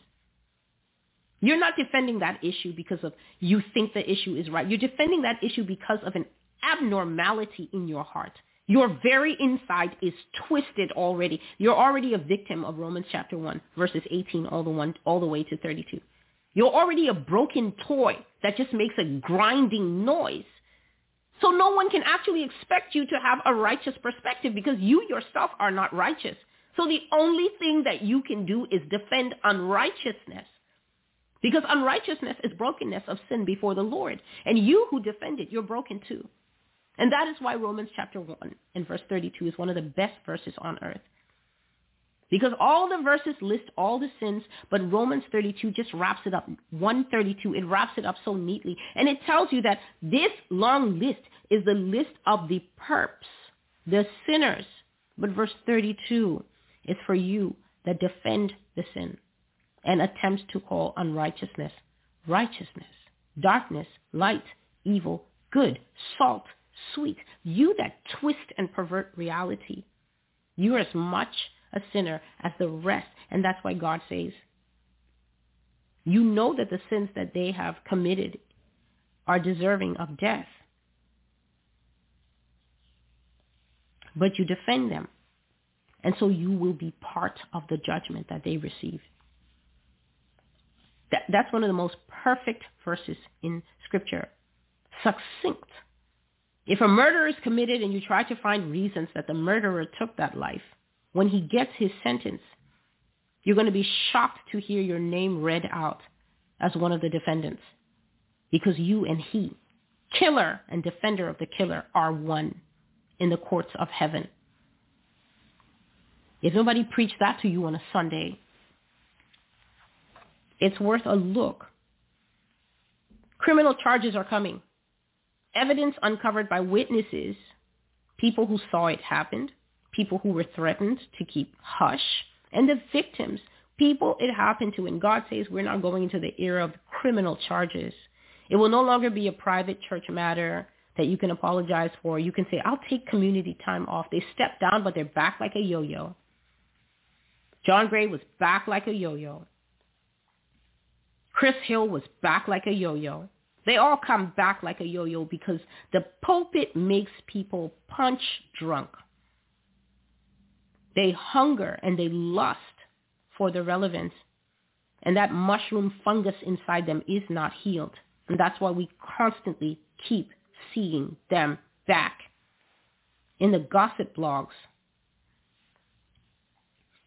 you're not defending that issue because of you think the issue is right. You're defending that issue because of an abnormality in your heart. Your very inside is twisted already. You're already a victim of Romans chapter one, verses eighteen all the, one, all the way to thirty-two. You're already a broken toy that just makes a grinding noise. So no one can actually expect you to have a righteous perspective because you yourself are not righteous. So the only thing that you can do is defend unrighteousness. Because unrighteousness is brokenness of sin before the Lord. And you who defend it, you're broken too. And that is why Romans chapter one and verse thirty-two is one of the best verses on earth. Because all the verses list all the sins, but Romans thirty-two just wraps it up. one thirty-two, it wraps it up so neatly. And it tells you that this long list is the list of the perps, the sinners. But verse thirty-two is for you that defend the sin and attempt to call unrighteousness righteousness, darkness, light, evil, good, salt, sweet. You that twist and pervert reality. You are as much a sinner as the rest. And that's why God says, you know that the sins that they have committed are deserving of death. But you defend them. And so you will be part of the judgment that they receive. That, that's one of the most perfect verses in Scripture. Succinct. If a murder is committed and you try to find reasons that the murderer took that life, when he gets his sentence, you're going to be shocked to hear your name read out as one of the defendants. Because you and he, killer and defender of the killer, are one in the courts of heaven. If nobody preached that to you on a Sunday, it's worth a look. Criminal charges are coming. Evidence uncovered by witnesses, people who saw it happened, people who were threatened to keep hush, and the victims, people it happened to. And God says we're not going into the era of criminal charges. It will no longer be a private church matter that you can apologize for. You can say, I'll take community time off. They stepped down, but they're back like a yo-yo. John Gray was back like a yo-yo. Chris Hill was back like a yo-yo. They all come back like a yo-yo because the pulpit makes people punch drunk. They hunger and they lust for the relevance. And that mushroom fungus inside them is not healed. And that's why we constantly keep seeing them back in the gossip blogs.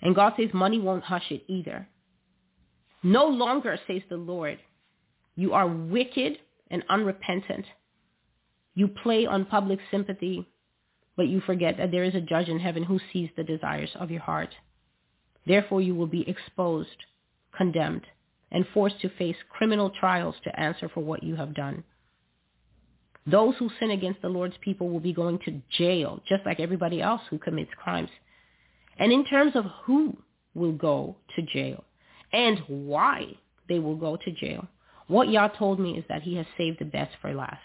And God says money won't hush it either. No longer, says the Lord, you are wicked and unrepentant. You play on public sympathy, but you forget that there is a judge in heaven who sees the desires of your heart. Therefore, you will be exposed, condemned, and forced to face criminal trials to answer for what you have done. Those who sin against the Lord's people will be going to jail, just like everybody else who commits crimes. And in terms of who will go to jail, and why they will go to jail. What Yah told me is that he has saved the best for last.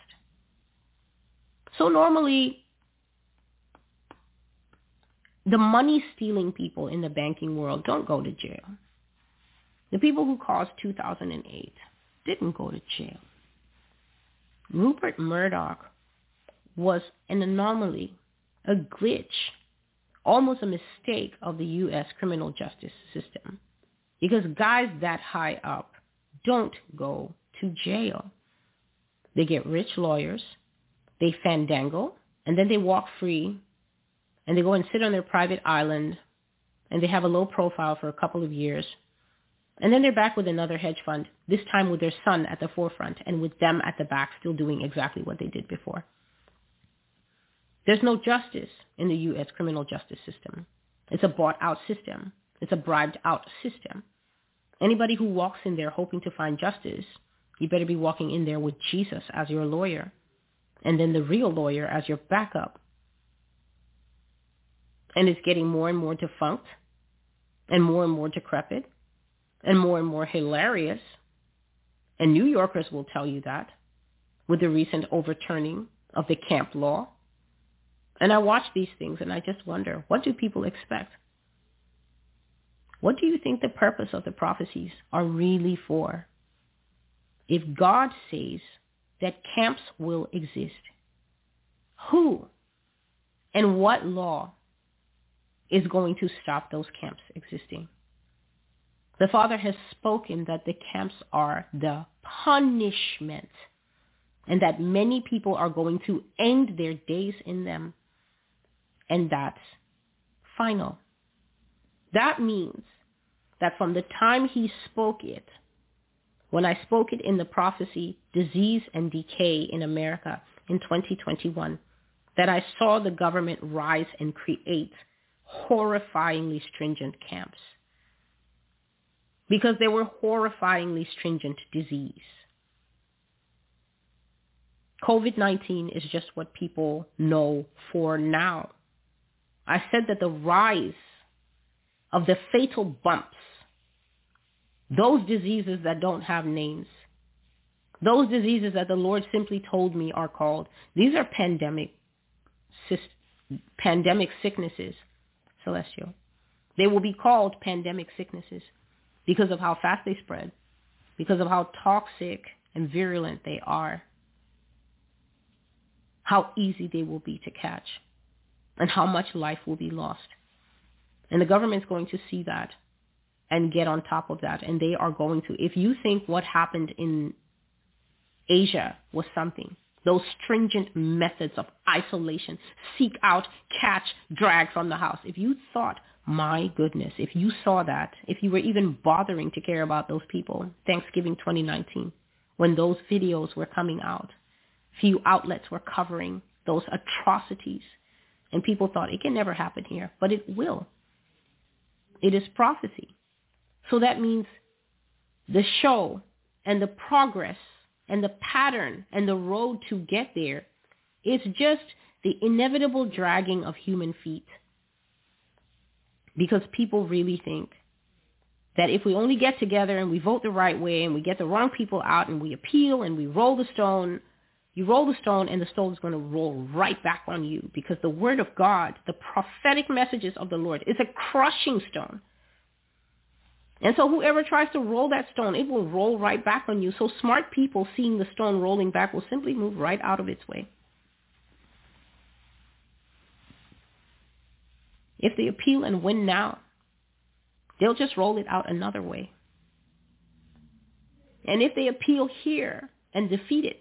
So normally, the money-stealing people in the banking world don't go to jail. The people who caused two thousand eight didn't go to jail. Rupert Murdoch was an anomaly, a glitch, almost a mistake of the U S criminal justice system. Because guys that high up don't go to jail. They get rich lawyers, they fandangle, and then they walk free, and they go and sit on their private island, and they have a low profile for a couple of years. And then they're back with another hedge fund, this time with their son at the forefront, and with them at the back still doing exactly what they did before. There's no justice in the U S criminal justice system. It's a bought-out system. It's a bribed-out system. Anybody who walks in there hoping to find justice, you better be walking in there with Jesus as your lawyer, and then the real lawyer as your backup. And it's getting more and more defunct, and more and more decrepit, and more and more hilarious. And New Yorkers will tell you that with the recent overturning of the camp law. And I watch these things, and I just wonder, what do people expect? What do you think the purpose of the prophecies are really for? If God says that camps will exist, who and what law is going to stop those camps existing? The Father has spoken that the camps are the punishment and that many people are going to end their days in them. And that's final. That means that from the time he spoke it, when I spoke it in the prophecy, Disease and Decay in America in twenty twenty-one, that I saw the government rise and create horrifyingly stringent camps because they were horrifyingly stringent disease. covid nineteen is just what people know for now. I said that the rise of the fatal bumps, those diseases that don't have names, those diseases that the Lord simply told me are called, these are pandemic pandemic sicknesses, Celestial. They will be called pandemic sicknesses because of how fast they spread, because of how toxic and virulent they are, how easy they will be to catch, and how much life will be lost. And the government's going to see that and get on top of that, and they are going to. If you think what happened in Asia was something, those stringent methods of isolation, seek out, catch, drag from the house. If you thought, my goodness, if you saw that, if you were even bothering to care about those people, Thanksgiving twenty nineteen, when those videos were coming out, few outlets were covering those atrocities, and people thought it can never happen here, but it will. It is prophecy. So that means the show and the progress and the pattern and the road to get there is just the inevitable dragging of human feet. Because people really think that if we only get together and we vote the right way and we get the wrong people out and we appeal and we roll the stone, you roll the stone and the stone is going to roll right back on you, because the word of God, the prophetic messages of the Lord, is a crushing stone. And so whoever tries to roll that stone, it will roll right back on you. So smart people, seeing the stone rolling back, will simply move right out of its way. If they appeal and win now, they'll just roll it out another way. And if they appeal here and defeat it,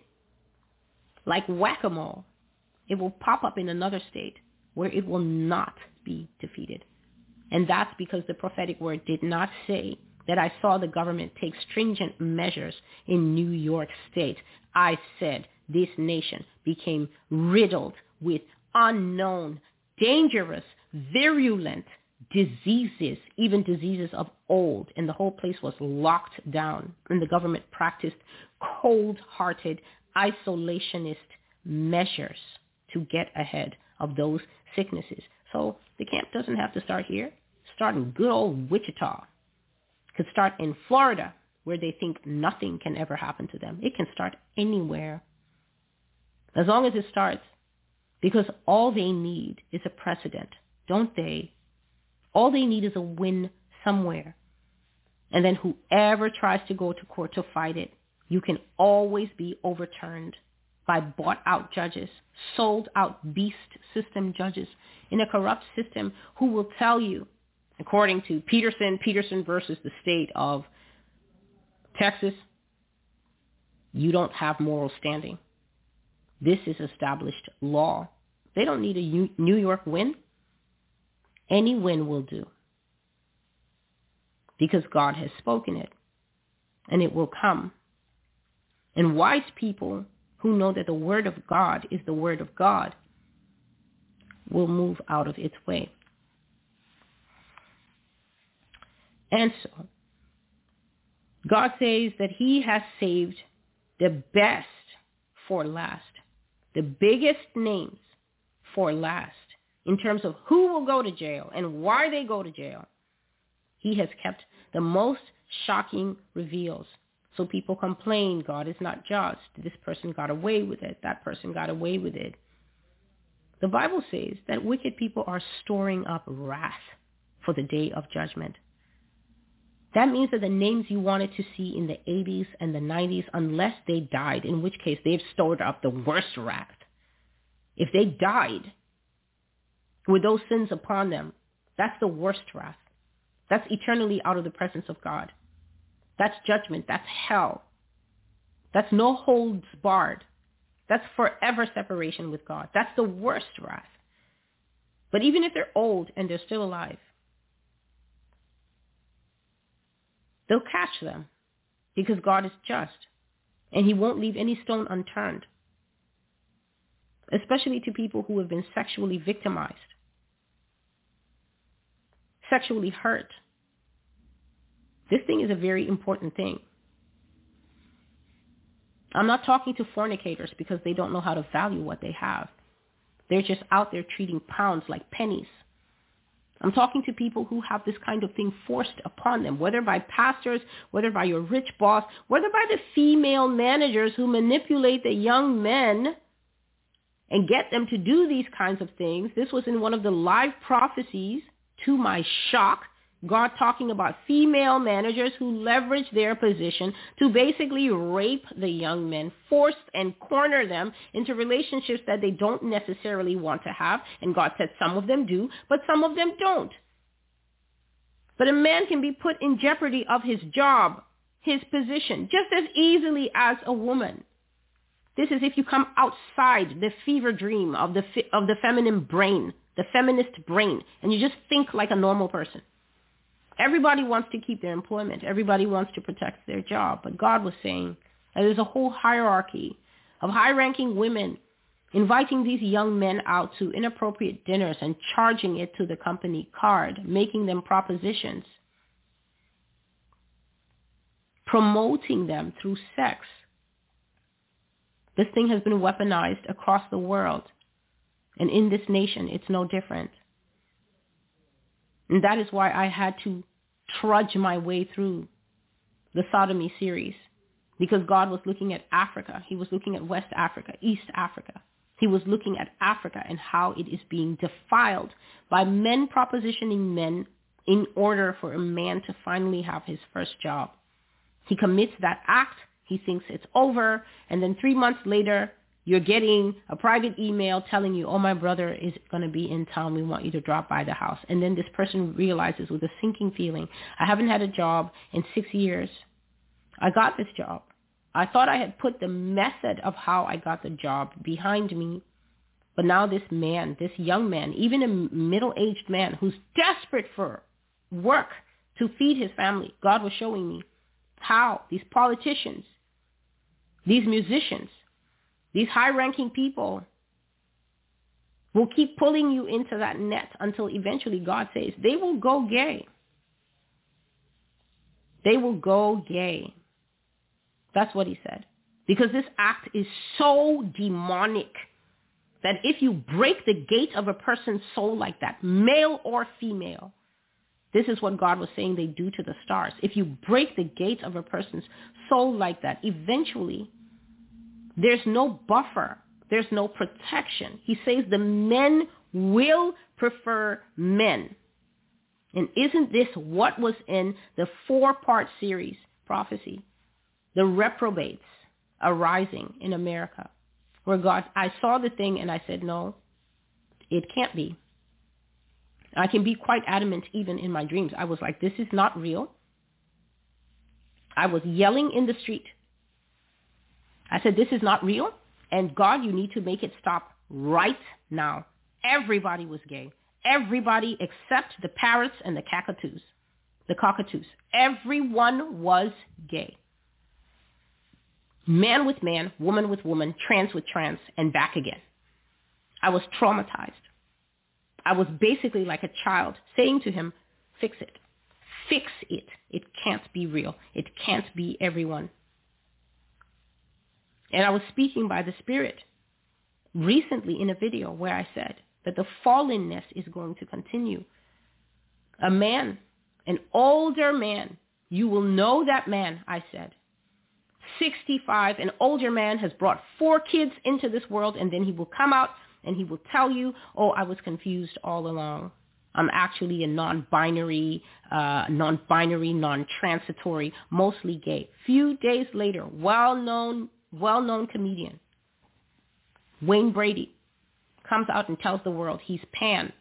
like whack-a-mole, it will pop up in another state where it will not be defeated. And that's because the prophetic word did not say that I saw the government take stringent measures in New York State. I said this nation became riddled with unknown, dangerous, virulent diseases, even diseases of old. And the whole place was locked down. And the government practiced cold-hearted, isolationist measures to get ahead of those sicknesses. So the camp doesn't have to start here. Start in good old Wichita. Could start in Florida, where they think nothing can ever happen to them. It can start anywhere, as long as it starts, because all they need is a precedent, don't they? All they need is a win somewhere. And then whoever tries to go to court to fight it, you can always be overturned by bought-out judges, sold-out beast system judges in a corrupt system who will tell you, according to Peterson, Peterson versus the state of Texas, you don't have moral standing. This is established law. They don't need a New York win. Any win will do, because God has spoken it, and it will come. And wise people who know that the word of God is the word of God will move out of its way. And so, God says that he has saved the best for last, the biggest names for last, in terms of who will go to jail and why they go to jail. He has kept the most shocking reveals. So people complain, God is not just. This person got away with it. That person got away with it. The Bible says that wicked people are storing up wrath for the day of judgment. That means that the names you wanted to see in the eighties and the nineties, unless they died, in which case they've stored up the worst wrath. If they died with those sins upon them, that's the worst wrath. That's eternally out of the presence of God. That's judgment. That's hell. That's no holds barred. That's forever separation with God. That's the worst wrath. But even if they're old and they're still alive, they'll catch them, because God is just, and he won't leave any stone unturned, especially to people who have been sexually victimized. sexually hurt. This thing is a very important thing. I'm not talking to fornicators because they don't know how to value what they have. They're just out there treating pounds like pennies. I'm talking to people who have this kind of thing forced upon them, whether by pastors, whether by your rich boss, whether by the female managers who manipulate the young men and get them to do these kinds of things. This was in one of the live prophecies, to my shock, God talking about female managers who leverage their position to basically rape the young men, force and corner them into relationships that they don't necessarily want to have. And God said some of them do, but some of them don't. But a man can be put in jeopardy of his job, his position, just as easily as a woman. This is if you come outside the fever dream of the fe- of the feminine brain, the feminist brain, and you just think like a normal person. Everybody wants to keep their employment. Everybody wants to protect their job. But God was saying that there's a whole hierarchy of high-ranking women inviting these young men out to inappropriate dinners and charging it to the company card, making them propositions, promoting them through sex. This thing has been weaponized across the world. And in this nation, it's no different. And that is why I had to trudge my way through the sodomy series, because God was looking at Africa. He was looking at West Africa, East Africa. He was looking at Africa and how it is being defiled by men propositioning men in order for a man to finally have his first job. He commits that act. He thinks it's over. And then three months later, you're getting a private email telling you, oh, my brother is going to be in town. We want you to drop by the house. And then this person realizes with a sinking feeling, I haven't had a job in six years. I got this job. I thought I had put the method of how I got the job behind me. But now this man, this young man, even a middle-aged man who's desperate for work to feed his family, God was showing me how these politicians, these musicians, these high-ranking people will keep pulling you into that net until eventually God says they will go gay. They will go gay. That's what he said. Because this act is so demonic that if you break the gate of a person's soul like that, male or female, this is what God was saying they do to the stars. If you break the gate of a person's soul like that, eventually there's no buffer. There's no protection. He says the men will prefer men. And isn't this what was in the four-part series prophecy? The reprobates arising in America. Where God, I saw the thing and I said, no, it can't be. I can be quite adamant even in my dreams. I was like, this is not real. I was yelling in the street. I said, this is not real, and God, you need to make it stop right now. Everybody was gay. Everybody except the parrots and the cockatoos. The cockatoos. Everyone was gay. Man with man, woman with woman, trans with trans, and back again. I was traumatized. I was basically like a child saying to him, fix it. Fix it. It can't be real. It can't be everyone. And I was speaking by the Spirit recently in a video where I said that the fallenness is going to continue. A man, an older man, you will know that man, I said. sixty-five, an older man has brought four kids into this world, and then he will come out and he will tell you, oh, I was confused all along. I'm actually a non-binary, uh, non-binary, non-transitory, mostly gay. Few days later, well-known well-known comedian, Wayne Brady, comes out and tells the world he's Pan.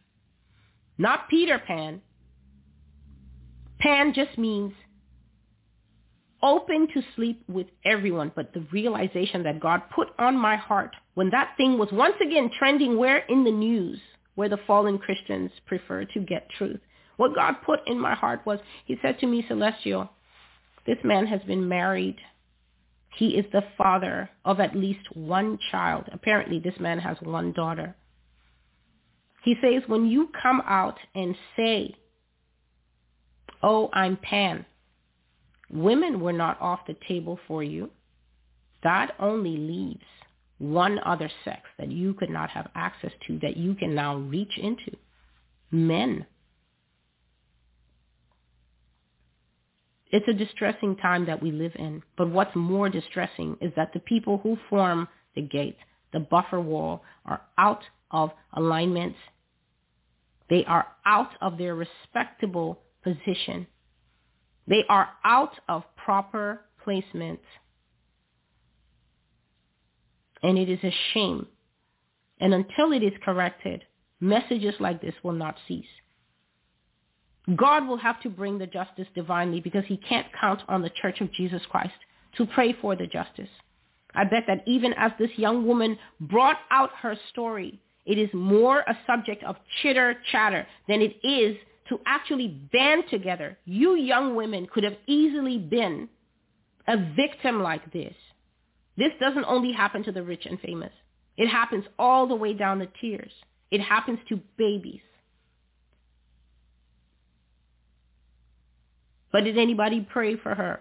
Not Peter Pan. Pan just means open to sleep with everyone. But the realization that God put on my heart when that thing was once again trending where in the news, where the fallen Christians prefer to get truth. What God put in my heart was, he said to me, Celestial, this man has been married. He is the father of at least one child. Apparently, this man has one daughter. He says, when you come out and say oh, I'm Pan. Women were not off the table for you. God only leaves one other sex that you could not have access to, that you can now reach into. Men. It's a distressing time that we live in. But what's more distressing is that the people who form the gate, the buffer wall, are out of alignment. They are out of their respectable position. They are out of proper placement. And it is a shame. And until it is corrected, messages like this will not cease. God will have to bring the justice divinely because he can't count on the Church of Jesus Christ to pray for the justice. I bet that even as this young woman brought out her story, it is more a subject of chitter chatter than it is to actually band together. You young women could have easily been a victim like this. This doesn't only happen to the rich and famous. It happens all the way down the tiers. It happens to babies. But did anybody pray for her?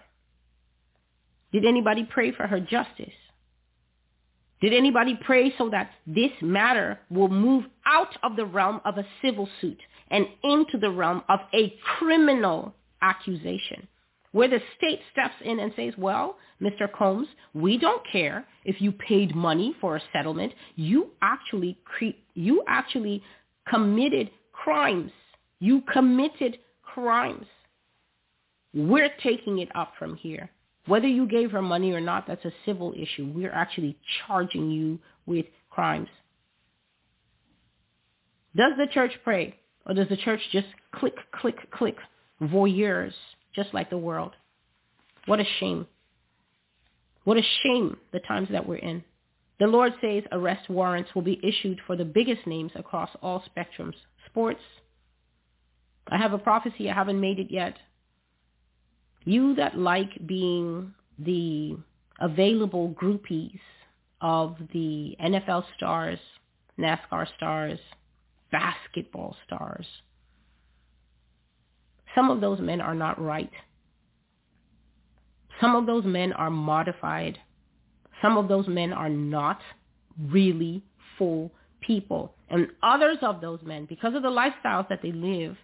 Did anybody pray for her justice? Did anybody pray so that this matter will move out of the realm of a civil suit and into the realm of a criminal accusation, where the state steps in and says, well, Mister Combs, we don't care if you paid money for a settlement. You actually cre- you actually committed crimes. You committed crimes. We're taking it up from here. Whether you gave her money or not, that's a civil issue. We're actually charging you with crimes. Does the church pray? Or does the church just click, click, click, voyeurs, just like the world? What a shame. What a shame, the times that we're in. The Lord says arrest warrants will be issued for the biggest names across all spectrums. Sports. I have a prophecy. I haven't made it yet. You that like being the available groupies of the N F L stars, NASCAR stars, basketball stars, some of those men are not right. Some of those men are modified. Some of those men are not really full people. And others of those men, because of the lifestyles that they live,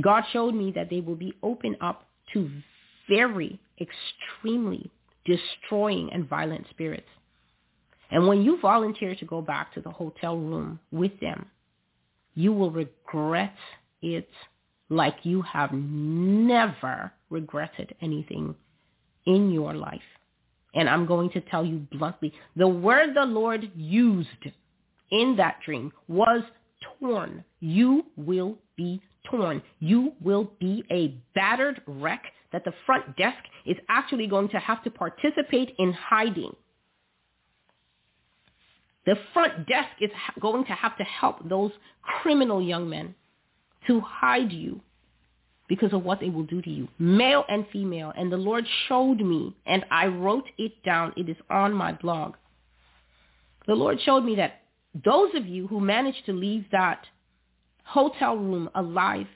God showed me that they will be open up to very, extremely destroying and violent spirits. And when you volunteer to go back to the hotel room with them, you will regret it like you have never regretted anything in your life. And I'm going to tell you bluntly, the word the Lord used in that dream was torn. You will be torn. You will be a battered wreck that the front desk is actually going to have to participate in hiding. The front desk is going to have to help those criminal young men to hide you because of what they will do to you, male and female. And the Lord showed me, and I wrote it down. It is on my blog. The Lord showed me that those of you who managed to leave that hotel room alive,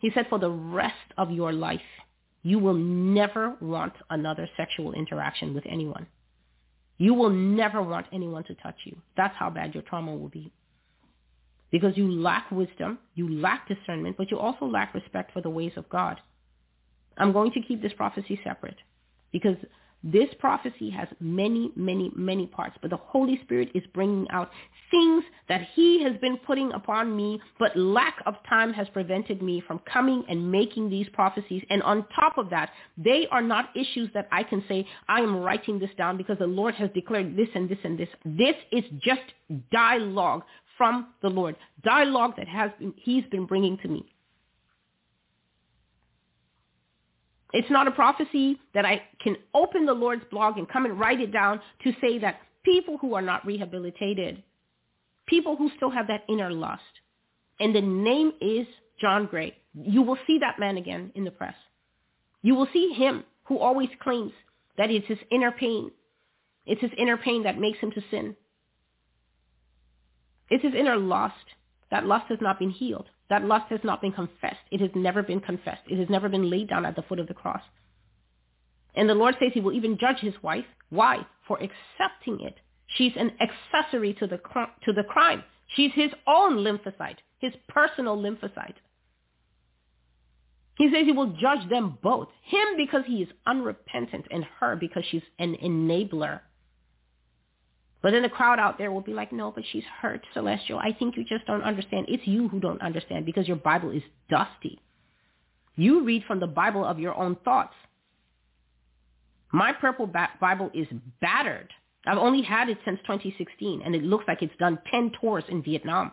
he said, for the rest of your life, you will never want another sexual interaction with anyone. You will never want anyone to touch you. That's how bad your trauma will be. Because you lack wisdom, you lack discernment, but you also lack respect for the ways of God. I'm going to keep this prophecy separate because this prophecy has many, many, many parts, but the Holy Spirit is bringing out things that he has been putting upon me, but lack of time has prevented me from coming and making these prophecies. And on top of that, they are not issues that I can say, I am writing this down because the Lord has declared this and this and this. This is just dialogue from the Lord, dialogue that has been, he's been bringing to me. It's not a prophecy that I can open the Lord's blog and come and write it down to say that people who are not rehabilitated, people who still have that inner lust, and the name is John Gray. You will see that man again in the press. You will see him who always claims that it's his inner pain. It's his inner pain that makes him to sin. It's his inner lust. That lust has not been healed. That lust has not been confessed. It has never been confessed. It has never been laid down at the foot of the cross. And the Lord says he will even judge his wife. Why? For accepting it. She's an accessory to the to the crime. She's his own lymphocyte, his personal lymphocyte. He says he will judge them both. Him because he is unrepentant, and her because she's an enabler. But then the crowd out there will be like, no, but she's hurt, Celestial. I think you just don't understand. It's you who don't understand because your Bible is dusty. You read from the Bible of your own thoughts. My purple ba- Bible is battered. I've only had it since twenty sixteen, and it looks like it's done ten tours in Vietnam.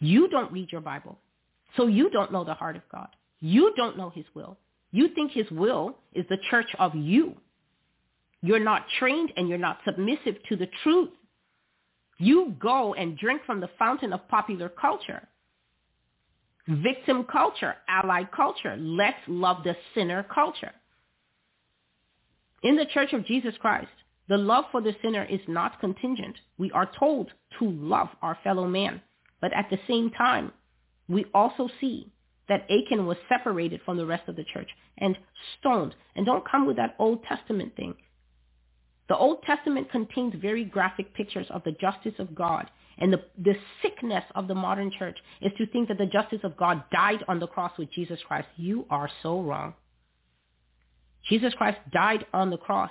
You don't read your Bible, so you don't know the heart of God. You don't know his will. You think his will is the church of you. You're not trained and you're not submissive to the truth. You go and drink from the fountain of popular culture, victim culture, ally culture, let's love the sinner culture. In the Church of Jesus Christ, the love for the sinner is not contingent. We are told to love our fellow man. But at the same time, we also see that Achan was separated from the rest of the church and stoned. And don't come with that Old Testament thing. The Old Testament contains very graphic pictures of the justice of God. And the, the sickness of the modern church is to think that the justice of God died on the cross with Jesus Christ. You are so wrong. Jesus Christ died on the cross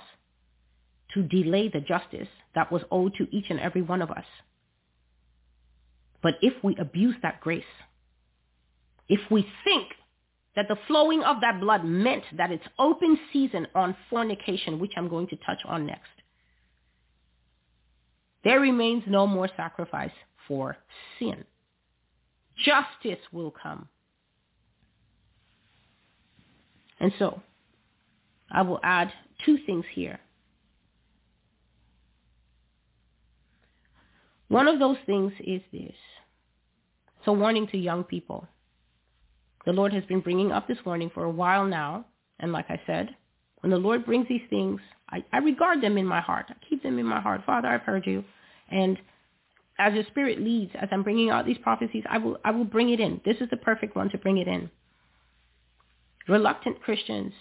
to delay the justice that was owed to each and every one of us. But if we abuse that grace, if we think that the flowing of that blood meant that it's open season on fornication, which I'm going to touch on next, there remains no more sacrifice for sin. Justice will come. And so, I will add two things here. One of those things is this. It's a warning to young people. The Lord has been bringing up this warning for a while now. And like I said, when the Lord brings these things, I, I regard them in my heart. I keep them in my heart. Father, I've heard you. And as your spirit leads, as I'm bringing out these prophecies, I will, I will bring it in. This is the perfect one to bring it in. Reluctant Christians.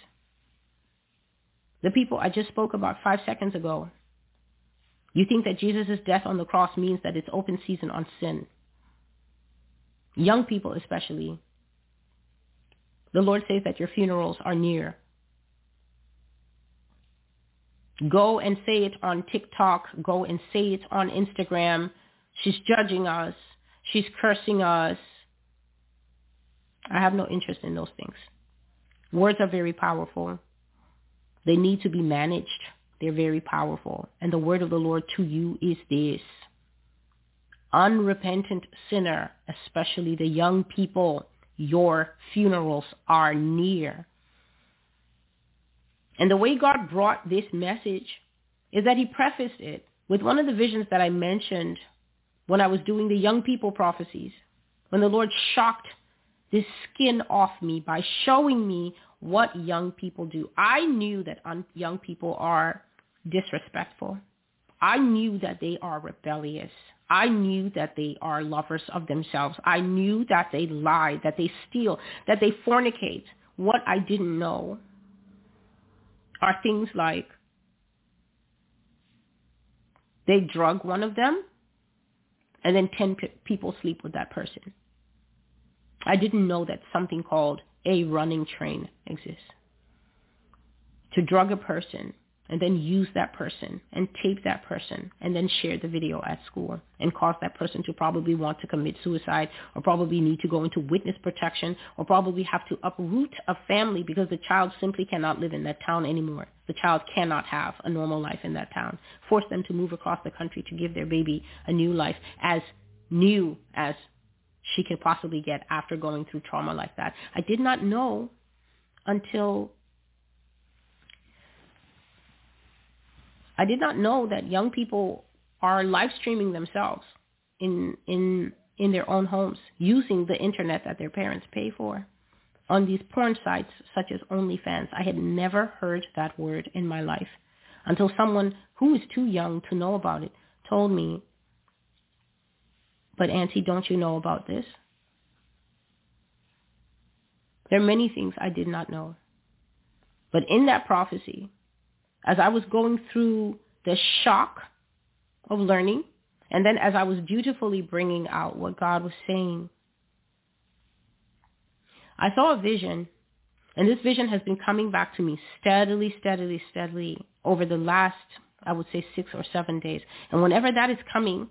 The people I just spoke about five seconds ago. You think that Jesus' death on the cross means that it's open season on sin. Young people especially. The Lord says that your funerals are near. Go and say it on TikTok. Go and say it on Instagram. She's judging us. She's cursing us. I have no interest in those things. Words are very powerful. They need to be managed. They're very powerful. And the word of the Lord to you is this. Unrepentant sinner, especially the young people, your funerals are near. And the way God brought this message is that he prefaced it with one of the visions that I mentioned when I was doing the young people prophecies, when the Lord shocked this skin off me by showing me what young people do. I knew that un- young people are disrespectful. I knew that they are rebellious. I knew that they are lovers of themselves. I knew that they lie, that they steal, that they fornicate. What I didn't know are things like they drug one of them and then ten p- people sleep with that person. I didn't know that something called a running train exists. To drug a person and then use that person and tape that person and then share the video at school and cause that person to probably want to commit suicide or probably need to go into witness protection or probably have to uproot a family because the child simply cannot live in that town anymore. The child cannot have a normal life in that town. Force them to move across the country to give their baby a new life, as new as she could possibly get after going through trauma like that. I did not know until, I did not know that young people are live streaming themselves in in in their own homes using the internet that their parents pay for on these porn sites such as OnlyFans. I had never heard that word in my life until someone who is too young to know about it told me But Auntie, don't you know about this? There are many things I did not know. But in that prophecy, as I was going through the shock of learning, and then as I was beautifully bringing out what God was saying, I saw a vision, and this vision has been coming back to me steadily, steadily, steadily over the last, I would say, six or seven days. And whenever that is coming,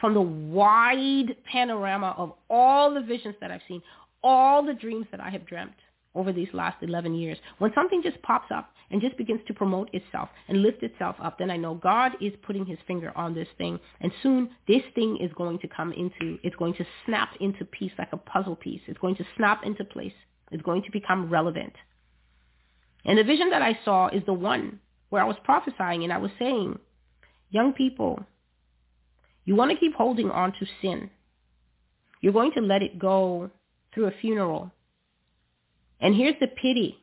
from the wide panorama of all the visions that I've seen, all the dreams that I have dreamt over these last eleven years, when something just pops up and just begins to promote itself and lift itself up, then I know God is putting his finger on this thing, and soon this thing is going to come into, it's going to snap into piece like a puzzle piece. It's going to snap into place. It's going to become relevant. And the vision that I saw is the one where I was prophesying and I was saying, young people, you want to keep holding on to sin. You're going to let it go through a funeral. And here's the pity.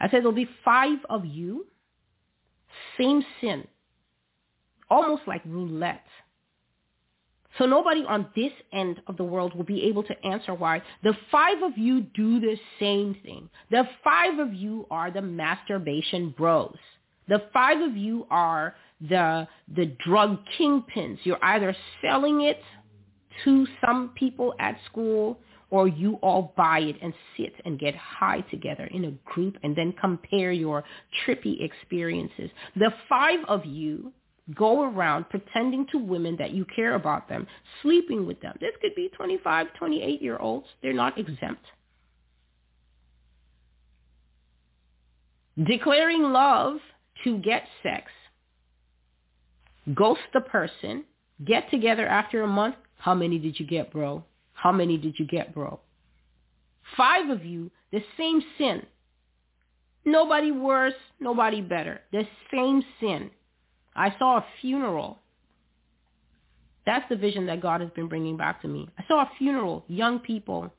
I said there'll be five of you, same sin, almost like roulette. So nobody on this end of the world will be able to answer why. The five of you do the same thing. The five of you are the masturbation bros. The five of you are the the drug kingpins. You're either selling it to some people at school, or you all buy it and sit and get high together in a group and then compare your trippy experiences. The five of you go around pretending to women that you care about them, sleeping with them. This could be twenty-five, twenty-eight-year-olds. They're not exempt. Declaring love to get sex. Ghost the person. Get together after a month. How many did you get, bro? How many did you get, bro? Five of you, the same sin. Nobody worse, nobody better. The same sin. I saw a funeral. That's the vision that God has been bringing back to me. I saw a funeral, young people,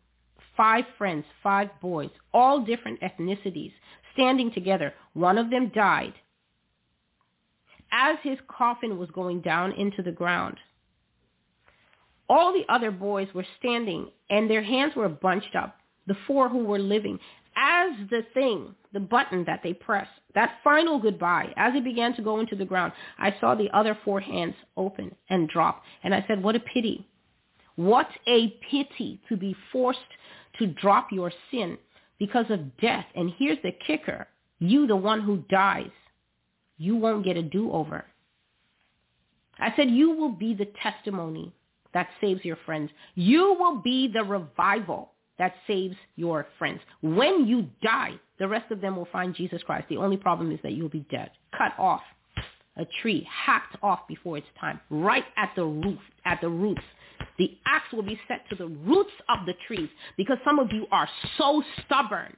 five friends, five boys, all different ethnicities, standing together. One of them died. As his coffin was going down into the ground, all the other boys were standing and their hands were bunched up, the four who were living. As the thing, the button that they pressed, that final goodbye, as it began to go into the ground, I saw the other four hands open and drop. And I said, what a pity. What a pity to be forced to drop your sin because of death. And here's the kicker. You, the one who dies, you won't get a do-over. I said, you will be the testimony that saves your friends. You will be the revival that saves your friends. When you die, the rest of them will find Jesus Christ. The only problem is that you'll be dead, cut off, a tree hacked off before its time, right at the roof, at the roots. The axe will be set to the roots of the trees because some of you are so stubborn.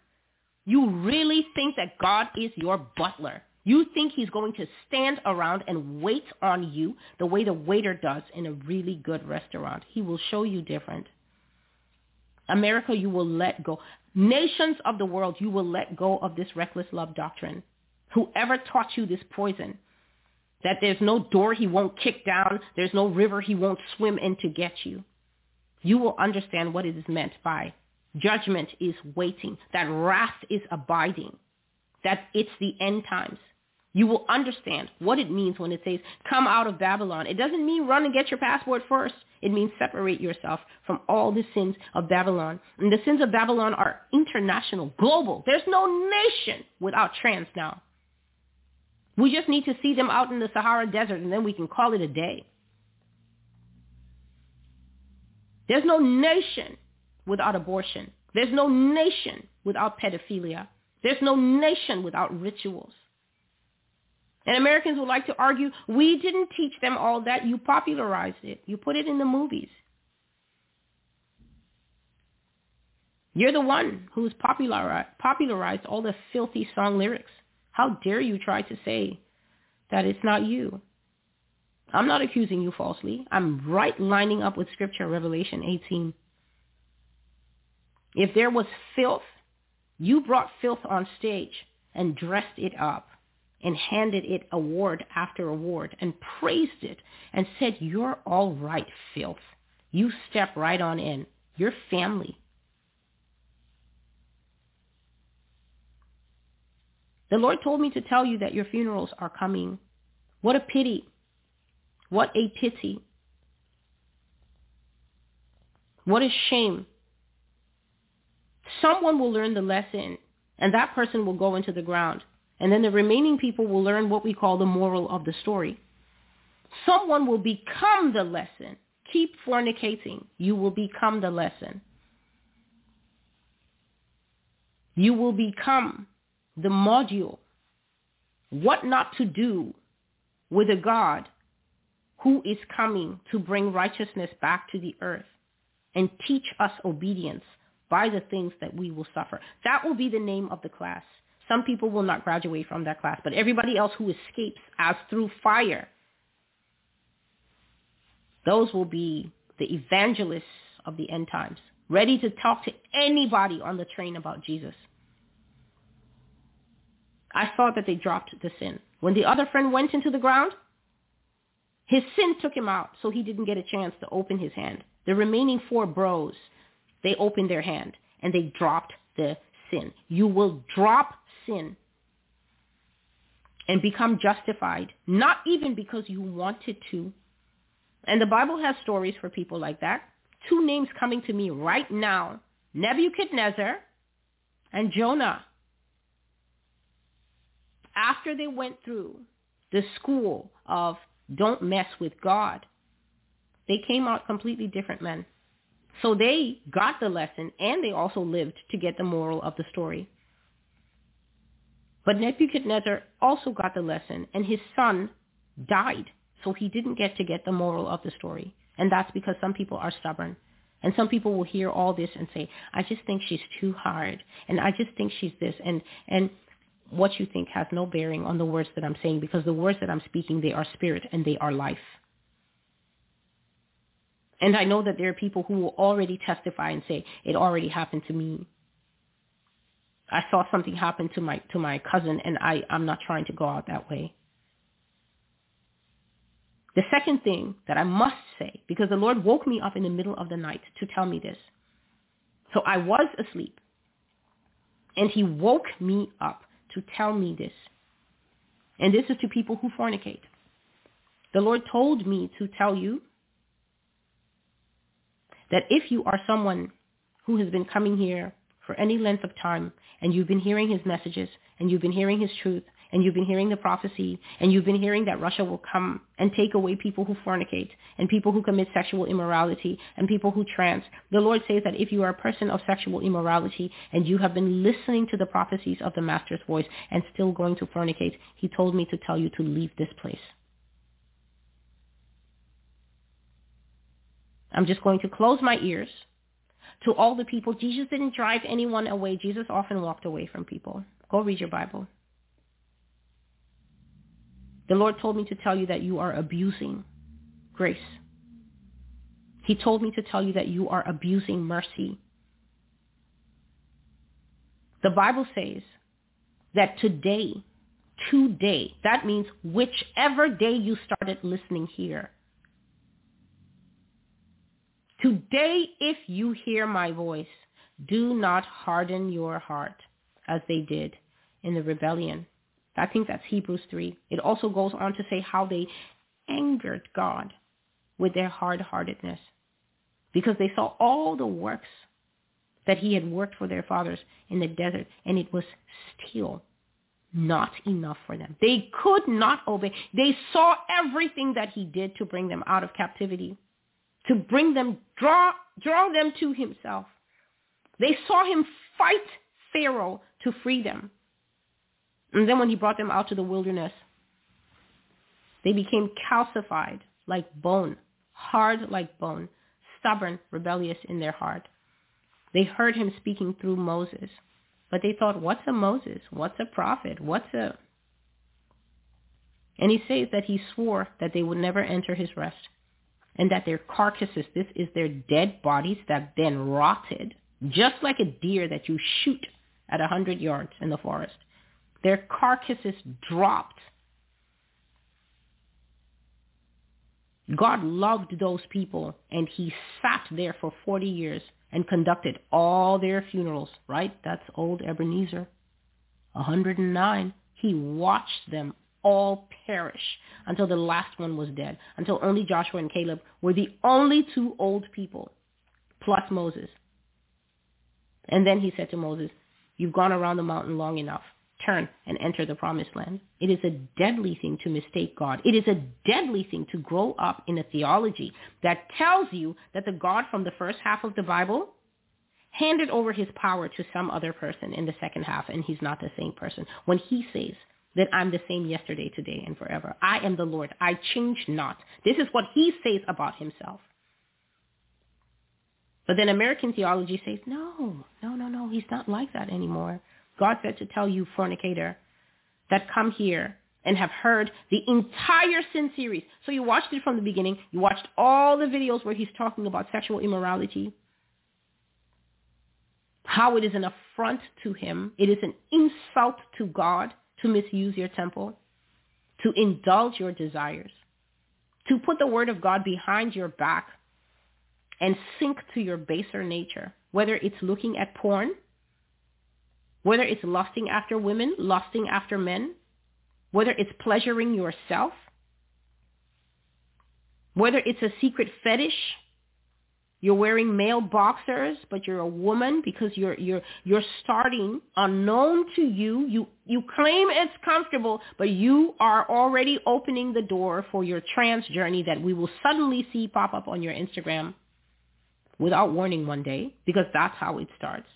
You really think that God is your butler. You think he's going to stand around and wait on you the way the waiter does in a really good restaurant. He will show you different. America, you will let go. Nations of the world, you will let go of this reckless love doctrine. Whoever taught you this poison, that there's no door he won't kick down, there's no river he won't swim in to get you, you will understand what it is meant by judgment is waiting, that wrath is abiding, that it's the end times. You will understand what it means when it says, come out of Babylon. It doesn't mean run and get your passport first. It means separate yourself from all the sins of Babylon. And the sins of Babylon are international, global. There's no nation without trans now. We just need to see them out in the Sahara Desert, and then we can call it a day. There's no nation without abortion. There's no nation without pedophilia. There's no nation without rituals. And Americans would like to argue, we didn't teach them all that. You popularized it. You put it in the movies. You're the one who's popularized all the filthy song lyrics. How dare you try to say that it's not you? I'm not accusing you falsely. I'm right lining up with Scripture, Revelation eighteen. If there was filth, you brought filth on stage and dressed it up. and handed it award after award and praised it and said, you're all right, filth. You step right on in. You're family. The Lord told me to tell you that your funerals are coming. What a pity. What a pity. What a shame. Someone will learn the lesson, and that person will go into the ground. And then the remaining people will learn what we call the moral of the story. Someone will become the lesson. Keep fornicating. You will become the lesson. You will become the module. What not to do with a God who is coming to bring righteousness back to the earth and teach us obedience by the things that we will suffer. That will be the name of the class. Some people will not graduate from that class, but everybody else who escapes as through fire, those will be the evangelists of the end times, ready to talk to anybody on the train about Jesus. I thought that they dropped the sin. When the other friend went into the ground, his sin took him out, so he didn't get a chance to open his hand. The remaining four bros, they opened their hand, and they dropped the sin. You will drop sin and become justified, not even because you wanted to. And the Bible has stories for people like that. Two names coming to me right now, Nebuchadnezzar and Jonah. After they went through the school of don't mess with God, they came out completely different men. So they got the lesson, and they also lived to get the moral of the story. But Nebuchadnezzar also got the lesson, and his son died. So he didn't get to get the moral of the story. And that's because some people are stubborn. And some people will hear all this and say, I just think she's too hard. And I just think she's this. And and what you think has no bearing on the words that I'm saying, because the words that I'm speaking, they are spirit and they are life. And I know that there are people who will already testify and say, it already happened to me. I saw something happen to my to my cousin, and I, I'm not trying to go out that way. The second thing that I must say, because the Lord woke me up in the middle of the night to tell me this. So I was asleep, and he woke me up to tell me this. And this is to people who fornicate. The Lord told me to tell you that if you are someone who has been coming here for any length of time, and you've been hearing his messages, and you've been hearing his truth, and you've been hearing the prophecy, and you've been hearing that Russia will come and take away people who fornicate, and people who commit sexual immorality, and people who trans. The Lord says that if you are a person of sexual immorality, and you have been listening to the prophecies of the Master's voice, and still going to fornicate, he told me to tell you to leave this place. I'm just going to close my ears to all the people. Jesus didn't drive anyone away. Jesus often walked away from people. Go read your Bible. The Lord told me to tell you that you are abusing grace. He told me to tell you that you are abusing mercy. The Bible says that today, today, that means whichever day you started listening here, today, if you hear my voice, do not harden your heart as they did in the rebellion. I think that's Hebrews three. It also goes on to say how they angered God with their hard-heartedness, because they saw all the works that he had worked for their fathers in the desert, and it was still not enough for them. They could not obey. They saw everything that he did to bring them out of captivity, to bring them, draw, draw them to himself. They saw him fight Pharaoh to free them. And then when he brought them out to the wilderness, they became calcified like bone, hard like bone, stubborn, rebellious in their heart. They heard him speaking through Moses, but they thought, what's a Moses? What's a prophet? What's a... And he says that he swore that they would never enter his rest, and that their carcasses, this is their dead bodies that then rotted, just like a deer that you shoot at a hundred yards in the forest. Their carcasses dropped. God loved those people, and he sat there for forty years and conducted all their funerals, right? That's old Ebenezer, one hundred nine. He watched them all perish until the last one was dead, until only Joshua and Caleb were the only two old people, plus Moses. And then he said to Moses, you've gone around the mountain long enough. Turn and enter the promised land. It is a deadly thing to mistake God. It is a deadly thing to grow up in a theology that tells you that the God from the first half of the Bible handed over his power to some other person in the second half, and he's not the same person. When he says that I'm the same yesterday, today, and forever, I am the Lord, I change not. This is what he says about himself. But then American theology says, no, no, no, no, he's not like that anymore. God said to tell you, fornicator, that come here and have heard the entire sin series. So you watched it from the beginning. You watched all the videos where he's talking about sexual immorality, how it is an affront to him. It is an insult to God to misuse your temple, to indulge your desires, to put the word of God behind your back and sink to your baser nature, whether it's looking at porn, whether it's lusting after women, lusting after men, whether it's pleasuring yourself, whether it's a secret fetish, you're wearing male boxers, but you're a woman because you're you're you're starting unknown to you. You you claim it's comfortable, but you are already opening the door for your trans journey that we will suddenly see pop up on your Instagram without warning one day, because that's how it starts.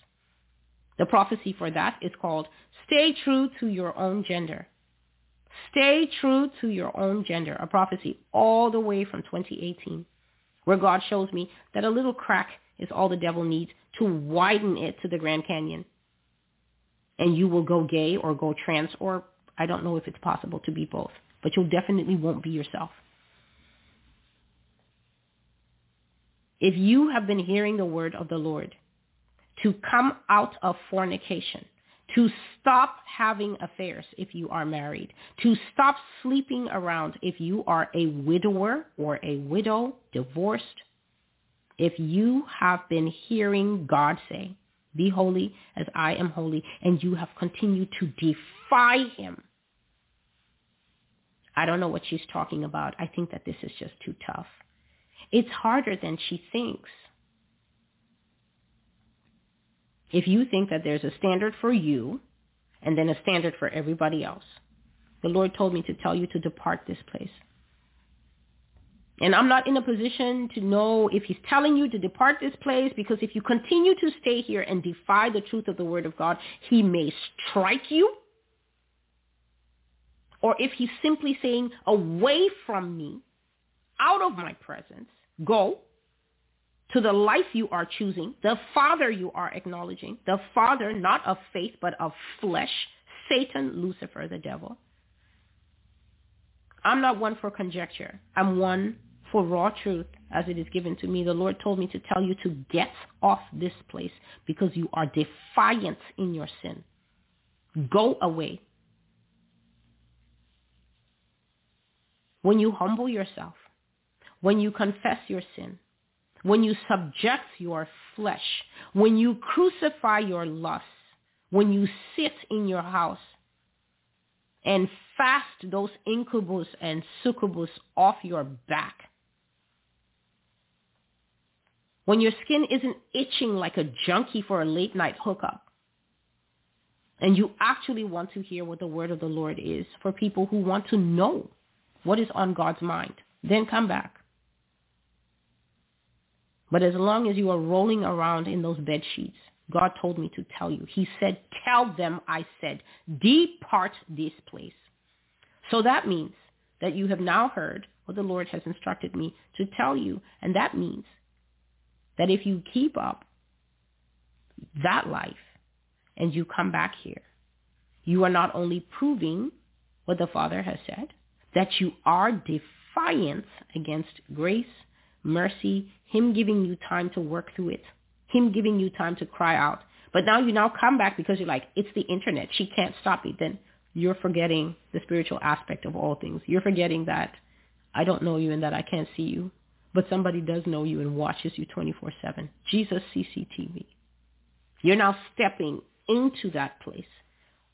The prophecy for that is called, stay true to your own gender. Stay true to your own gender. A prophecy all the way from twenty eighteen, where God shows me that a little crack is all the devil needs to widen it to the Grand Canyon. And you will go gay or go trans, or I don't know if it's possible to be both, but you definitely won't be yourself. If you have been hearing the word of the Lord, to come out of fornication, to stop having affairs if you are married, to stop sleeping around if you are a widower or a widow, divorced. If you have been hearing God say, be holy as I am holy, and you have continued to defy him, I don't know what she's talking about. I think that this is just too tough. It's harder than she thinks. If you think that there's a standard for you and then a standard for everybody else, the Lord told me to tell you to depart this place. And I'm not in a position to know if he's telling you to depart this place, because if you continue to stay here and defy the truth of the word of God, he may strike you. Or if he's simply saying, away from me, out of my presence, go to the life you are choosing, the father you are acknowledging, the father not of faith but of flesh, Satan, Lucifer, the devil. I'm not one for conjecture. I'm one for raw truth as it is given to me. The Lord told me to tell you to get off this place because you are defiant in your sin. Go away. When you humble yourself, when you confess your sin, when you subject your flesh, when you crucify your lusts, when you sit in your house and fast those incubus and succubus off your back, when your skin isn't itching like a junkie for a late night hookup, and you actually want to hear what the word of the Lord is for people who want to know what is on God's mind, then come back. But as long as you are rolling around in those bed sheets, God told me to tell you. He said, tell them, I said, depart this place. So that means that you have now heard what the Lord has instructed me to tell you. And that means that if you keep up that life and you come back here, you are not only proving what the Father has said, that you are defiant against grace, mercy, him giving you time to work through it, him giving you time to cry out. But now you now come back because you're like, it's the internet. She can't stop me. Then you're forgetting the spiritual aspect of all things. You're forgetting that I don't know you and that I can't see you, but somebody does know you and watches you twenty-four seven. Jesus C C T V. You're now stepping into that place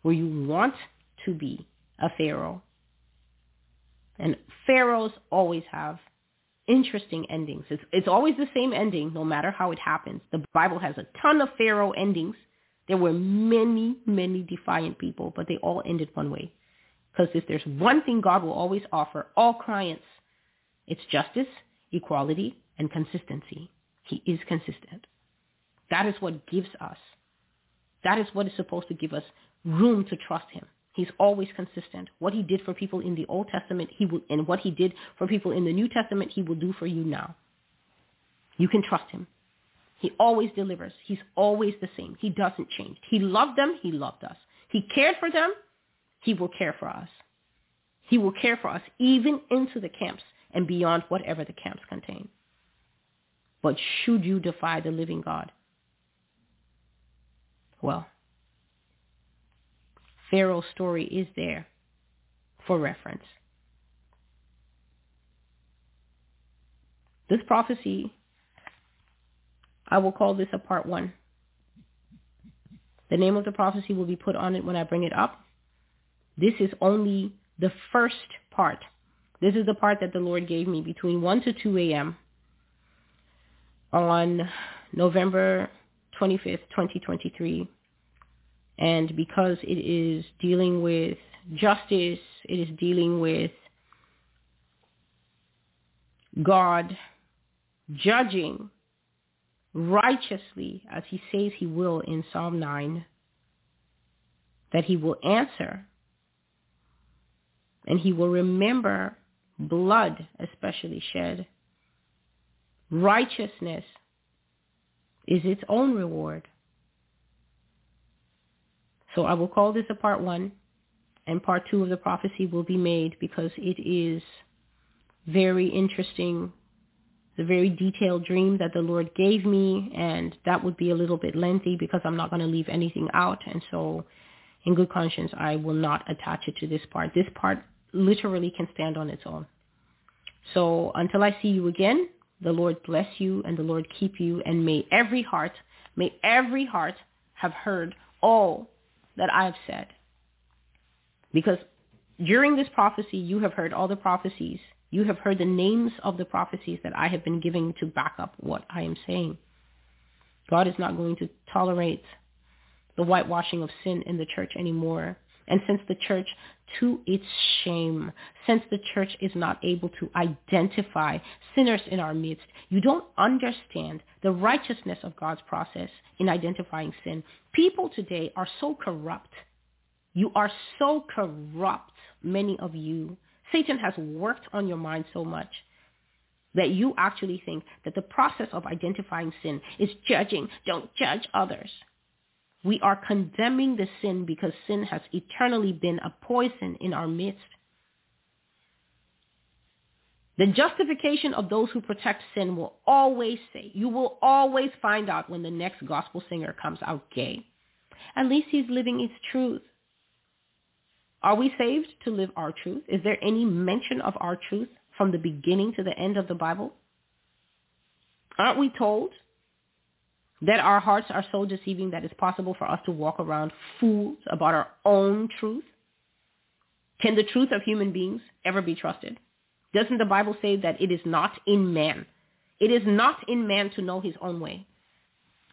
where you want to be a pharaoh. And pharaohs always have interesting endings. It's, it's always the same ending, no matter how it happens. The Bible has a ton of pharaoh endings. There were many, many defiant people, but they all ended one way. Because if there's one thing God will always offer all clients, it's justice, equality, and consistency. He is consistent. That is what gives us. That is what is supposed to give us room to trust him. He's always consistent. What he did for people in the Old Testament, he will, and what he did for people in the New Testament, he will do for you now. You can trust him. He always delivers. He's always the same. He doesn't change. He loved them. He loved us. He cared for them. He will care for us. He will care for us even into the camps and beyond whatever the camps contain. But should you defy the living God? Well, Pharaoh's story is there for reference. This prophecy, I will call this a part one. The name of the prophecy will be put on it when I bring it up. This is only the first part. This is the part that the Lord gave me between one to two a.m. on November twenty-fifth, twenty twenty-three. And because it is dealing with justice, it is dealing with God judging righteously, as he says he will in Psalm nine, that he will answer and he will remember blood especially shed. Righteousness is its own reward. So I will call this a part one, and part two of the prophecy will be made because it is very interesting. It's a very detailed dream that the Lord gave me, and that would be a little bit lengthy because I'm not going to leave anything out. And so in good conscience, I will not attach it to this part. This part literally can stand on its own. So until I see you again, the Lord bless you and the Lord keep you, and may every heart, may every heart have heard all that I have said. Because during this prophecy, you have heard all the prophecies. You have heard the names of the prophecies that I have been giving to back up what I am saying. God is not going to tolerate the whitewashing of sin in the church anymore. And since the church, to its shame, since the church is not able to identify sinners in our midst, you don't understand the righteousness of God's process in identifying sin. People today are so corrupt. You are so corrupt, many of you. Satan has worked on your mind so much that you actually think that the process of identifying sin is judging. Don't judge others. We are condemning the sin because sin has eternally been a poison in our midst. The justification of those who protect sin will always say, you will always find out when the next gospel singer comes out gay, at least he's living his truth. Are we saved to live our truth? Is there any mention of our truth from the beginning to the end of the Bible? Aren't we told that our hearts are so deceiving that it's possible for us to walk around fools about our own truth? Can the truth of human beings ever be trusted? Doesn't the Bible say that it is not in man? It is not in man to know his own way.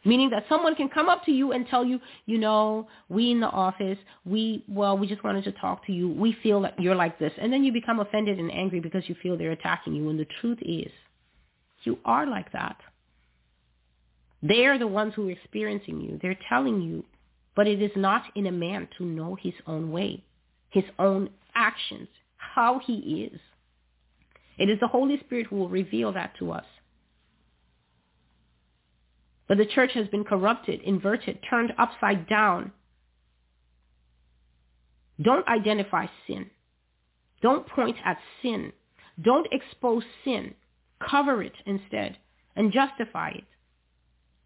Meaning that someone can come up to you and tell you, you know, we in the office, we, well, we just wanted to talk to you. We feel that you're like this. And then you become offended and angry because you feel they're attacking you. And the truth is, you are like that. They are the ones who are experiencing you. They're telling you, but it is not in a man to know his own way, his own actions, how he is. It is the Holy Spirit who will reveal that to us. But the church has been corrupted, inverted, turned upside down. Don't identify sin. Don't point at sin. Don't expose sin. Cover it instead and justify it.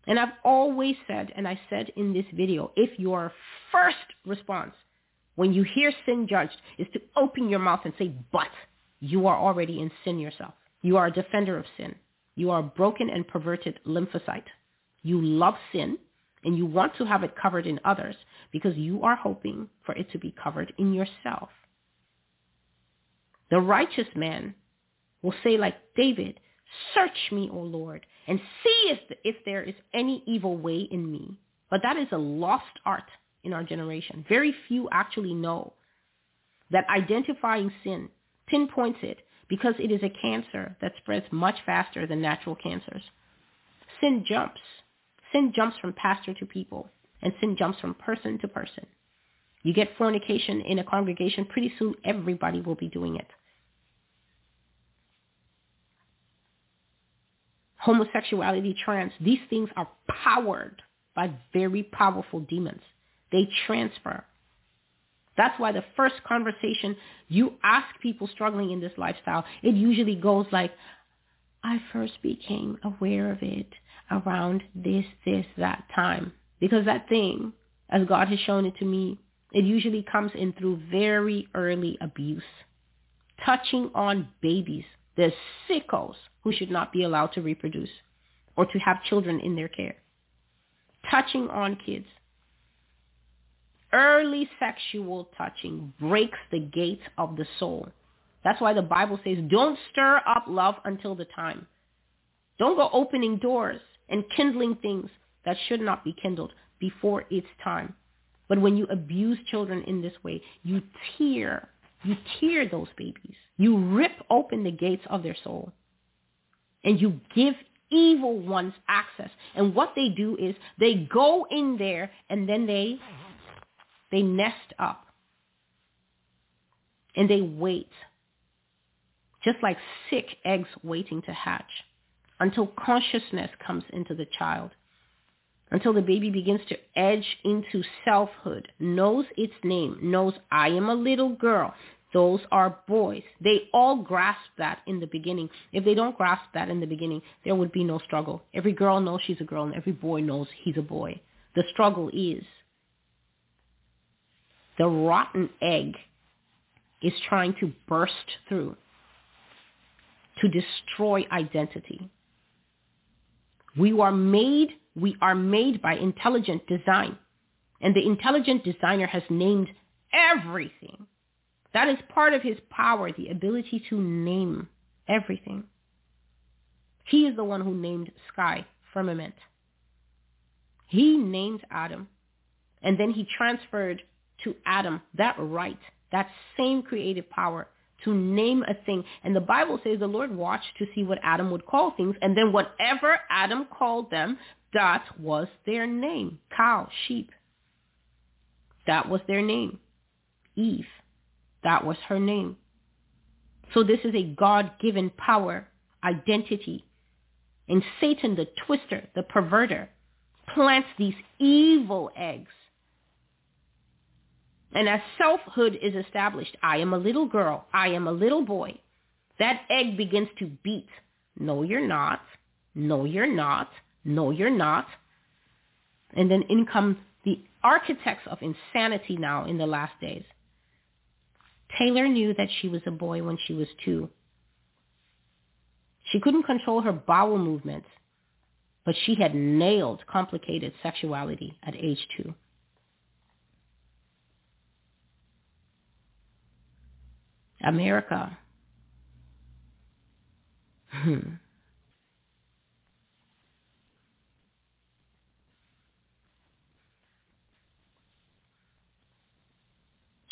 And I've always said, and I said in this video, if your first response When you hear sin judged, is to open your mouth and say, but you are already in sin yourself. You are a defender of sin. You are a broken and perverted lymphocyte. You love sin, and you want to have it covered in others because you are hoping for it to be covered in yourself. The righteous man will say like David, search me, O Lord, and see if, if there is any evil way in me. But that is a lost art in our generation. Very few actually know that identifying sin pinpoints it because it is a cancer that spreads much faster than natural cancers. Sin jumps. Sin jumps from pastor to people, and sin jumps from person to person. You get fornication in a congregation, pretty soon everybody will be doing it. Homosexuality, trans, these things are powered by very powerful demons. They transfer. That's why the first conversation you ask people struggling in this lifestyle, it usually goes like, I first became aware of it around this, this, that time. Because that thing, as God has shown it to me, it usually comes in through very early abuse. Touching on babies. There's sickos who should not be allowed to reproduce or to have children in their care. Touching on kids. Early sexual touching breaks the gates of the soul. That's why the Bible says, don't stir up love until the time. Don't go opening doors and kindling things that should not be kindled before its time. But when you abuse children in this way, you tear, you tear those babies. You rip open the gates of their soul. And you give evil ones access. And what they do is they go in there and then they, they nest up. And they wait. Just like sick eggs waiting to hatch, until consciousness comes into the child, until the baby begins to edge into selfhood, knows its name, knows I am a little girl. Those are boys. They all grasp that in the beginning. If they don't grasp that in the beginning, there would be no struggle. Every girl knows she's a girl, and every boy knows he's a boy. The struggle is the rotten egg is trying to burst through, to destroy identity. We are made, we are made by intelligent design. And the intelligent designer has named everything. That is part of his power, the ability to name everything. He is the one who named sky, firmament. He named Adam. And then he transferred to Adam that right, that same creative power to name a thing. And the Bible says the Lord watched to see what Adam would call things, and then whatever Adam called them, that was their name. Cow, sheep, that was their name. Eve, that was her name. So this is a God-given power, identity. And Satan, the twister, the perverter, plants these evil eggs. And as selfhood is established, I am a little girl, I am a little boy, that egg begins to beat. No, you're not. No, you're not. No, you're not. And then in come the architects of insanity now in the last days. Taylor knew that she was a boy when she was two. She couldn't control her bowel movements, but she had nailed complicated sexuality at age two. America. Hmm.